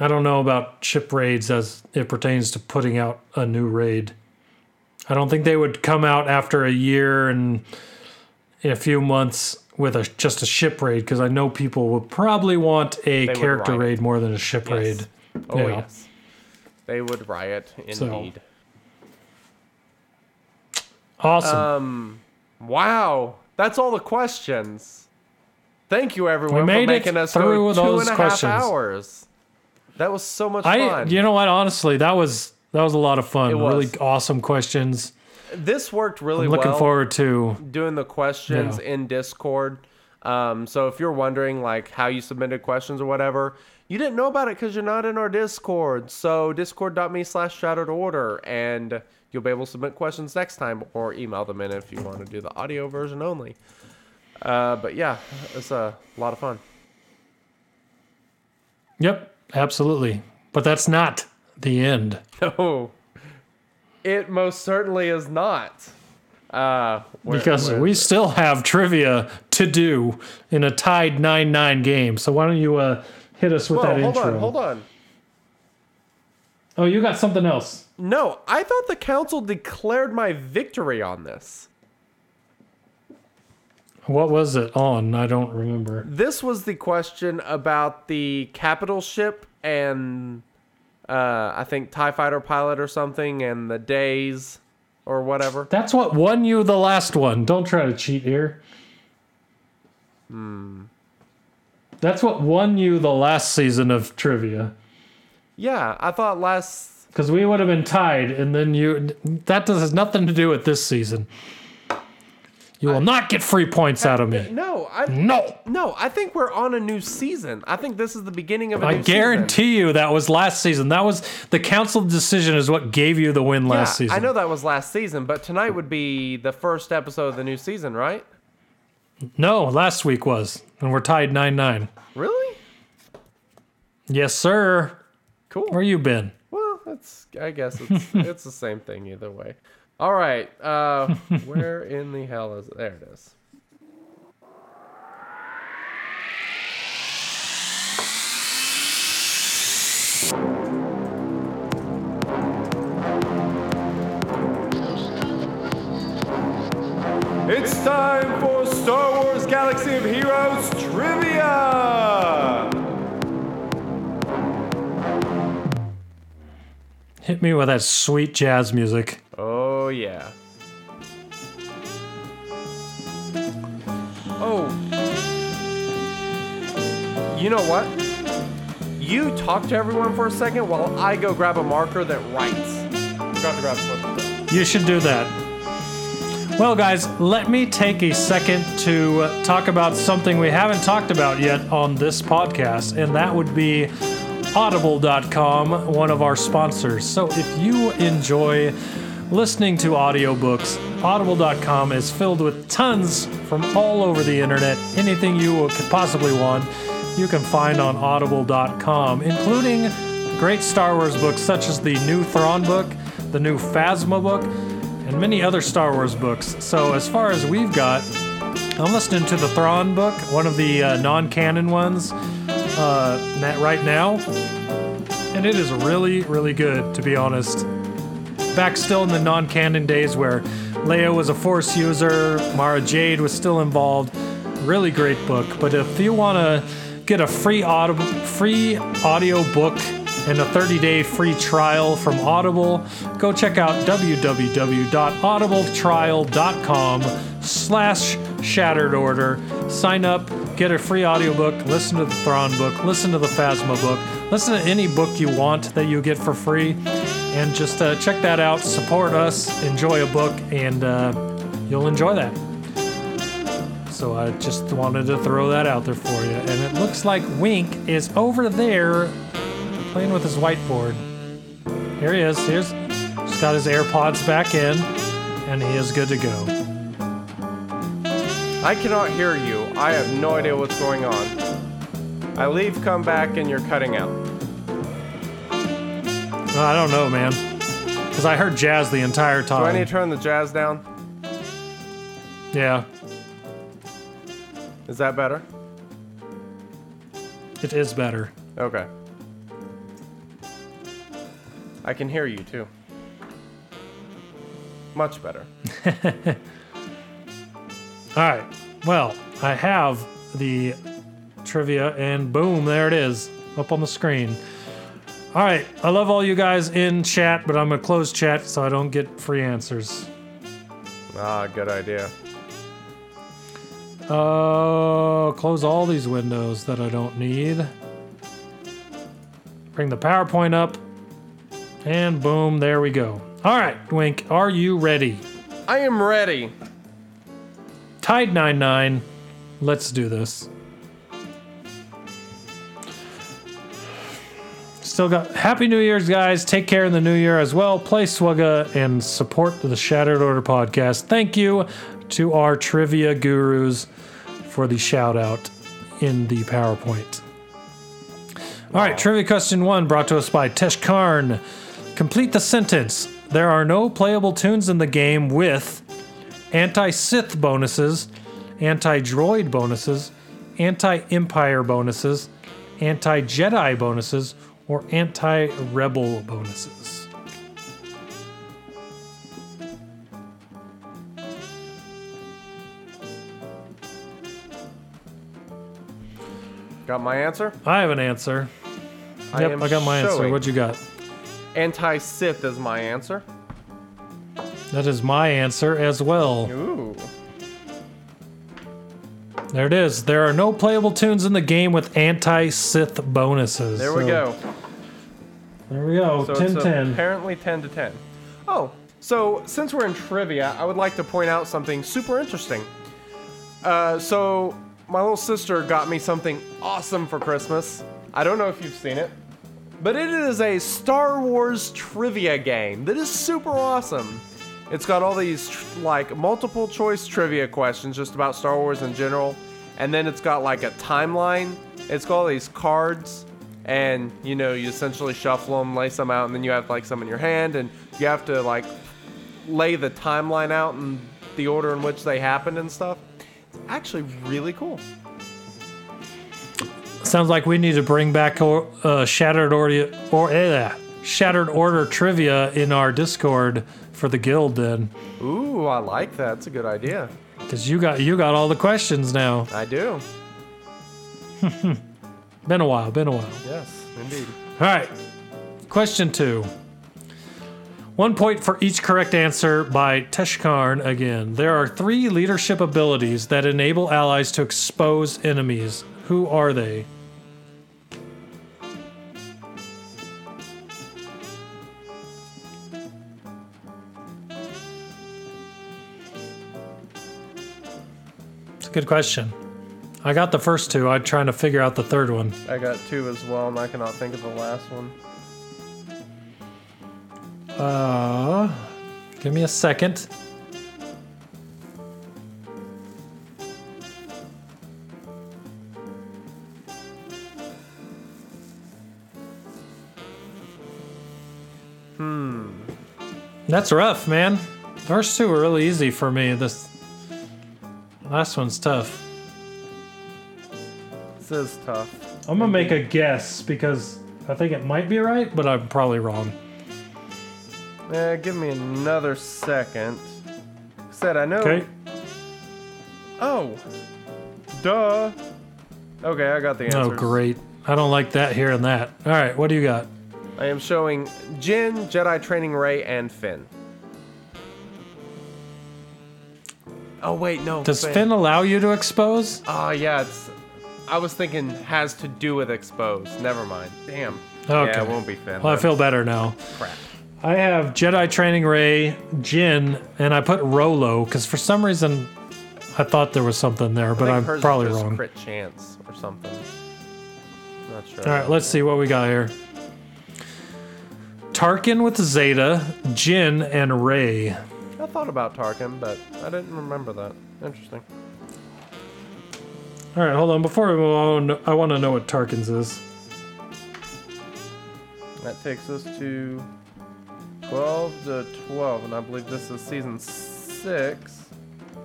I don't know about ship raids as it pertains to putting out a new raid. I don't think they would come out after a year and in a few months with a just a ship raid, because I know people would probably want a they character raid more than a ship yes. raid. Oh, yeah. yes. They would riot, indeed. So. Awesome. Um... Wow, that's all the questions. Thank you, everyone, for making us go two and a half hours. That was so much fun. You know what? Honestly, that was that was a lot of fun. Really awesome questions. This worked really well. I'm looking forward to doing the questions in Discord. Um, so if you're wondering like how you submitted questions or whatever, you didn't know about it because you're not in our Discord. So discord dot me slash shattered order, and you'll be able to submit questions next time, or email them in if you want to do the audio version only. Uh, but yeah, it's a lot of fun. Yep, absolutely. But that's not the end. No, it most certainly is not. Uh, we're, because we're, we still have trivia to do in a tied nine nine game. So why don't you uh, hit us with whoa, that hold intro? Hold on, hold on. Oh, you got something else. No, I thought the council declared my victory on this. What was it on? I don't remember. This was the question about the capital ship and uh, I think TIE Fighter pilot or something, and the days or whatever. That's what won you the last one. Don't try to cheat here. Hmm. That's what won you the last season of trivia. Yeah, I thought last... Because we would have been tied, and then you... That does, has nothing to do with this season. You will I, not get free points I, out of me. No, I... No! No, I think we're on a new season. I think this is the beginning of a I new season. I guarantee you that was last season. That was... The council decision is what gave you the win last yeah, season. I know that was last season, but tonight would be the first episode of the new season, right? No, last week was. And we're tied nine nine. Really? Yes, sir. Cool. Where you been? Well, that's I guess it's it's the same thing either way. All right. Uh, where in the hell is it? There it is. It's time for Star Wars Galaxy of Heroes Trivia! Hit me with that sweet jazz music. Oh, yeah. Oh. You know what? You talk to everyone for a second while I go grab a marker that writes. Forgot to grab something. You should do that. Well, guys, let me take a second to uh, talk about something we haven't talked about yet on this podcast, and that would be audible dot com, one of our sponsors. So if you enjoy listening to audiobooks, audible dot com is filled with tons from all over the internet. Anything you could possibly want, you can find on audible dot com, including great Star Wars books such as the new Thrawn book, the new Phasma book, and many other Star Wars books. So as far as we've got, I'm listening to the Thrawn book, one of the uh, non-canon ones uh, right now, and it is really, really good, to be honest. Back still in the non-canon days where Leia was a Force user, Mara Jade was still involved. Really great book. But if you want to get a free, audio, free audio book and a thirty-day free trial from Audible, go check out www.audibletrial.com slash Shattered Order. Sign up, get a free audiobook, listen to the Thrawn book, listen to the Phasma book, listen to any book you want that you get for free, and just uh, check that out, support us, enjoy a book, and uh, you'll enjoy that. So I just wanted to throw that out there for you. And it looks like Wink is over there playing with his whiteboard. Here he is. Here's, he's got his AirPods back in, and he is good to go. I cannot hear you. I have no idea what's going on. I leave, come back, and you're cutting out. I don't know, man. Because I heard jazz the entire time. Do I need to turn the jazz down? Yeah. Is that better? It is better. Okay. I can hear you, too. Much better. All right. Well, I have the trivia, and boom, there it is, up on the screen. All right. I love all you guys in chat, but I'm going to close chat so I don't get free answers. Ah, good idea. Oh, uh, close all these windows that I don't need. Bring the PowerPoint up. And boom, there we go. All right, Wink, are you ready? I am ready. Tide nine nine, let's do this. Still got Happy New Year's, guys. Take care in the new year as well. Play Swugga and support the Shattered Order podcast. Thank you to our trivia gurus for the shout out in the PowerPoint. All right, trivia question one brought to us by Teshkarn. Complete the sentence. There are no playable tunes in the game with anti-Sith bonuses, anti-droid bonuses, anti-Empire bonuses, anti-Jedi bonuses, or anti-Rebel bonuses. Got my answer? I have an answer. I yep, I got my showing. answer. What you got? Anti-Sith is my answer. That is my answer as well. Ooh. There it is. There are no playable tunes in the game with anti-Sith bonuses. There we so, go. There we go. So ten ten. Apparently ten to ten. Oh, so since we're in trivia, I would like to point out something super interesting. Uh, so my little sister got me something awesome for Christmas. I don't know if you've seen it, but it is a Star Wars trivia game that is super awesome. It's got all these tr- like multiple choice trivia questions just about Star Wars in general, and then it's got like a timeline. It's got all these cards, and you know, you essentially shuffle them, lay some out, and then you have like some in your hand, and you have to like lay the timeline out and the order in which they happened and stuff. It's actually really cool. Sounds like we need to bring back uh, Shattered Order or uh, Shattered Order trivia in our Discord for the guild then. Ooh, I like that. That's a good idea. Because you got you got all the questions now. I do. Been a while, been a while. Yes, indeed. All right. Question two. One point for each correct answer by Teshkarn again. There are three leadership abilities that enable allies to expose enemies. Who are they? It's a good question. I got the first two. I'm trying to figure out the third one. I got two as well, and I cannot think of the last one. Uh, give me a second. Hmm. That's rough, man. First two were really easy for me. This last one's tough. This is tough. I'm gonna make a guess because I think it might be right, but I'm probably wrong. Uh, give me another second. Said I know. Okay. Oh. Duh. Okay, I got the answers. Oh, great. I don't like that hearing that. All right, what do you got? I am showing Jin, Jedi Training Ray, and Finn. Oh, wait, no. Does Finn, Finn allow you to expose? Oh, uh, yeah. It's. I was thinking has to do with expose. Never mind. Damn. Okay. Yeah, it won't be Finn. Well, I feel better now. Crap. I have Jedi Training Ray, Jin, and I put Rolo because for some reason I thought there was something there, but I'm probably wrong. Crit chance or something. Not sure. All right, let's see what we got here. Tarkin with Zeta, Jin, and Ray. I thought about Tarkin, but I didn't remember that. Interesting. All right, hold on. Before we move on, I want to know what Tarkin's is. That takes us to twelve to twelve, and I believe this is season six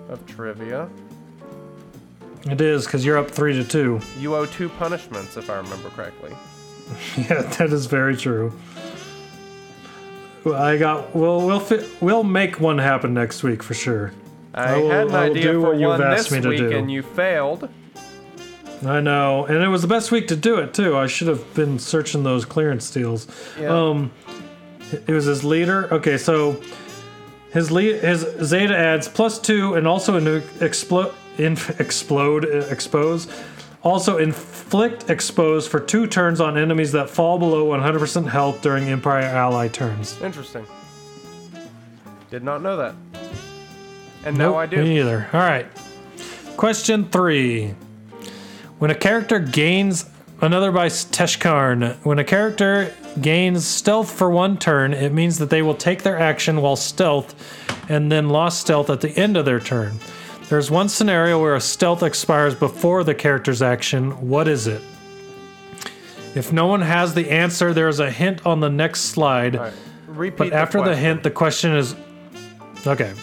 of trivia. It is, because you're up three to two. You owe two punishments, if I remember correctly. Yeah, that is very true. I got. We'll we'll fi- we'll make one happen next week for sure. I, I will, had an I will idea do for what you've one asked this me to week, do. And you failed. I know, and it was the best week to do it too. I should have been searching those clearance deals. Yeah. Um. It was his leader. Okay, so his lead, his Zeta adds plus two and also in explode, in explode, expose, also inflict expose for two turns on enemies that fall below one hundred percent health during Empire ally turns. Interesting. Did not know that. And nope, now I do. Me neither. All right. Question three. When a character gains another by Teshkarn. When a character gains stealth for one turn, it means that they will take their action while stealth and then lost stealth at the end of their turn. There's one scenario where a stealth expires before the character's action. What is it? If no one has the answer, there is a hint on the next slide. All right. Repeat but after the, the hint, the question is... Okay.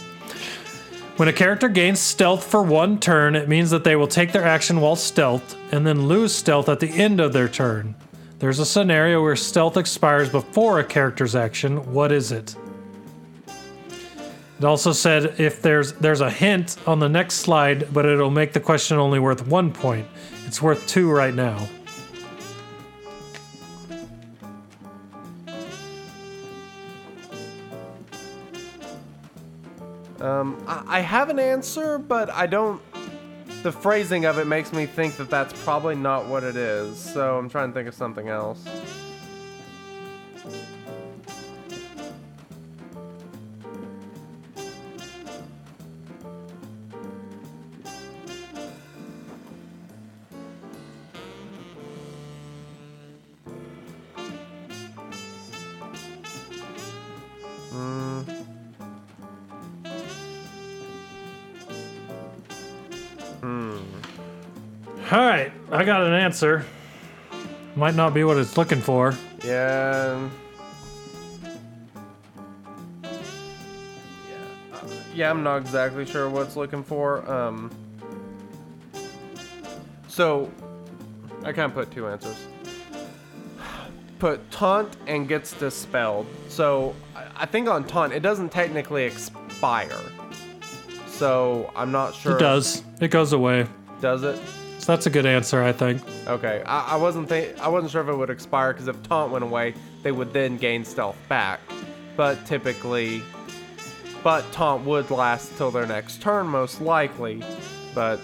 When a character gains stealth for one turn, it means that they will take their action while stealth and then lose stealth at the end of their turn. There's a scenario where stealth expires before a character's action. What is it? It also said if there's there's a hint on the next slide, but it'll make the question only worth one point. It's worth two right now. Um, I, I have an answer, but I don't... The phrasing of it makes me think that that's probably not what it is, so I'm trying to think of something else. Alright, I got an answer. Might not be what it's looking for. Yeah. Yeah, uh, yeah I'm not exactly sure what it's looking for. Um. So, I can't put two answers. Put taunt and gets dispelled. So I think on taunt, it doesn't technically expire. So I'm not sure. It does. It goes away. Does it? So that's a good answer, I think. Okay, I, I wasn't think I wasn't sure if it would expire because if taunt went away, they would then gain stealth back. But typically, but taunt would last till their next turn, most likely. But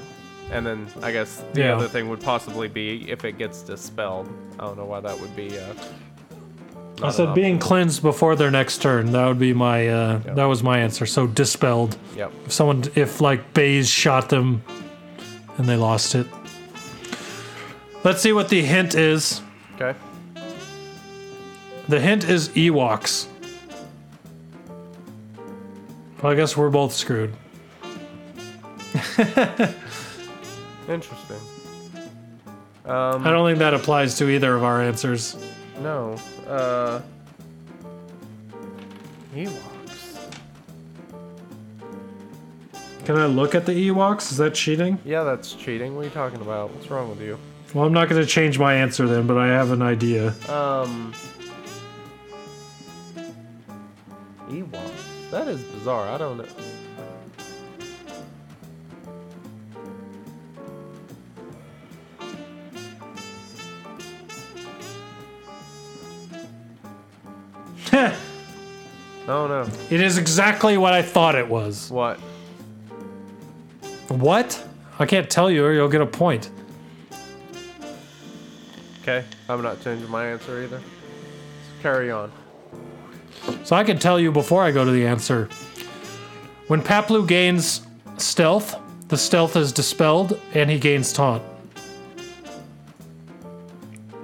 and then I guess the yeah. other thing would possibly be if it gets dispelled. I don't know why that would be. Uh, I said being cleansed before their next turn. That would be my. Uh, yep. That was my answer. So dispelled. Yep. If someone, if like Baze shot them, and they lost it. Let's see what the hint is. Okay. The hint is Ewoks. Well, I guess we're both screwed. Interesting. Um, I don't think that applies to either of our answers. No. Uh, Ewoks. Can I look at the Ewoks? Is that cheating? Yeah, that's cheating. What are you talking about? What's wrong with you? Well, I'm not going to change my answer then, but I have an idea. Um, Ewoks. That is bizarre. I don't know. Heh! Oh no. It is exactly what I thought it was. What? What? I can't tell you or you'll get a point. Okay, I'm not changing my answer either. Let's carry on. So I can tell you before I go to the answer. When Paplu gains stealth, the stealth is dispelled and he gains taunt.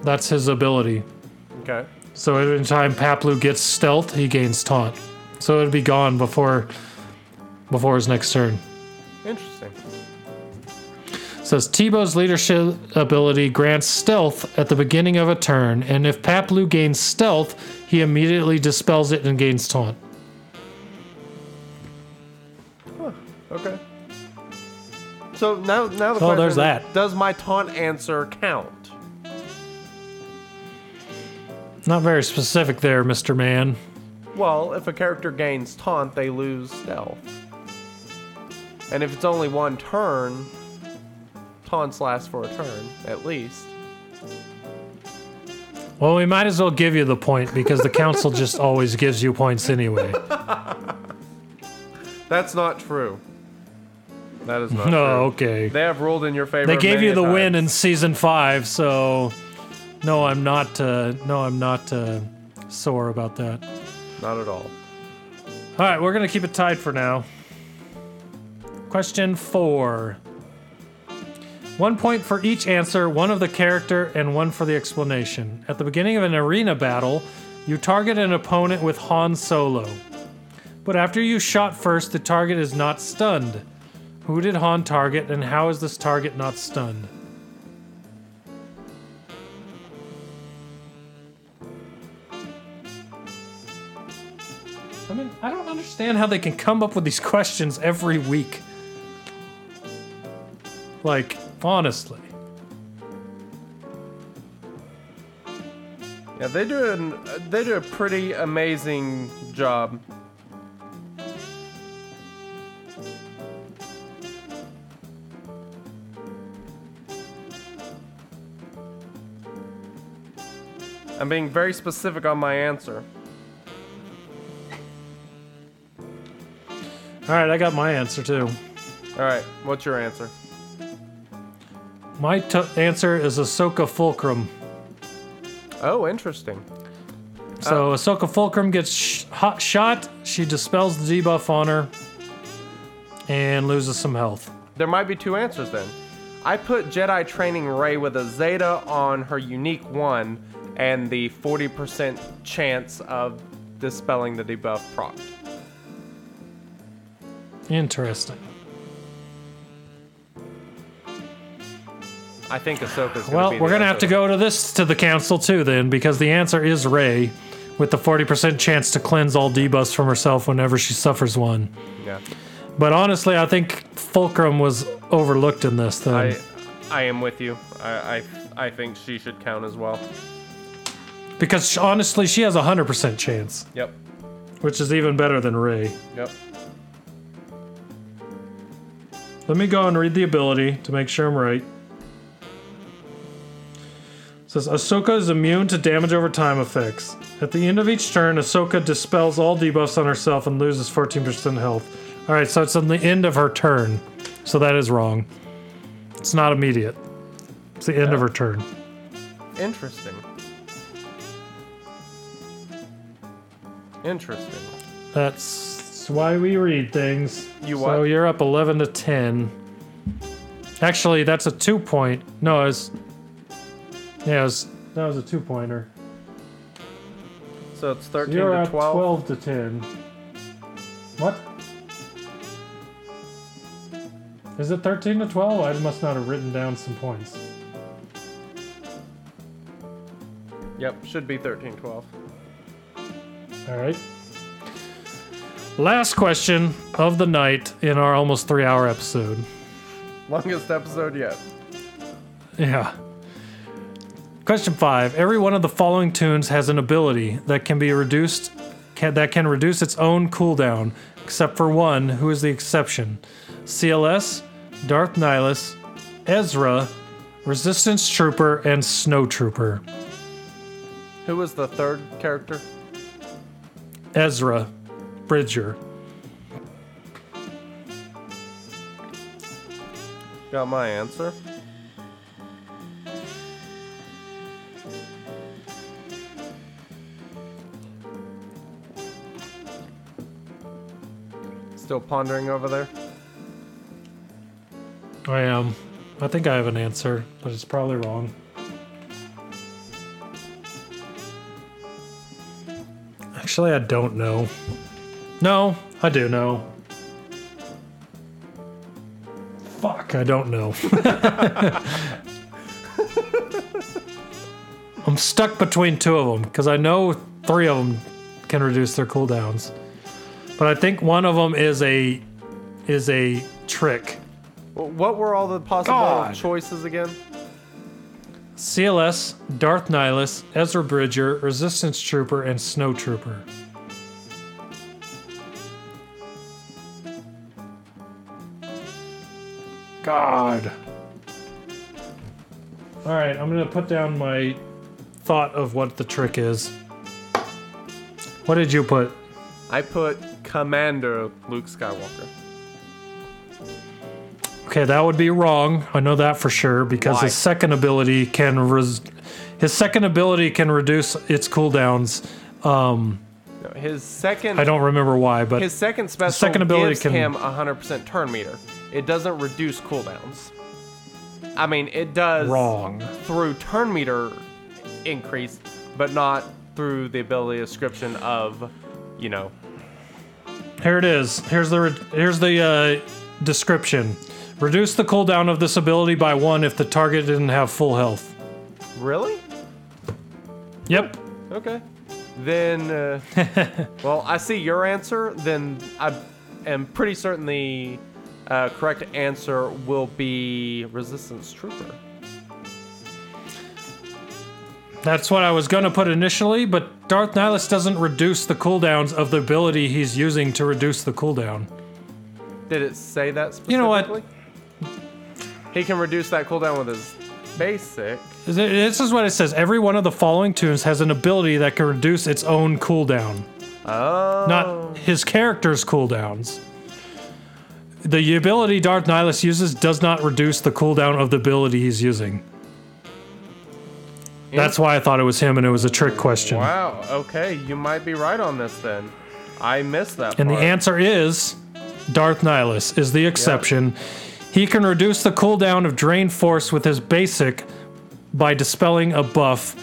That's his ability. Okay. So every time Paplu gets stealth, he gains taunt. So it'd be gone before before his next turn. Interesting. Says Tebow's leadership ability grants stealth at the beginning of a turn, and if Paplu gains stealth, he immediately dispels it and gains taunt. Huh. Okay. So now, now the oh, question is, that. Does my taunt answer count? Not very specific there, Mister Man. Well, if a character gains taunt, they lose stealth. And if it's only one turn... Taunts last for a turn, at least. Well, we might as well give you the point because the council just always gives you points anyway. That's not true. That is not no, true. No, okay. They have ruled in your favor. They gave you the times. Win in season five, so no, I'm not. Uh, no, I'm not uh, sore about that. Not at all. All right, we're gonna keep it tied for now. Question four. One point for each answer, one of the character, and one for the explanation. At the beginning of an arena battle, you target an opponent with Han Solo. But after you shot first, the target is not stunned. Who did Han target, and how is this target not stunned? I mean, I don't understand how they can come up with these questions every week. Like... Honestly. Yeah, they do an, they do a pretty amazing job. I'm being very specific on my answer. All right, I got my answer too. All right, what's your answer? My t- answer is Ahsoka Fulcrum. Oh, interesting. So uh, Ahsoka Fulcrum gets sh- hot shot. She dispels the debuff on her and loses some health. There might be two answers then. I put Jedi Training Rey with a Zeta on her unique one and the forty percent chance of dispelling the debuff proc. Interesting. I think Ahsoka's gonna well, be we're going to have to go to this, to the council too then, because the answer is Rey, with the forty percent chance to cleanse all debuffs from herself whenever she suffers one. Yeah. But honestly, I think Fulcrum was overlooked in this then. I, I am with you. I, I I think she should count as well. Because honestly, she has a hundred percent chance. Yep. Which is even better than Ray. Yep. Let me go and read the ability to make sure I'm right. It says, Ahsoka is immune to damage over time effects. At the end of each turn, Ahsoka dispels all debuffs on herself and loses fourteen percent health. All right, so it's on the end of her turn. So that is wrong. It's not immediate. It's the end yeah. of her turn. Interesting. Interesting. That's why we read things. You what? So you're up eleven to ten. Actually, that's a two point. No, it's... Yeah, it was, that was a two-pointer. So it's thirteen so to twelve. twelve to ten. What? Is it thirteen to twelve? I must not have written down some points. Yep, should be thirteen twelve. All right. Last question of the night in our almost three-hour episode. Longest episode yet. Yeah. Question five. Every one of the following tunes has an ability that can be reduced, can, that can reduce its own cooldown, except for one, who is the exception. C L S, Darth Nihilus, Ezra, Resistance Trooper, and Snow Trooper. Who was the third character? Ezra Bridger. Got my answer. Still pondering over there? I am. I think I have an answer, but it's probably wrong. Actually, I don't know. No, I do know. Fuck, I don't know. I'm stuck between two of them, because I know three of them can reduce their cooldowns. But I think one of them is a is a trick. What were all the possible God. choices again? C L S, Darth Nihilus, Ezra Bridger, Resistance Trooper, and Snow Trooper. God. All right, I'm gonna put down my thought of what the trick is. What did you put? I put Commander Luke Skywalker. Okay, that would be wrong. I know that for sure because Why? his second ability can res- his second ability can reduce its cooldowns. Um, no, his second. I don't remember why, but his second special his second ability gives can, him one hundred percent turn meter. It doesn't reduce cooldowns. I mean, it does wrong through turn meter increase, but not through the ability description of, you know. Here it is. Here's the here's the uh, description. Reduce the cooldown of this ability by one if the target didn't have full health. Really? Yep. Okay. Then, uh, well, I see your answer. Then I am pretty certain the uh, correct answer will be Resistance Trooper. That's what I was going to put initially, but Darth Nihilus doesn't reduce the cooldowns of the ability he's using to reduce the cooldown. Did it say that specifically? You know what? He can reduce that cooldown with his basic. This is what it says. Every one of the following tunes has an ability that can reduce its own cooldown. Oh. Not his character's cooldowns. The ability Darth Nihilus uses does not reduce the cooldown of the ability he's using. That's why I thought it was him and it was a trick question. Wow, okay, you might be right on this then. I missed that and part. And the answer is Darth Nihilus is the exception. Yep. He can reduce the cooldown of Drain Force with his basic by dispelling a buff,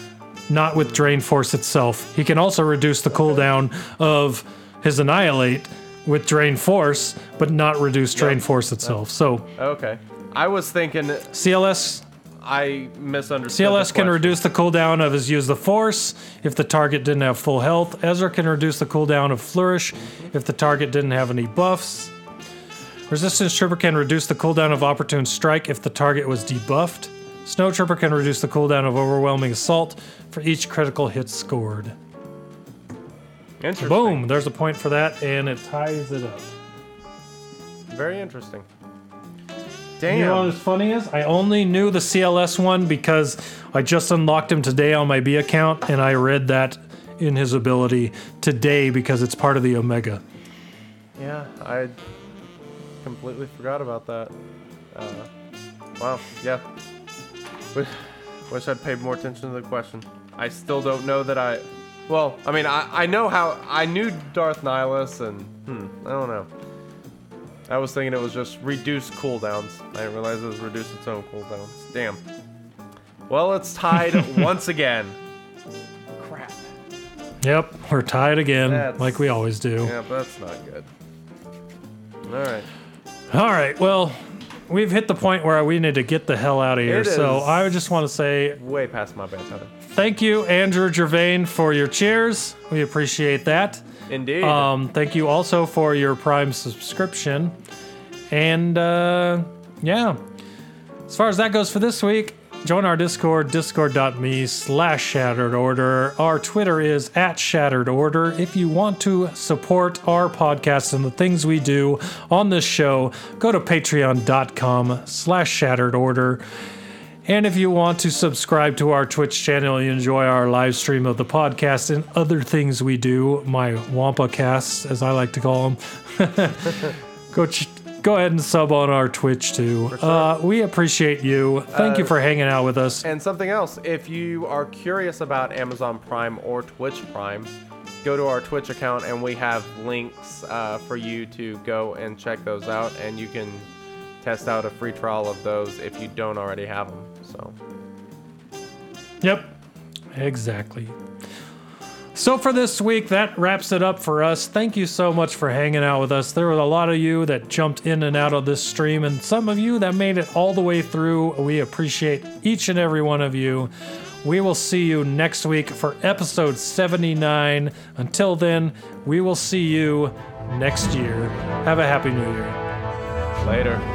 not with Drain Force itself. He can also reduce the cooldown of his Annihilate with Drain Force, but not reduce Drain yep. Force itself. So okay, I was thinking... C L S... I misunderstood. C L S can reduce the cooldown of his Use the Force if the target didn't have full health. Ezra can reduce the cooldown of Flourish if the target didn't have any buffs. Resistance Trooper can reduce the cooldown of Opportune Strike if the target was debuffed. Snowtrooper can reduce the cooldown of Overwhelming Assault for each critical hit scored. Interesting. Boom, there's a point for that, and it ties it up. Very interesting. Damn. You know what as funny is? I only knew the C L S one because I just unlocked him today on my B account, and I read that in his ability today because it's part of the Omega. Yeah, I completely forgot about that. Uh, wow, yeah. Wish I'd paid more attention to the question. I still don't know that I... Well, I mean, I, I know how... I knew Darth Nihilus and... Hmm, I don't know. I was thinking it was just reduce cooldowns. I didn't realize it was reduce its own cooldowns. Damn. Well, it's tied once again. Crap. Yep, we're tied again, that's, like we always do. Yeah, but that's not good. All right. All right, well, we've hit the point where we need to get the hell out of here. So I just want to say... Way past my bedtime. Thank you, Andrew Gervain, for your cheers. We appreciate that. Indeed. Um, thank you also for your Prime subscription. And, uh, yeah. As far as that goes for this week, join our Discord, discord.me slash Shattered Order. Our Twitter is at Shattered Order. If you want to support our podcast and the things we do on this show, go to patreon.com slash Shattered Order. And if you want to subscribe to our Twitch channel and enjoy our live stream of the podcast and other things we do, my Wampa casts, as I like to call them, go ch- go ahead and sub on our Twitch too. Sure. Uh, we appreciate you. Thank uh, you for hanging out with us. And something else, if you are curious about Amazon Prime or Twitch Prime, go to our Twitch account and we have links uh, for you to go and check those out, and you can test out a free trial of those if you don't already have them. So. Yep, exactly. So for this week, that wraps it up for us. Thank you so much for hanging out with us. There were a lot of you that jumped in and out of this stream, and some of you that made it all the way through. We appreciate each and every one of you. We will see you next week for episode seventy-nine. Until then, we will see you next year. Have a happy new year. Later.